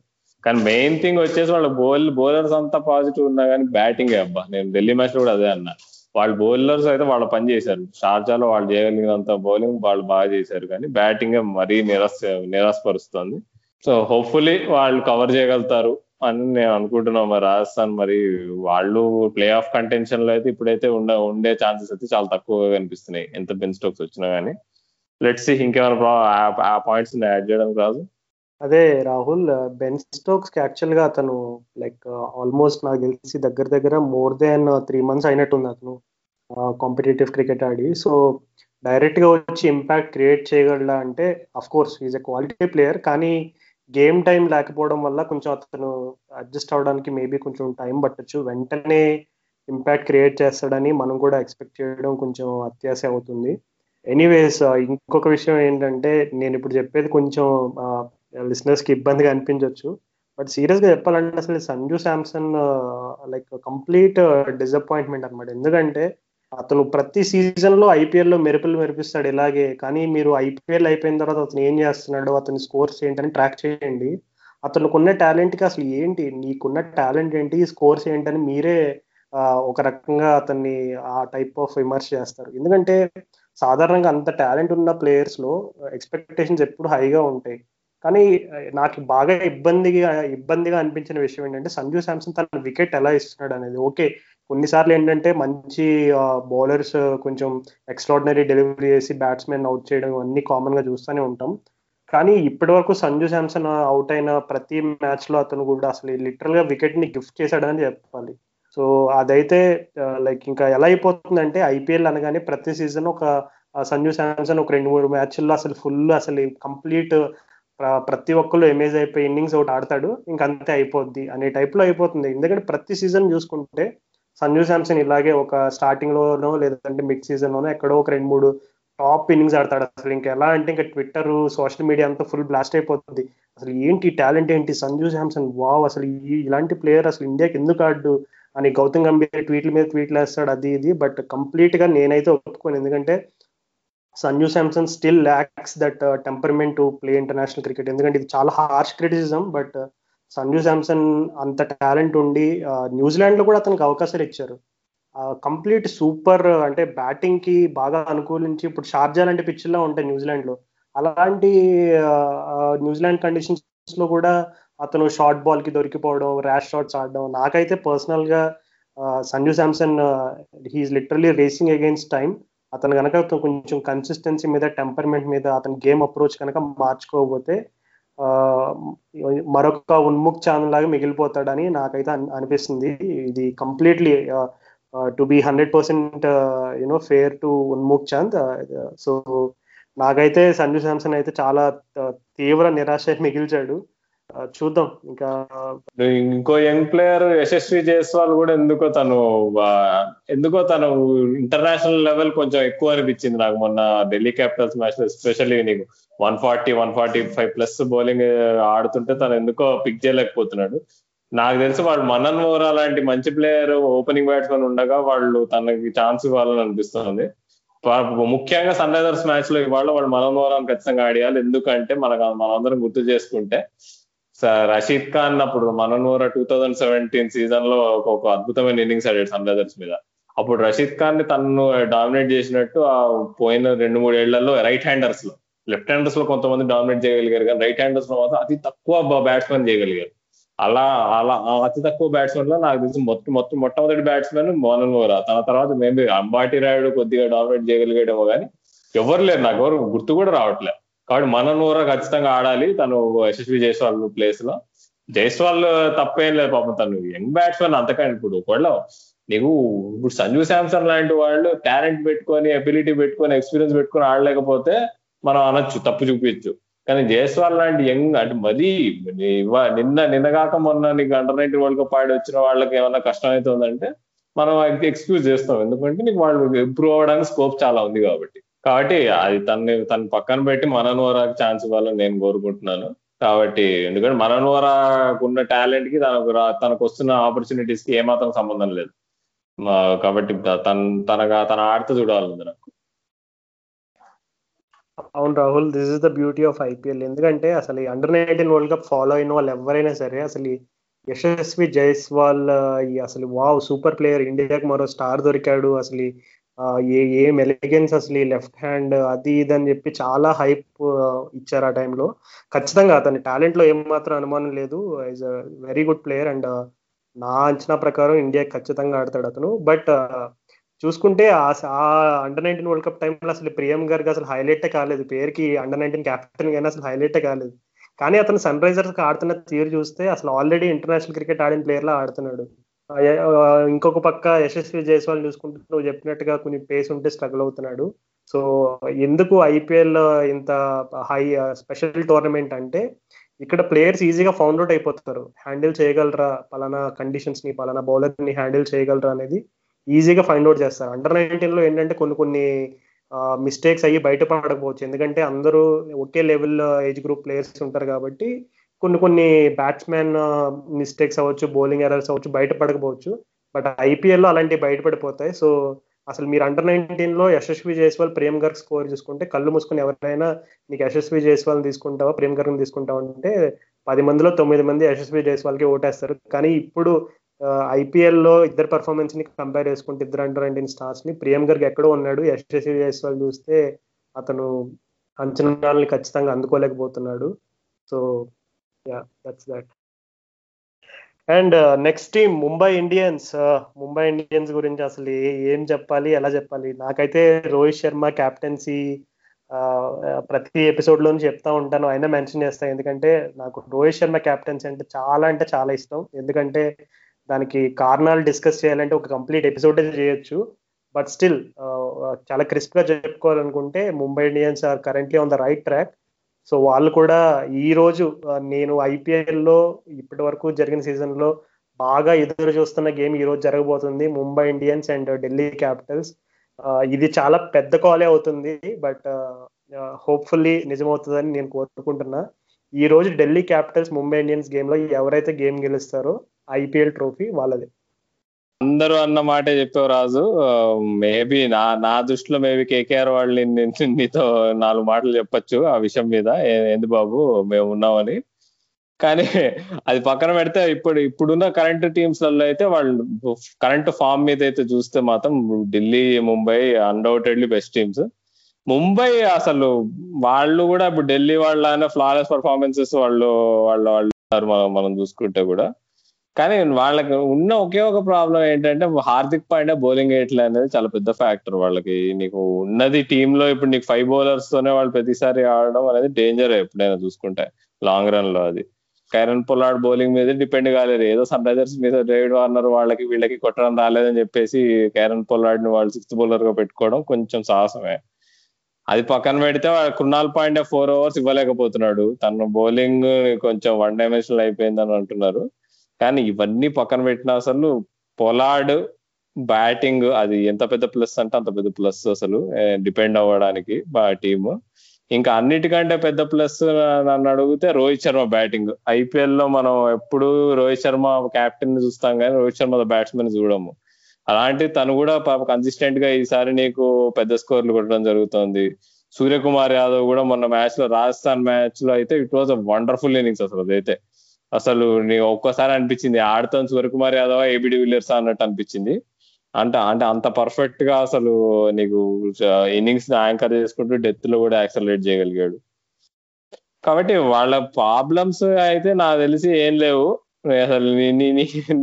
కానీ మెయిన్ థింగ్ వచ్చేసి వాళ్ళ బౌల్ బౌలర్స్ అంతా పాజిటివ్ ఉన్నా కానీ బ్యాటింగ్ అబ్బా. నేను ఢిల్లీ మ్యాచ్ లో కూడా అదే అన్నా, వాళ్ళ బౌలర్స్ అయితే వాళ్ళ పని చేశారు. షార్జాలో వాళ్ళు చేయగలిగినంత బౌలింగ్ వాళ్ళు బాగా చేశారు కానీ బ్యాటింగ్ మరీ నిరాశ నిరాశపరుస్తుంది. సో హోప్ఫుల్లీ వాళ్ళు కవర్ చేయగలుగుతారు అని నేను అనుకుంటున్నాం. మరి రాజస్థాన్ మరి వాళ్ళు ప్లే ఆఫ్ కంటెన్షన్ లో అయితే ఇప్పుడైతే ఉండే ఉండే ఛాన్సెస్ అయితే చాలా తక్కువగా కనిపిస్తున్నాయి ఎంత బెన్ స్టోక్స్ వచ్చినా కానీ. లెట్స్ సీ ఇంకేమైనా ఆ పాయింట్స్ యాడ్ చేయడానికి రాదు. అదే రాహుల్, బెన్ స్టోక్స్ కి యాక్చువల్ గా అతను లైక్ ఆల్మోస్ట్ నాకు తెలిసి దగ్గర దగ్గర మోర్ దాన్ త్రీ మంత్స్ అయినట్టుంది అతను కాంపిటేటివ్ క్రికెట్ ఆడి. సో డైరెక్ట్ గా వచ్చి ఇంపాక్ట్ క్రియేట్ చేయగలడా అంటే of course is a quality player, కానీ గేమ్ టైం లేకపోవడం వల్ల కొంచెం అతను అడ్జస్ట్ అవడానికి మేబీ కొంచెం టైం పట్టొచ్చు. వెంటనే ఇంపాక్ట్ క్రియేట్ చేస్తాడని మనం కూడా ఎక్స్పెక్ట్ చేయడం కొంచెం అత్యాశ అవుతుంది. ఎనీవేస్ ఇంకొక విషయం ఏంటంటే, నేను ఇప్పుడు చెప్పేది కొంచెం లిసనర్స్కి ఇబ్బందిగా అనిపించవచ్చు, బట్ సీరియస్గా చెప్పాలంటే అసలు Sanju Samson like complete disappointment అనమాట. ఎందుకంటే అతను ప్రతి సీజన్లో ఐపీఎల్లో మెరుపులు మెరిపిస్తాడు ఇలాగే, కానీ మీరు ఐపీఎల్ అయిపోయిన తర్వాత అతను ఏం చేస్తున్నాడు, అతని స్కోర్స్ ఏంటని ట్రాక్ చేయండి. అతనుకున్న టాలెంట్కి అసలు ఏంటి, నీకున్న టాలెంట్ ఏంటి, స్కోర్స్ ఏంటని మీరే ఒక రకంగా అతన్ని ఆ టైప్ ఆఫ్ విమర్శ చేస్తారు. ఎందుకంటే సాధారణంగా అంత టాలెంట్ ఉన్న ప్లేయర్స్లో ఎక్స్పెక్టేషన్స్ ఎప్పుడు హైగా ఉంటాయి. కానీ నాకు బాగా ఇబ్బందిగా ఇబ్బందిగా అనిపించిన విషయం ఏంటంటే సంజు శాంసన్ తన వికెట్ ఎలా ఇస్తున్నాడు అనేది. ఓకే కొన్నిసార్లు ఏంటంటే మంచి బౌలర్స్ కొంచెం ఎక్స్ట్రాడినరీ డెలివరీ చేసి బ్యాట్స్మెన్ అవుట్ చేయడం అన్ని కామన్గా చూస్తూనే ఉంటాం. కానీ ఇప్పటి వరకు సంజు శాంసన్ అవుట్ అయిన ప్రతి మ్యాచ్లో అతను కూడా అసలు లిటరల్గా వికెట్ని గిఫ్ట్ చేశాడని చెప్పాలి. సో అదైతే లైక్ ఇంకా ఎలా అయిపోతుందంటే ఐపీఎల్ అనగానే ప్రతి సీజన్ ఒక సంజు శాంసన్ ఒక రెండు మూడు మ్యాచ్ల్లో అసలు ఫుల్ అసలు కంప్లీట్ ప్రతి ఒక్కళ్ళు ఎమేజ్ అయిపోయి ఇన్నింగ్స్ ఒకటి ఆడతాడు ఇంకంతే అయిపోద్ది అనే టైప్లో అయిపోతుంది. ఎందుకంటే ప్రతి సీజన్ చూసుకుంటే సంజు శాంసన్ ఇలాగే ఒక స్టార్టింగ్లోనో లేదంటే మిడ్ సీజన్లోనో ఎక్కడో ఒక రెండు మూడు టాప్ ఇన్నింగ్స్ ఆడతాడు. అసలు ఇంకా ఎలా అంటే ఇంకా ట్విట్టర్ సోషల్ మీడియా అంతా ఫుల్ బ్లాస్ట్ అయిపోతుంది, అసలు ఏంటి టాలెంట్ ఏంటి సంజు శాంసన్, వావ్ అసలు ఇలాంటి ప్లేయర్ అసలు ఇండియాకి ఎందుకు ఆడు అని గౌతమ్ గంభీర్ ట్వీట్ల మీద ట్వీట్లు వేస్తాడు అది ఇది. బట్ కంప్లీట్గా నేనైతే ఒప్పుకోను, ఎందుకంటే Sanju Samson still lacks that temperament to play international cricket. ఎందుకంటే ఇది చాలా harsh criticism, but Sanju Samson అంత టాలెంట్ ఉండి న్యూజిలాండ్లో కూడా అతనికి అవకాశాలు ఇచ్చారు. కంప్లీట్ సూపర్ అంటే బ్యాటింగ్కి బాగా అనుకూలించి ఇప్పుడు షార్జా లాంటి పిచ్ల్లో ఉంటాయి న్యూజిలాండ్లో, అలాంటి న్యూజిలాండ్ కండిషన్స్లో కూడా అతను షార్ట్ బాల్కి దొరికిపోవడం, ర్యాష్ షాట్స్ ఆడడం, నాకైతే పర్సనల్గా Sanju Samson he's literally racing against time. అతను కనుక కొంచెం కన్సిస్టెన్సీ మీద టెంపర్మెంట్ మీద అతను గేమ్ అప్రోచ్ కనుక మార్చుకోకపోతే మరొక ఉన్ముక్ ఛానల్ లాగా మిగిలిపోతాడని నాకైతే అనిపిస్తుంది. ఇది completely to be hundred percent you know fair to Unmukt Chand. So నాకైతే సంజు శాంసన్ అయితే చాలా తీవ్ర నిరాశ మిగిల్చాడు. చూద్దాం ఇంకా ఇంకో యంగ్ ప్లేయర్ యశస్వి జైస్వాల్ కూడా ఎందుకో తను ఎందుకో తను ఇంటర్నేషనల్ లెవెల్ కొంచెం ఎక్కువ అనిపించింది నాకు మొన్న ఢిల్లీ క్యాపిటల్స్ మ్యాచ్ లో. ఎస్పెషల్లీ నీకు one forty one forty five plus bowling ఆడుతుంటే తను ఎందుకో పిక్ చేయలేకపోతున్నాడు. నాకు తెలిసి వాడు మనన్ వోహ్రా లాంటి మంచి ప్లేయర్ ఓపెనింగ్ బ్యాట్స్మెన్ ఉండగా వాళ్ళు తనకి ఛాన్స్ ఇవ్వాలని అనిపిస్తుంది. ముఖ్యంగా సన్ రైజర్స్ మ్యాచ్ లో ఇవాళ వాళ్ళు మనన్ వోహ్రాని ఖచ్చితంగా ఆడియాలి, ఎందుకంటే మనకు మనందరం గుర్తు చేసుకుంటే రషీద్ ఖాన్ అప్పుడు Manan Vohra two thousand seventeen season లో ఒక అద్భుతమైన ఇన్నింగ్స్ ఆడాడు సన్ రైజర్స్ మీద. అప్పుడు రషీద్ ఖాన్ ని తను డామినేట్ చేసినట్టు ఆ పోయిన రెండు మూడు ఏళ్లలో రైట్ హ్యాండర్స్ లో, లెఫ్ట్ హ్యాండర్స్ లో కొంతమంది డామినేట్ చేయగలిగారు, కానీ రైట్ హ్యాండర్స్ లో మాత్రం అతి తక్కువ బ్యాట్స్మెన్ చేయగలిగారు. అలా అలా అతి తక్కువ బ్యాట్స్మెన్ లో నాకు తెలిసి మొత్తం మొత్తం మొట్టమొదటి బ్యాట్స్మెన్ మనన్ వోహ్రా. తన తర్వాత మేబీ అంబాటి రాయుడు కొద్దిగా డామినేట్ చేయగలిగేమో, కానీ ఎవరు లేరు, నాకు ఎవరు గుర్తు కూడా రావట్లేదు. కాబట్టి మనన్ వోహ్రా ఖచ్చితంగా ఆడాలి తను యశస్వి జైస్వాల్ ప్లేస్ లో. జైస్వాల్ తప్పేం లేదు పాపం, తను యంగ్ బ్యాట్స్మెన్ అంతకంటే. ఇప్పుడు ఒకవేళ నీకు ఇప్పుడు సంజు శాంసన్ లాంటి వాళ్ళు టాలెంట్ పెట్టుకొని అబిలిటీ పెట్టుకొని ఎక్స్పీరియన్స్ పెట్టుకొని ఆడలేకపోతే మనం అనొచ్చు, తప్పు చూపించు. కానీ జైస్వాల్ లాంటి యంగ్ అంటే మరీ నిన్న నిన్నగాక మొన్న నీకు అండర్ నైన్టీన్ వరల్డ్ కప్ ఆడి వచ్చిన వాళ్ళకి ఏమన్నా కష్టం అవుతుందంటే మనం ఎక్స్క్యూజ్ చేస్తాం, ఎందుకంటే నీకు వాళ్ళు ఇంప్రూవ్ అవ్వడానికి స్కోప్ చాలా ఉంది కాబట్టి. కాబట్టి అది తనని తన పక్కన పెట్టి మనన్ వోహ్రాకి ఛాన్స్ ఇవ్వాలని నేను కోరుకుంటున్నాను. కాబట్టి ఎందుకంటే మనన్ వోహ్రాకు ఉన్న టాలెంట్ కి తనకు తనకు వస్తున్న ఆపర్చునిటీస్ కి ఏమాత్రం సంబంధం లేదు. కాబట్టి తన తనగా తన ఆడుతూ చూడాలి నాకు. అవును Rahul, this is the beauty of IPL. ఎందుకంటే అసలు under nineteen World Cup follow అయిన వాళ్ళు ఎవరైనా సరే అసలు యశస్వి జైస్వాల్ అసలు వావ్ సూపర్ ప్లేయర్, ఇండియాకి మరో స్టార్ దొరికాడు, అసలు ఏ ఏం ఎలిగెన్స్, అసలు లెఫ్ట్ హ్యాండ్ అది ఇది అని చెప్పి చాలా హైప్ ఇచ్చారు ఆ టైంలో. ఖచ్చితంగా అతని టాలెంట్లో ఏమాత్రం అనుమానం లేదు, is a very good player and నా అంచనా ప్రకారం ఇండియాకి ఖచ్చితంగా ఆడతాడు అతను. బట్ చూసుకుంటే ఆ అండర్ నైన్టీన్ వరల్డ్ కప్ టైంలో అసలు ప్రియం గారికి అసలు హైలైటే కాలేదు, పేరుకి అండర్ నైన్టీన్ క్యాప్టెన్ కానీ అసలు హైలైటే కాలేదు. కానీ అతను సన్ రైజర్స్కి ఆడుతున్న తీరు చూస్తే అసలు ఆల్రెడీ ఇంటర్నేషనల్ క్రికెట్ ఆడిన ప్లేయర్లా ఆడుతున్నాడు. ఇంకొక పక్క యశస్వి జైస్వాల్ చూసుకుంటే నువ్వు చెప్పినట్టుగా కొన్ని పేస్ ఉంటే స్ట్రగుల్ అవుతున్నాడు. సో ఎందుకు ఐపీఎల్ ఇంత హై స్పెషల్ టోర్నమెంట్ అంటే ఇక్కడ ప్లేయర్స్ ఈజీగా ఫౌండ్ అవుట్ అయిపోతారు, హ్యాండిల్ చేయగలరా పలానా కండిషన్స్ని పలానా బౌలర్ని హ్యాండిల్ చేయగలరా అనేది ఈజీగా ఫైండ్ అవుట్ చేస్తారు. అండర్ నైన్టీన్లో ఏంటంటే కొన్ని కొన్ని మిస్టేక్స్ అయ్యి బయటపడకపోవచ్చు, ఎందుకంటే అందరూ ఒకే లెవెల్ ఏజ్ గ్రూప్ ప్లేయర్స్ ఉంటారు కాబట్టి కొన్ని కొన్ని బ్యాట్స్మెన్ మిస్టేక్స్ అవ్వచ్చు, బౌలింగ్ ఎర్రర్స్ అవ్వచ్చు, బయటపడకపోవచ్చు. బట్ ఐపీఎల్లో అలాంటివి బయటపడిపోతాయి. సో అసలు మీరు అండర్ నైన్టీన్లో యశస్వి జైస్వాల్ ప్రేమ్ గర్గ్ స్కోర్ చూసుకుంటే కళ్ళు మూసుకుని ఎవరైనా నీకు యశస్వి జైస్వాల్ని తీసుకుంటావా ప్రేమ్ గర్గ్ని తీసుకుంటావా అంటే పది మందిలో తొమ్మిది మంది యశస్వి జైస్వాల్కి ఓటేస్తారు. కానీ ఇప్పుడు ఐపీఎల్లో ఇద్దరు పర్ఫార్మెన్స్ని కంపేర్ చేసుకుంటే ఇద్దరు అండర్ నైన్టీన్ స్టార్స్ని ప్రేమ్ గర్గ్ ఎక్కడో ఉన్నాడు, యశస్వి జైస్వాల్ చూస్తే అతను అంచనాలని ఖచ్చితంగా అందుకోలేకపోతున్నాడు. So yeah that's that and next team Mumbai Indians. Mumbai Indians గురించి అసలు ఏం చెప్పాలి, ఎలా చెప్పాలి? నాకైతే రోహిత్ శర్మ క్యాప్టెన్సీ ప్రతి ఎపిసోడ్లోనూ చెప్తా ఉంటాను, అయినా మెన్షన్ చేస్తాను. ఎందుకంటే నాకు రోహిత్ శర్మ క్యాప్టెన్సీ అంటే చాలా అంటే చాలా ఇష్టం. ఎందుకంటే దానికి కారణాలు డిస్కస్ చేయాలంటే ఒక కంప్లీట్ ఎపిసోడే చేయొచ్చు. బట్ స్టిల్ చాలా క్రిస్ప్గా చెప్పుకోవాలనుకుంటే Mumbai Indians are currently on the right track. So వాళ్ళు కూడా ఈరోజు నేను ఐపీఎల్లో ఇప్పటి వరకు జరిగిన సీజన్లో బాగా ఎదురు చూస్తున్న గేమ్ ఈరోజు జరగబోతుంది, Mumbai Indians and Delhi Capitals. ఇది చాలా పెద్ద కాలే అవుతుంది, బట్ హోప్ఫుల్లీ నిజమవుతుందని నేను కోరుకుంటున్నా. ఈరోజు ఢిల్లీ క్యాపిటల్స్ ముంబై ఇండియన్స్ గేమ్లో ఎవరైతే గేమ్ గెలుస్తారో ఐపీఎల్ ట్రోఫీ వాళ్ళది. అందరూ అన్న మాటే చెప్పావు రాజు. మేబీ నా నా దృష్టిలో మేబీ కేకేఆర్ వాళ్ళు నీతో నాలుగు మాటలు చెప్పచ్చు ఆ విషయం మీద, ఎందు బాబు మేము ఉన్నామని. కానీ అది పక్కన పెడితే ఇప్పుడు ఇప్పుడున్న కరెంట్ టీమ్స్లలో అయితే వాళ్ళు కరెంట్ ఫామ్ మీద అయితే చూస్తే మాత్రం Delhi, Mumbai undoubtedly best teams. Mumbai అసలు వాళ్ళు కూడా ఇప్పుడు ఢిల్లీ వాళ్ళ ఫ్లాలెస్ పర్ఫార్మెన్సెస్ వాళ్ళు వాళ్ళు వాళ్ళు మనం మనం చూసుకుంటే కూడా, కానీ వాళ్ళకి ఉన్న ఒకే ఒక ప్రాబ్లం ఏంటంటే హార్దిక్ పాండ్యా బౌలింగ్ వేయట్లే అనేది చాలా పెద్ద ఫ్యాక్టర్ వాళ్ళకి. నీకు ఉన్నది టీంలో ఇప్పుడు నీకు ఫైవ్ బౌలర్స్ తోనే వాళ్ళు ప్రతిసారి ఆడడం అనేది డేంజర్ ఎప్పుడైనా చూసుకుంటే లాంగ్ రన్ లో. అది కైరన్ పొలార్డ్ బౌలింగ్ మీద డిపెండ్ కాలేదు. ఏదో సన్ రైజర్స్ మీద డేవిడ్ వార్నర్ వాళ్ళకి వీళ్ళకి కొట్టడం రాలేదని చెప్పేసి కైరన్ పొలార్డ్ ని వాళ్ళు సిక్స్త్ బౌలర్ గా పెట్టుకోవడం కొంచెం సాహసమే. అది పక్కన పెడితే కృణాల్ పాండ్యా ఫోర్ ఓవర్స్ ఇవ్వలేకపోతున్నాడు, తన బౌలింగ్ కొంచెం వన్ డైమెన్షనల్ అయిపోయిందని అంటున్నారు. కానీ ఇవన్నీ పక్కన పెట్టిన అసలు పొలార్డ్ బ్యాటింగ్ అది ఎంత పెద్ద ప్లస్ అంటే అంత పెద్ద ప్లస్ అసలు డిపెండ్ అవ్వడానికి టీము. ఇంకా అన్నిటికంటే పెద్ద ప్లస్ నన్ను అడిగితే రోహిత్ శర్మ బ్యాటింగ్. ఐపీఎల్లో మనం ఎప్పుడు రోహిత్ శర్మ క్యాప్టెన్ చూస్తాం, కానీ రోహిత్ శర్మ బ్యాట్స్మెన్ చూడము. అలాంటి తను కూడా పాప కన్సిస్టెంట్ గా ఈసారి నీకు పెద్ద స్కోర్లు కొట్టడం జరుగుతుంది. సూర్యకుమార్ యాదవ్ కూడా మొన్న మ్యాచ్ లో, రాజస్థాన్ మ్యాచ్ లో అయితే it was a wonderful innings అసలు. అదైతే అసలు నీ ఒక్కసారి అనిపించింది ఆడతాను సూర్యకుమార్ యాదవ్ ఏబిడి విలియర్స్ అన్నట్టు అనిపించింది. అంటే అంటే అంత పర్ఫెక్ట్ గా అసలు నీకు ఇన్నింగ్స్ యాంకర్ చేసుకుంటూ డెత్ లో కూడా యాక్సలరేట్ చేయగలిగాడు. కాబట్టి వాళ్ళ ప్రాబ్లమ్స్ అయితే నాకు తెలిసి ఏం లేవు. అసలు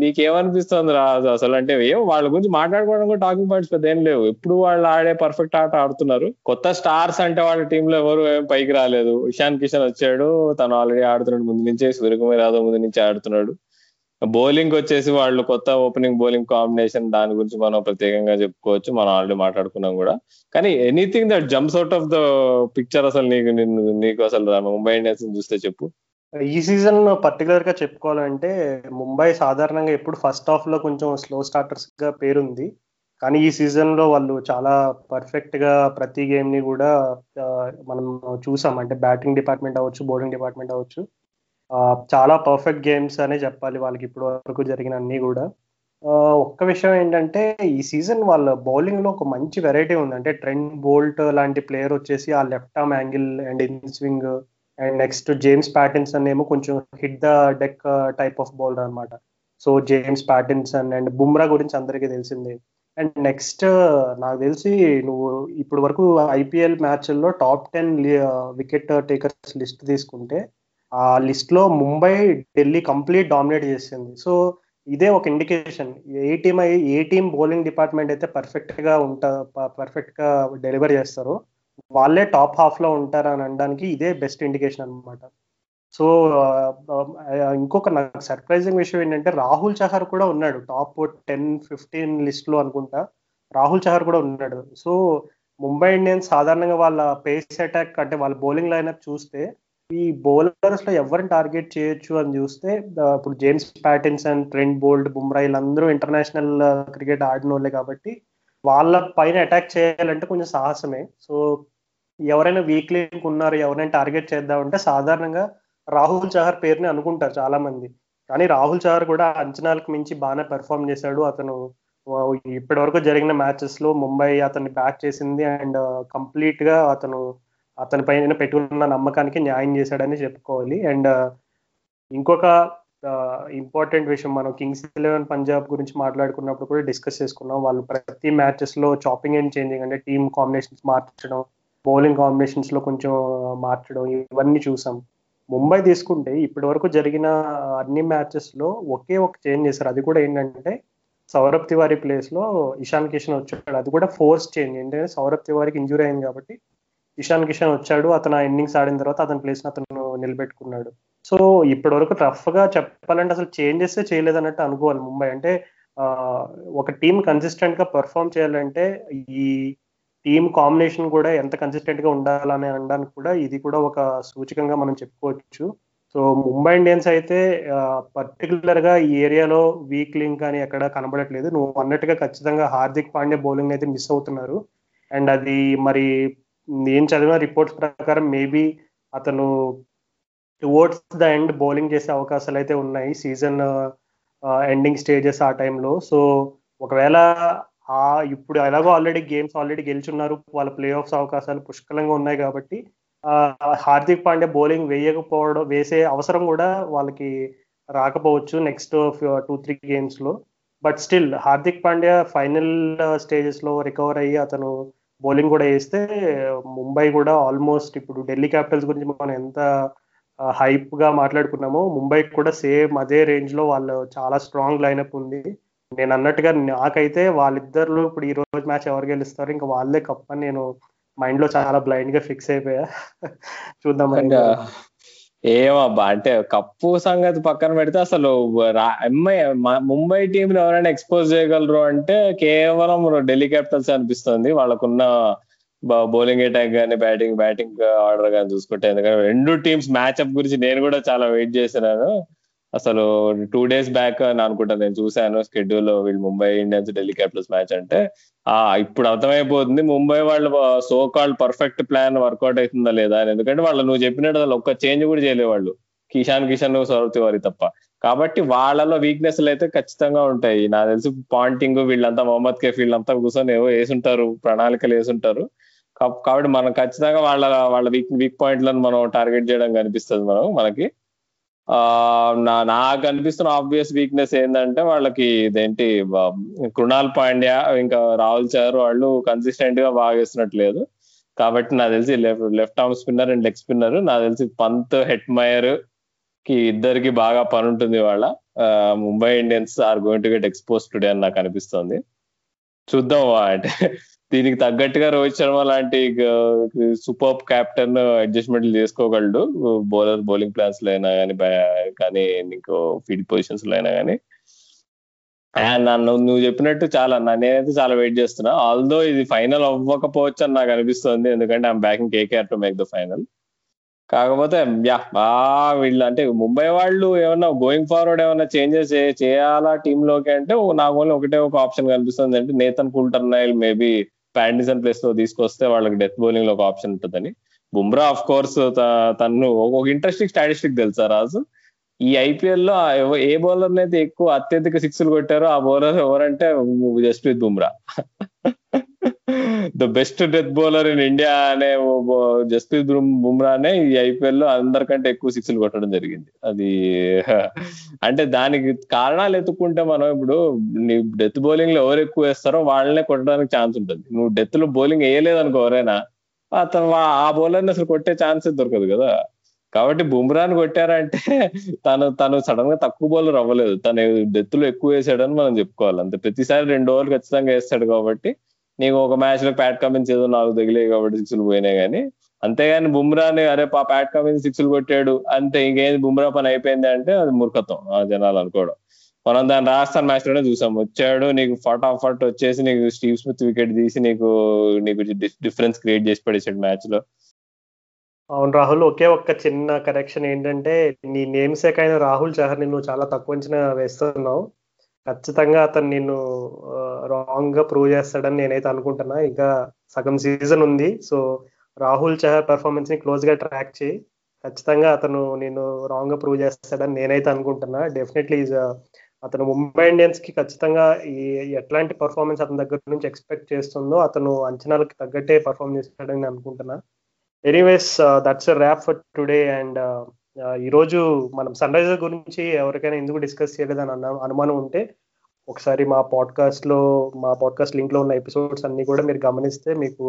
నీకేమనిపిస్తుంది రాజు అసలు? అంటే ఏం వాళ్ళ గురించి మాట్లాడుకోవడం కూడా టాకింగ్ పాయింట్స్ పెద్ద ఏం లేవు. ఇప్పుడు వాళ్ళు ఆడే పర్ఫెక్ట్ ఆట ఆడుతున్నారు. కొత్త స్టార్స్ అంటే వాళ్ళ టీంలో ఎవరు ఏం పైకి రాలేదు. ఇషాన్ కిషన్ వచ్చాడు, తను ఆల్రెడీ ఆడుతున్నాడు ముందు నుంచే. సూర్యకుమార్ యాదవ్ ముందు నుంచి ఆడుతున్నాడు. బౌలింగ్ వచ్చేసి వాళ్ళు కొత్త ఓపెనింగ్ బౌలింగ్ కాంబినేషన్, దాని గురించి మనం ప్రత్యేకంగా చెప్పుకోవచ్చు, మనం ఆల్రెడీ మాట్లాడుకున్నాం కూడా. కానీ anything that jumps out of the picture అసలు నీకు నీకు అసలు ముంబై ఇండియన్స్ చూస్తే చెప్పు. ఈ సీజన్ పర్టికులర్ గా చెప్పుకోవాలంటే ముంబై సాధారణంగా ఎప్పుడు ఫస్ట్ హాఫ్ లో కొంచెం స్లో స్టార్టర్స్ గా పేరుంది, కానీ ఈ సీజన్ లో వాళ్ళు చాలా పర్ఫెక్ట్ గా ప్రతి గేమ్ ని కూడా మనం చూసాం. అంటే బ్యాటింగ్ డిపార్ట్మెంట్ అవ్వచ్చు, బౌలింగ్ డిపార్ట్మెంట్ అవ్వచ్చు, చాలా పర్ఫెక్ట్ గేమ్స్ అనే చెప్పాలి వాళ్ళకి ఇప్పుడు వరకు జరిగిన అన్ని కూడా. ఒక్క విషయం ఏంటంటే ఈ సీజన్ వాళ్ళ బౌలింగ్ లో ఒక మంచి వెరైటీ ఉంది. అంటే ట్రెంట్ బోల్ట్ లాంటి ప్లేయర్ వచ్చేసి ఆ left arm angle and in swing, and next James Pattinson ఏమో కొంచెం hit the deck type of bowler అనమాట. So James Pattinson and Bumrah గురించి అందరికీ తెలిసిందే. అండ్ నెక్స్ట్ నాకు తెలిసి నువ్వు ఇప్పుడు వరకు ఐపీఎల్ మ్యాచ్ల్లో top ten wicket takers list తీసుకుంటే ఆ లిస్ట్లో ముంబై, ఢిల్లీ కంప్లీట్ డామినేట్ చేసింది. సో ఇదే ఒక ఇండికేషన్ ఏ టీమ్ ఏ టీమ్ బౌలింగ్ డిపార్ట్మెంట్ అయితే పర్ఫెక్ట్గా ఉంటా పర్ఫెక్ట్గా డెలివర్ చేస్తారో వాళ్ళే టాప్ హాఫ్లో ఉంటారు అని అనడానికి ఇదే బెస్ట్ ఇండికేషన్ అనమాట. సో ఇంకొక నాకు సర్ప్రైజింగ్ విషయం ఏంటంటే రాహుల్ చహర్ కూడా ఉన్నాడు టాప్ టెన్ ఫిఫ్టీన్ లిస్ట్లో అనుకుంటా. రాహుల్ చహర్ కూడా ఉన్నాడు. సో ముంబై ఇండియన్స్ సాధారణంగా వాళ్ళ పేస్ అటాక్ అంటే వాళ్ళ బౌలింగ్ లైనప్ చూస్తే ఈ బౌలర్స్ లో ఎవరిని టార్గెట్ చేయొచ్చు అని చూస్తే ఇప్పుడు James Pattinson, Trent Boult, Bumrah వీళ్ళందరూ ఇంటర్నేషనల్ క్రికెట్ ఆడిన వాళ్ళే కాబట్టి వాళ్ళ పైన అటాక్ చేయాలంటే కొంచెం సాహసమే. సో ఎవరైనా వీక్ లింక్ ఉన్నారు, ఎవరైనా టార్గెట్ చేద్దామంటే సాధారణంగా రాహుల్ చహర్ పేరుని అనుకుంటారు చాలా మంది. కానీ రాహుల్ చహర్ కూడా అంచనాలకు మించి బాగానే పెర్ఫామ్ చేశాడు. అతను ఇప్పటి వరకు జరిగిన మ్యాచెస్ లో ముంబై అతన్ని బ్యాట్ చేసింది అండ్ కంప్లీట్ గా అతను అతని పైన పెట్టుకున్న నమ్మకానికి న్యాయం చేశాడని చెప్పుకోవాలి. అండ్ ఇంకొక ఇంపార్టెంట్ విషయం మనం కింగ్స్ ఎలెవన్ పంజాబ్ గురించి మాట్లాడుకున్నప్పుడు కూడా డిస్కస్ చేసుకున్నాం. వాళ్ళు ప్రతి మ్యాచెస్లో చాపింగ్ అండ్ చేంజింగ్ అంటే టీమ్ కాంబినేషన్స్ మార్చడం, బౌలింగ్ కాంబినేషన్స్లో కొంచెం మార్చడం ఇవన్నీ చూసాం. ముంబై తీసుకుంటే ఇప్పటి వరకు జరిగిన అన్ని మ్యాచెస్ లో ఒకే ఒక చేంజ్ చేశారు. అది కూడా ఏంటంటే సౌరభ్ తివారీ ప్లేస్ లో ఇషాన్ కిషన్ వచ్చాడు. అది కూడా ఫోర్స్ చేంజ్. ఏంటంటే సౌరభ్ తివారీకి ఇంజురీ అయింది కాబట్టి ఇషాన్ కిషన్ వచ్చాడు. అతను ఇన్నింగ్స్ ఆడిన తర్వాత అతని ప్లేస్ ని అతను నిలబెట్టుకున్నాడు. సో ఇప్పటి వరకు రఫ్ గా చెప్పాలంటే అసలు చేంజెస్ చేయలేదు అన్నట్టు అనుకోవాలి ముంబై. అంటే ఒక టీం కన్సిస్టెంట్ గా పర్ఫామ్ చేయాలంటే ఈ టీమ్ కాంబినేషన్ కూడా ఎంత కన్సిస్టెంట్ గా ఉండాలని అనడానికి కూడా ఇది కూడా ఒక సూచకంగా మనం చెప్పుకోవచ్చు. సో ముంబై ఇండియన్స్ అయితే పర్టికులర్ గా ఈ ఏరియాలో వీక్ లింక్ కానీ ఎక్కడ కనబడట్లేదు. నువ్వు అన్నట్టుగా ఖచ్చితంగా హార్దిక్ పాండే బౌలింగ్ అయితే మిస్ అవుతున్నారు. అండ్ అది మరి నేను చదివిన రిపోర్ట్స్ ప్రకారం మేబీ అతను టువర్డ్స్ ద ఎండ్ బౌలింగ్ చేసే అవకాశాలు అయితే ఉన్నాయి సీజన్ ఎండింగ్ స్టేజెస్ ఆ టైంలో. సో ఒకవేళ ఆ ఇప్పుడు ఎలాగో ఆల్రెడీ గేమ్స్ ఆల్రెడీ గెలుచున్నారు, వాళ్ళ ప్లే ఆఫ్స్ అవకాశాలు పుష్కలంగా ఉన్నాయి కాబట్టి హార్దిక్ పాండే బౌలింగ్ వేయకపోవడం వేసే అవసరం కూడా వాళ్ళకి రాకపోవచ్చు నెక్స్ట్ టూ త్రీ గేమ్స్లో. But still Hardik Pandya final స్టేజెస్లో రికవర్ అయ్యి అతను బౌలింగ్ కూడా వేస్తే ముంబై కూడా ఆల్మోస్ట్ ఇప్పుడు ఢిల్లీ క్యాపిటల్స్ గురించి మనం ఎంత హైప్ గా మాట్లాడుకున్నాము, ముంబై కూడా సేమ్ అదే రేంజ్ లో వాళ్ళు చాలా స్ట్రాంగ్ లైనప్ ఉంది. నేను అన్నట్టుగా నాకైతే వాళ్ళిద్దరు ఇప్పుడు ఈ రోజు మ్యాచ్ ఎవరు గెలుస్తారు ఇంకా వాళ్ళే కప్ అని నేను మైండ్ లో చాలా బ్లైండ్ గా ఫిక్స్ అయిపోయా. చూద్దామండి ఏమబ్బా. అంటే కప్పు సంగతి పక్కన పెడితే అసలు ముంబై టీం ని ఎవరైనా ఎక్స్పోజ్ చేయగలరు అంటే కేవలం ఢిల్లీ క్యాపిటల్స్ అనిపిస్తుంది వాళ్ళకున్న బౌలింగ్ అటాక్ కానీ బ్యాటింగ్ బ్యాటింగ్ ఆర్డర్ కానీ చూసుకుంటే. ఎందుకంటే రెండు టీమ్స్ మ్యాచ్అప్ గురించి నేను కూడా చాలా వెయిట్ చేసినాను. అసలు టూ డేస్ బ్యాక్ అనుకుంటాను నేను చూశాను షెడ్యూల్ వీళ్ళు Mumbai Indians Delhi Capitals match అంటే ఆ ఇప్పుడు అర్థమైపోతుంది ముంబై వాళ్ళు so called perfect plan work out అవుతుందా లేదా అని. ఎందుకంటే వాళ్ళు నువ్వు చెప్పినట్టు అసలు ఒక్క చేంజ్ కూడా చేయలేవాళ్ళు ఇషాన్ కిషన్ సౌరవ్ తివారీ తప్ప. కాబట్టి వాళ్ళలో వీక్నెస్లు అయితే ఖచ్చితంగా ఉంటాయి. నాకు తెలిసి పాంటింగ్ వీళ్ళంతా మొహమ్మద్ కే వీళ్ళంతా కూర్చొని ఏవో వేసుంటారు ప్రణాళికలు వేసుంటారు. కాబట్టి మనం ఖచ్చితంగా వాళ్ళ వాళ్ళ వీక్ వీక్ పాయింట్లను మనం టార్గెట్ చేయడం కనిపిస్తుంది మనం మనకి. ఆ నాకు అనిపిస్తున్న ఆబ్వియస్ వీక్నెస్ ఏంటంటే వాళ్ళకి ఇదేంటి కృణాల్ పాండ్యా ఇంకా రాహుల్ చారు వాళ్ళు కన్సిస్టెంట్ గా బాగా వేస్తున్నట్లేదు. కాబట్టి నాకు తెలిసి left left arm spinner and leg spinner నాకు తెలిసి పంత్ హెట్మయర్ కి ఇద్దరికి బాగా పని ఉంటుంది. వాళ్ళ Mumbai Indians are going to get expose today అని నాకు అనిపిస్తుంది. చూద్దాం. అంటే దీనికి తగ్గట్టుగా రోహిత్ శర్మ లాంటి సూపర్ క్యాప్టెన్ అడ్జస్ట్మెంట్లు చేసుకోగలడు బౌలర్ బౌలింగ్ ప్లాన్స్ లో అయినా కానీ కానీ నీకు ఫీల్డ్ పొజిషన్స్ లో అయినా కానీ. అండ్ నన్ను నువ్వు చెప్పినట్టు చాలా నేనైతే చాలా వెయిట్ చేస్తున్నా. ఆల్దో ఇది ఫైనల్ అవ్వకపోవచ్చు అని నాకు అనిపిస్తుంది. ఎందుకంటే I'm backing KKR to make the final. కాకపోతే వీళ్ళు అంటే ముంబై వాళ్ళు ఏమన్నా గోయింగ్ ఫార్వర్డ్ ఏమన్నా చేంజెస్ చేయాలా టీమ్ లోకి అంటే నాకు ఓన్లీ ఒకటే ఒక ఆప్షన్ కనిపిస్తుంది అంటే Nathan Coulter Nile maybe Pattinson place లో తీసుకొస్తే వాళ్ళకి డెత్ బౌలింగ్ లో ఒక ఆప్షన్ ఉంటుందని. బుమ్రా ఆఫ్ కోర్స్ తను ఒక ఇంట్రెస్టింగ్ స్టాటిస్టిక్ తెలుసా రాజు, ఈ ఐపీఎల్ లో ఏ బౌలర్ అయితే ఎక్కువ అత్యధిక సిక్స్లు కొట్టారో ఆ బౌలర్ ఎవరంటే Jasprit Bumrah. The best death bowler in India అనే జస్ప్రీత్ బుమ్రానే ఈ ఐపీఎల్ లో అందరికంటే ఎక్కువ సిక్స్లు కొట్టడం జరిగింది. అది అంటే దానికి కారణాలు ఎత్తుకుంటే మనం ఇప్పుడు నీ డెత్ బౌలింగ్ లో ఎవరు ఎక్కువ వేస్తారో వాళ్ళనే కొట్టడానికి ఛాన్స్ ఉంటుంది. నువ్వు డెత్ లో బౌలింగ్ వేయలేదనుకో ఎవరైనా అతను ఆ బౌలర్ని అసలు కొట్టే ఛాన్స్ దొరకదు కదా. కాబట్టి బుమ్రాని కొట్టారంటే తను తను సడన్ గా తక్కువ బౌలర్ అవ్వలేదు, తను డెత్ లో ఎక్కువ వేసాడని మనం చెప్పుకోవాలి. అంతే ప్రతిసారి రెండు ఓవర్లు ఖచ్చితంగా వేస్తాడు కాబట్టి నీకు ఒక మ్యాచ్ లో ప్యాట్ కమిన్స్ ఏదో నాలుగు తగిలే కాబట్టి సిక్స్లు పోయినాయి కానీ అంతేగాని బుమ్రాని అరే పా ప్యాట్ కమిన్స్ సిక్స్లు కొట్టాడు అంతే ఇంకేంది బుమ్రా పని అయిపోయింది అంటే అది మూర్ఖత్వం ఆ జనాలు అనుకోవడం. మనం దాని రాజస్థాన్ మ్యాచ్ లోనే చూసాం. వచ్చాడు నీకు ఫటాఫట్ వచ్చేసి నీకు స్టీవ్ స్మిత్ వికెట్ తీసి నీకు నీకు డిఫరెన్స్ క్రియేట్ చేసి పడేసాడు మ్యాచ్ లో. అవును రాహుల్, ఒకే ఒక్క చిన్న కరెక్షన్ ఏంటంటే నీ నేమ్ సేక్ అయిన రాహుల్ చహర్ నిన్ను చాలా తక్కువ అంచనా వేస్తున్నావు. ఖచ్చితంగా అతను నిన్ను రాంగ్ గా ప్రూవ్ చేస్తాడని నేనైతే అనుకుంటున్నా. ఇంకా సగం సీజన్ ఉంది. సో రాహుల్ చహర్ పర్ఫార్మెన్స్ ని క్లోజ్ గా ట్రాక్ చేయి. ఖచ్చితంగా అతను నేను రాంగ్ గా ప్రూవ్ చేస్తాడని నేనైతే అనుకుంటున్నా. డెఫినెట్లీ అతను ముంబై ఇండియన్స్ కి ఖచ్చితంగా ఈ ఎట్లాంటి పర్ఫార్మెన్స్ అతని దగ్గర నుంచి ఎక్స్పెక్ట్ చేస్తుందో అతను అంచనాలకు తగ్గట్టే పర్ఫార్మ్ చేస్తాడని నేను అనుకుంటున్నా. Anyways that's a wrap for today. And ఈరోజు మనం సన్ రైజర్ గురించి ఎవరికైనా ఎందుకు డిస్కస్ చేయలేదని అన్న అనుమానం ఉంటే ఒకసారి మా పాడ్కాస్ట్లో మా పాడ్కాస్ట్ లింక్లో ఉన్న ఎపిసోడ్స్ అన్నీ కూడా మీరు గమనిస్తే మీకు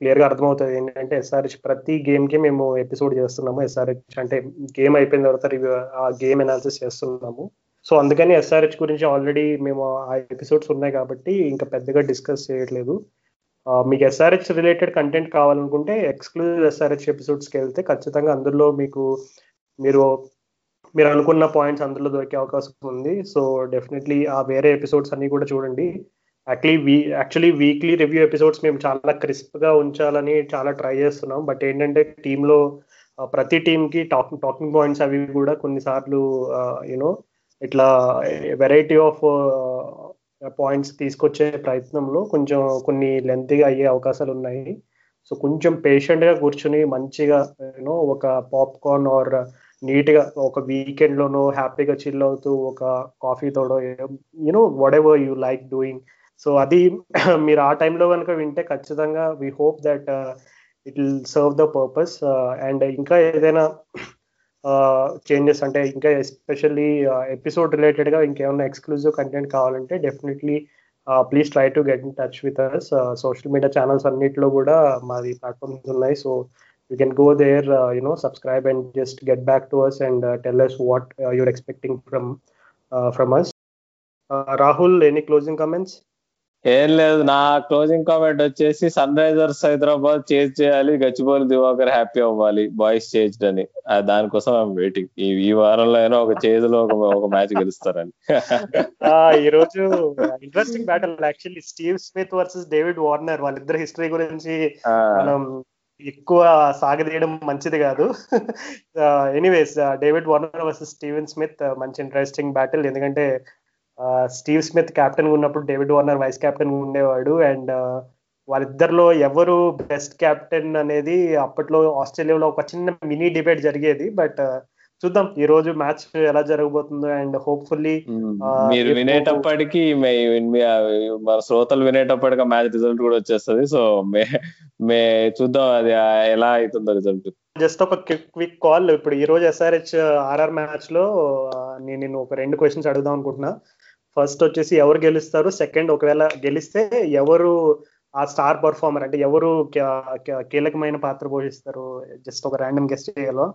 క్లియర్గా అర్థమవుతుంది ఏంటంటే ఎస్ఆర్హెచ్ ప్రతి గేమ్కి మేము ఎపిసోడ్ చేస్తున్నాము. ఎస్ఆర్హెచ్ అంటే గేమ్ అయిపోయిన తర్వాత రివ్యూ ఆ గేమ్ అనాలిసిస్ చేస్తున్నాము. సో అందుకని ఎస్ఆర్హెచ్ గురించి ఆల్రెడీ మేము ఆ ఎపిసోడ్స్ ఉన్నాయి కాబట్టి ఇంకా పెద్దగా డిస్కస్ చేయట్లేదు. మీకు ఎస్ఆర్హెచ్ రిలేటెడ్ కంటెంట్ కావాలనుకుంటే ఎక్స్క్లూజివ్ ఎస్ఆర్హెచ్ ఎపిసోడ్స్కి వెళ్తే ఖచ్చితంగా అందులో మీకు మీరు మీరు అనుకున్న పాయింట్స్ అందులో దొరికే అవకాశం ఉంది. సో డెఫినెట్లీ ఆ వేరే ఎపిసోడ్స్ అన్నీ కూడా చూడండి. Actually we actually weekly review episodes మేము చాలా క్రిస్ప్గా ఉంచాలని చాలా ట్రై చేస్తున్నాం. బట్ ఏంటంటే టీంలో ప్రతి టీంకి టాక్ టాకింగ్ పాయింట్స్ అవి కూడా కొన్నిసార్లు యూనో ఇట్లా వెరైటీ ఆఫ్ పాయింట్స్ తీసుకొచ్చే ప్రయత్నంలో కొంచెం కొన్ని లెంతీగా అయ్యే అవకాశాలు ఉన్నాయి. సో కొంచెం పేషెంట్గా కూర్చుని మంచిగా యూనో ఒక పాప్కార్న్ ఆర్ నీట్గా ఒక వీకెండ్లోనో హ్యాపీగా చిల్ అవుతూ ఒక కాఫీ తోడో you know whatever you like doing. So అది మీరు ఆ టైంలో కనుక వింటే ఖచ్చితంగా we hope that it will serve the purpose. And ఇంకా ఏదైనా చేంజెస్ అంటే ఇంకా ఎస్పెషల్లీ ఎపిసోడ్ రిలేటెడ్గా ఇంకేమైనా ఎక్స్క్లూజివ్ కంటెంట్ కావాలంటే definitely please try to get in touch with us. Social media channels అన్నింటిలో కూడా మాది ప్లాట్ఫామ్స్ ఉన్నాయి. So you can go there, uh, you know, subscribe and just get back to us and uh, tell us what uh, you're expecting from uh, from us. Uh, Rahul, any closing comments? ఏం లేదు, నా closing comment వచ్చేసి sun Risers Hyderabad chase చేయాలి, Gachibowli Diwakar happy అవ్వాలి, boys chased అని. దానికోసం I'm waiting. ఈ వారంలో అయినా ఒక చేజ్ లో ఒక మ్యాచ్ గెలుస్తారని. ఈ రోజు interesting battle actually Steve Smith versus David Warner. వాళ్ళిద్దరు హిస్టరీ గురించి మనం ఎక్కువ సాగదీయడం మంచిది కాదు. Anyways David Warner versus Steven Smith మంచి ఇంట్రెస్టింగ్ బ్యాటిల్. ఎందుకంటే స్టీవ్ స్మిత్ కెప్టెన్గా ఉన్నప్పుడు డేవిడ్ వార్నర్ వైస్ కెప్టెన్గా ఉండేవాడు. అండ్ వాళ్ళిద్దరిలో ఎవరు బెస్ట్ కెప్టెన్ అనేది అప్పట్లో ఆస్ట్రేలియాలో ఒక చిన్న మినీ డిబేట్ జరిగేది. బట్ చూద్దాం ఈ రోజు మ్యాచ్ ఎలా జరగబోతుందో. అండ్ హోప్ఫుల్లీ మీరు వినేటప్పటికి మన శ్రోతలు వినేటప్పటికి మ్యాచ్ రిజల్ట్ కూడా వచ్చేస్తుంది. సో మే మే చూద్దాం అది ఎలా అవుతుందో రిజల్ట్. జస్ట్ ఒక క్విక్ కాల్. ఇప్పుడు ఈ రోజు ఎస్ఆర్హెచ్ ఆర్ఆర్ మ్యాచ్ లో నేను నేను ఒక రెండు క్వశ్చన్స్ అడుగుదాం అనుకుంటున్నా. ఫస్ట్ వచ్చేసి ఎవరు గెలుస్తారు, సెకండ్ ఒకవేళ గెలిస్తే ఎవరు ఆ స్టార్ పర్ఫార్మర్ అంటే ఎవరు కీలకమైన పాత్ర పోషిస్తారు, జస్ట్ ఒక ర్యాండమ్ గెస్ట్ చేయాలో.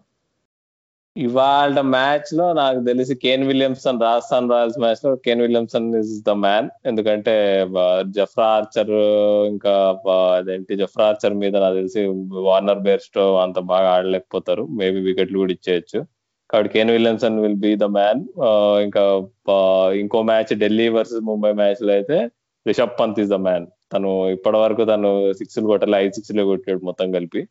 ఇవాళ మ్యాచ్ లో నాకు తెలిసి Kane Williamson, Rajasthan Royals match లో Kane Williamson is the man. ఎందుకంటే జఫ్రా ఆర్చర్ ఇంకా అదేంటి జఫ్రా ఆర్చర్ మీద నాకు తెలిసి వార్నర్ బేర్స్టో అంత బాగా ఆడలేకపోతారు, మేబీ వికెట్లు కూడా ఇచ్చేయచ్చు. కాబట్టి Kane Williamson will be the man. ఇంకా ఇంకో match Delhi versus Mumbai match లో అయితే Rishabh Pant is the man. తను ఇప్పటి వరకు తను సిక్స్లు కొట్టాలి, ఐదు సిక్స్లే కొట్టాడు మొత్తం కలిపి.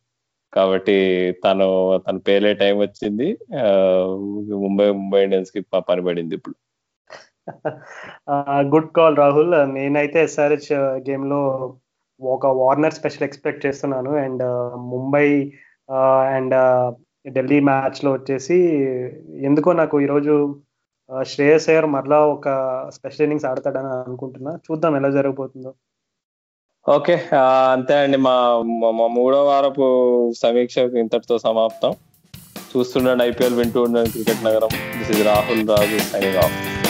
కాబట్టి తను తను పేలే టైం వచ్చింది, ముంబై ముంబై ఇండియన్స్ కి పనిపడింది ఇప్పుడు. Good call Rahul. నేనైతే ఎస్ఆర్హెచ్ గేమ్ లో ఒక వార్నర్ స్పెషల్ ఎక్స్పెక్ట్ చేస్తున్నాను. And Mumbai and Delhi match లో వచ్చేసి ఎందుకో నాకు ఈరోజు శ్రేయస్ అయ్యర్ మరలా ఒక స్పెషల్ ఇన్నింగ్స్ ఆడతాడని అనుకుంటున్నా. చూద్దాం ఎలా జరగబోతుందో. ఓకే అంతే అండి, మా మా మూడో వారపు సమీక్ష ఇంతటితో సమాప్తం. చూస్తుండండి ఐపీఎల్, వింటూ ఉండండి క్రికెట్ నగరం. This is Rahul Raju signing of.